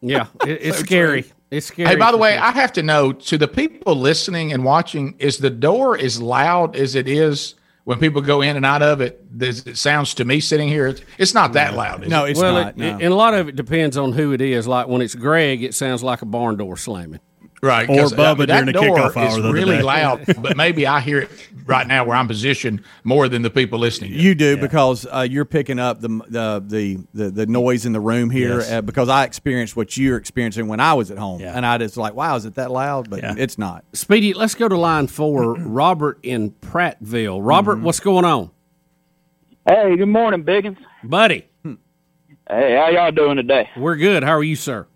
Yeah, it, it's so scary. True. It's scary. Hey, by the way, me. I have to know, to the people listening and watching, is the door as loud as it is when people go in and out of it? Does it sounds to me sitting here, it's not that no. loud. Is no, it's well, not. It, no. It, and a lot of it depends on who it is. Like when it's Greg, it sounds like a barn door slamming. Right. Or Bubba I mean, during the kickoff hour. It's really loud, but maybe I hear it right now where I'm positioned more than the people listening. To. You do yeah. because uh, you're picking up the, the the the the noise in the room here yes. uh, because I experienced what you're experiencing when I was at home. Yeah. And I just like, wow, is it that loud? But yeah. it's not. Speedy, let's go to line four, Robert in Prattville. Robert, mm-hmm. what's going on? Hey, good morning, Biggins. Buddy. Hmm. Hey, how y'all doing today? We're good. How are you, sir?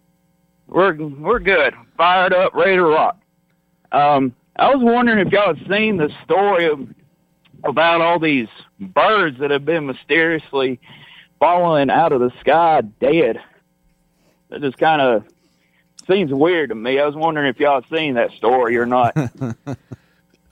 We're we're good. Fired up, ready to rock. Um, I was wondering if y'all had seen the story of, about all these birds that have been mysteriously falling out of the sky dead. That just kind of seems weird to me. I was wondering if y'all had seen that story or not. uh, you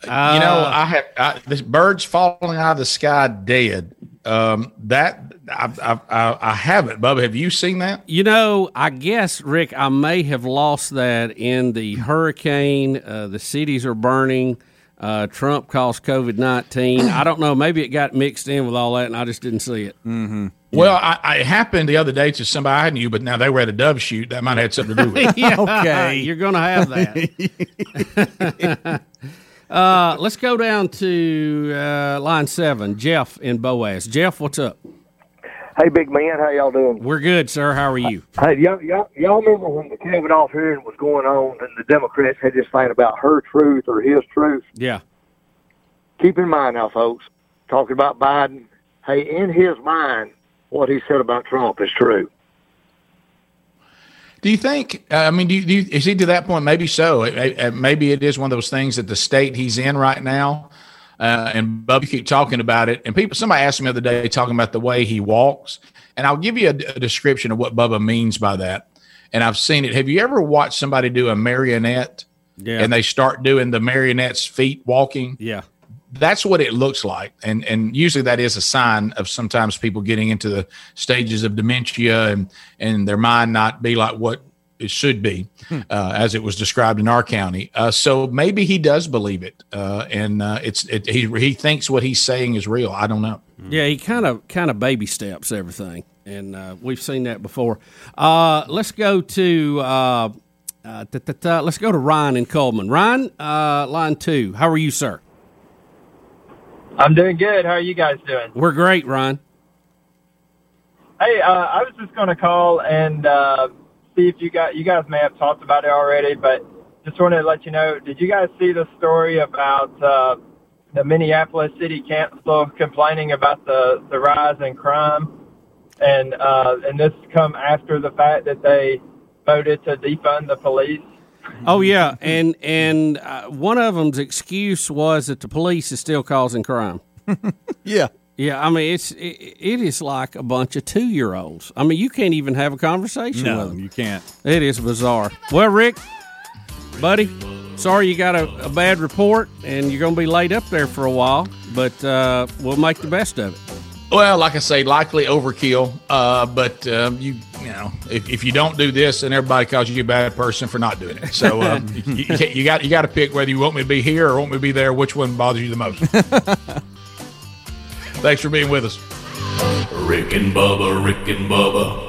know, I have I, this birds falling out of the sky dead. Um, that I, I, I, I haven't, Bubba. Have you seen that? You know, I guess, Rick, I may have lost that in the hurricane. Uh, the cities are burning. Uh, Trump caused covid nineteen. I don't know. Maybe it got mixed in with all that, and I just didn't see it. Mm-hmm. Well, yeah. I, I happened the other day to somebody I knew, but now they were at a dove shoot. That might have had something to do with it. Yeah, okay. You're going to have that. Uh, let's go down to uh, line seven, Jeff in Boaz. Jeff, what's up? Hey, big man, how y'all doing? We're good, sir. How are you? Hey, y'all, y'all, y'all remember when the Kavanaugh hearing was going on and the Democrats had this thing about her truth or his truth? Yeah. Keep in mind now, folks, talking about Biden, hey, in his mind, what he said about Trump is true. Do you think, uh, I mean, do you, do you, is he to that point? Maybe so. It, it, maybe it is one of those things that the state he's in right now, uh, and Bubba keep talking about it. And people, somebody asked me the other day talking about the way he walks. And I'll give you a, a description of what Bubba means by that. And I've seen it. Have you ever watched somebody do a marionette? Yeah. And they start doing the marionette's feet walking? Yeah. that's what it looks like. And and usually that is a sign of sometimes people getting into the stages of dementia and, and their mind not be like what it should be, hmm. uh, as it was described in our county. Uh, so maybe he does believe it. Uh, and uh, it's it, he he thinks what he's saying is real. I don't know. Yeah, he kind of kind of baby steps everything. And uh, we've seen that before. Uh, let's go to uh, uh, ta, ta, ta, let's go to Ryan and Coleman. Ryan, uh, line two. How are you, sir? I'm doing good. How are you guys doing? We're great, Ryan. Hey, uh, I was just going to call and uh, see if you guys, you guys may have talked about it already, but just wanted to let you know, did you guys see the story about uh, the Minneapolis City Council complaining about the, the rise in crime? And uh, and this come after the fact that they voted to defund the police. Oh yeah, and and uh, one of them's excuse was that the police is still causing crime. yeah, yeah. I mean, it's it, it is like a bunch of two year olds. I mean, you can't even have a conversation no, with them. You can't. It is bizarre. Well, Rick, buddy, sorry you got a, a bad report, and you're going to be laid up there for a while. But uh, we'll make the best of it. Well, like I say, likely overkill. Uh, but um, you, you know, if, if you don't do this, then everybody calls you a bad person for not doing it. So um, you, you got you got to pick whether you want me to be here or want me to be there. Which one bothers you the most? Thanks for being with us. Rick and Bubba, Rick and Bubba.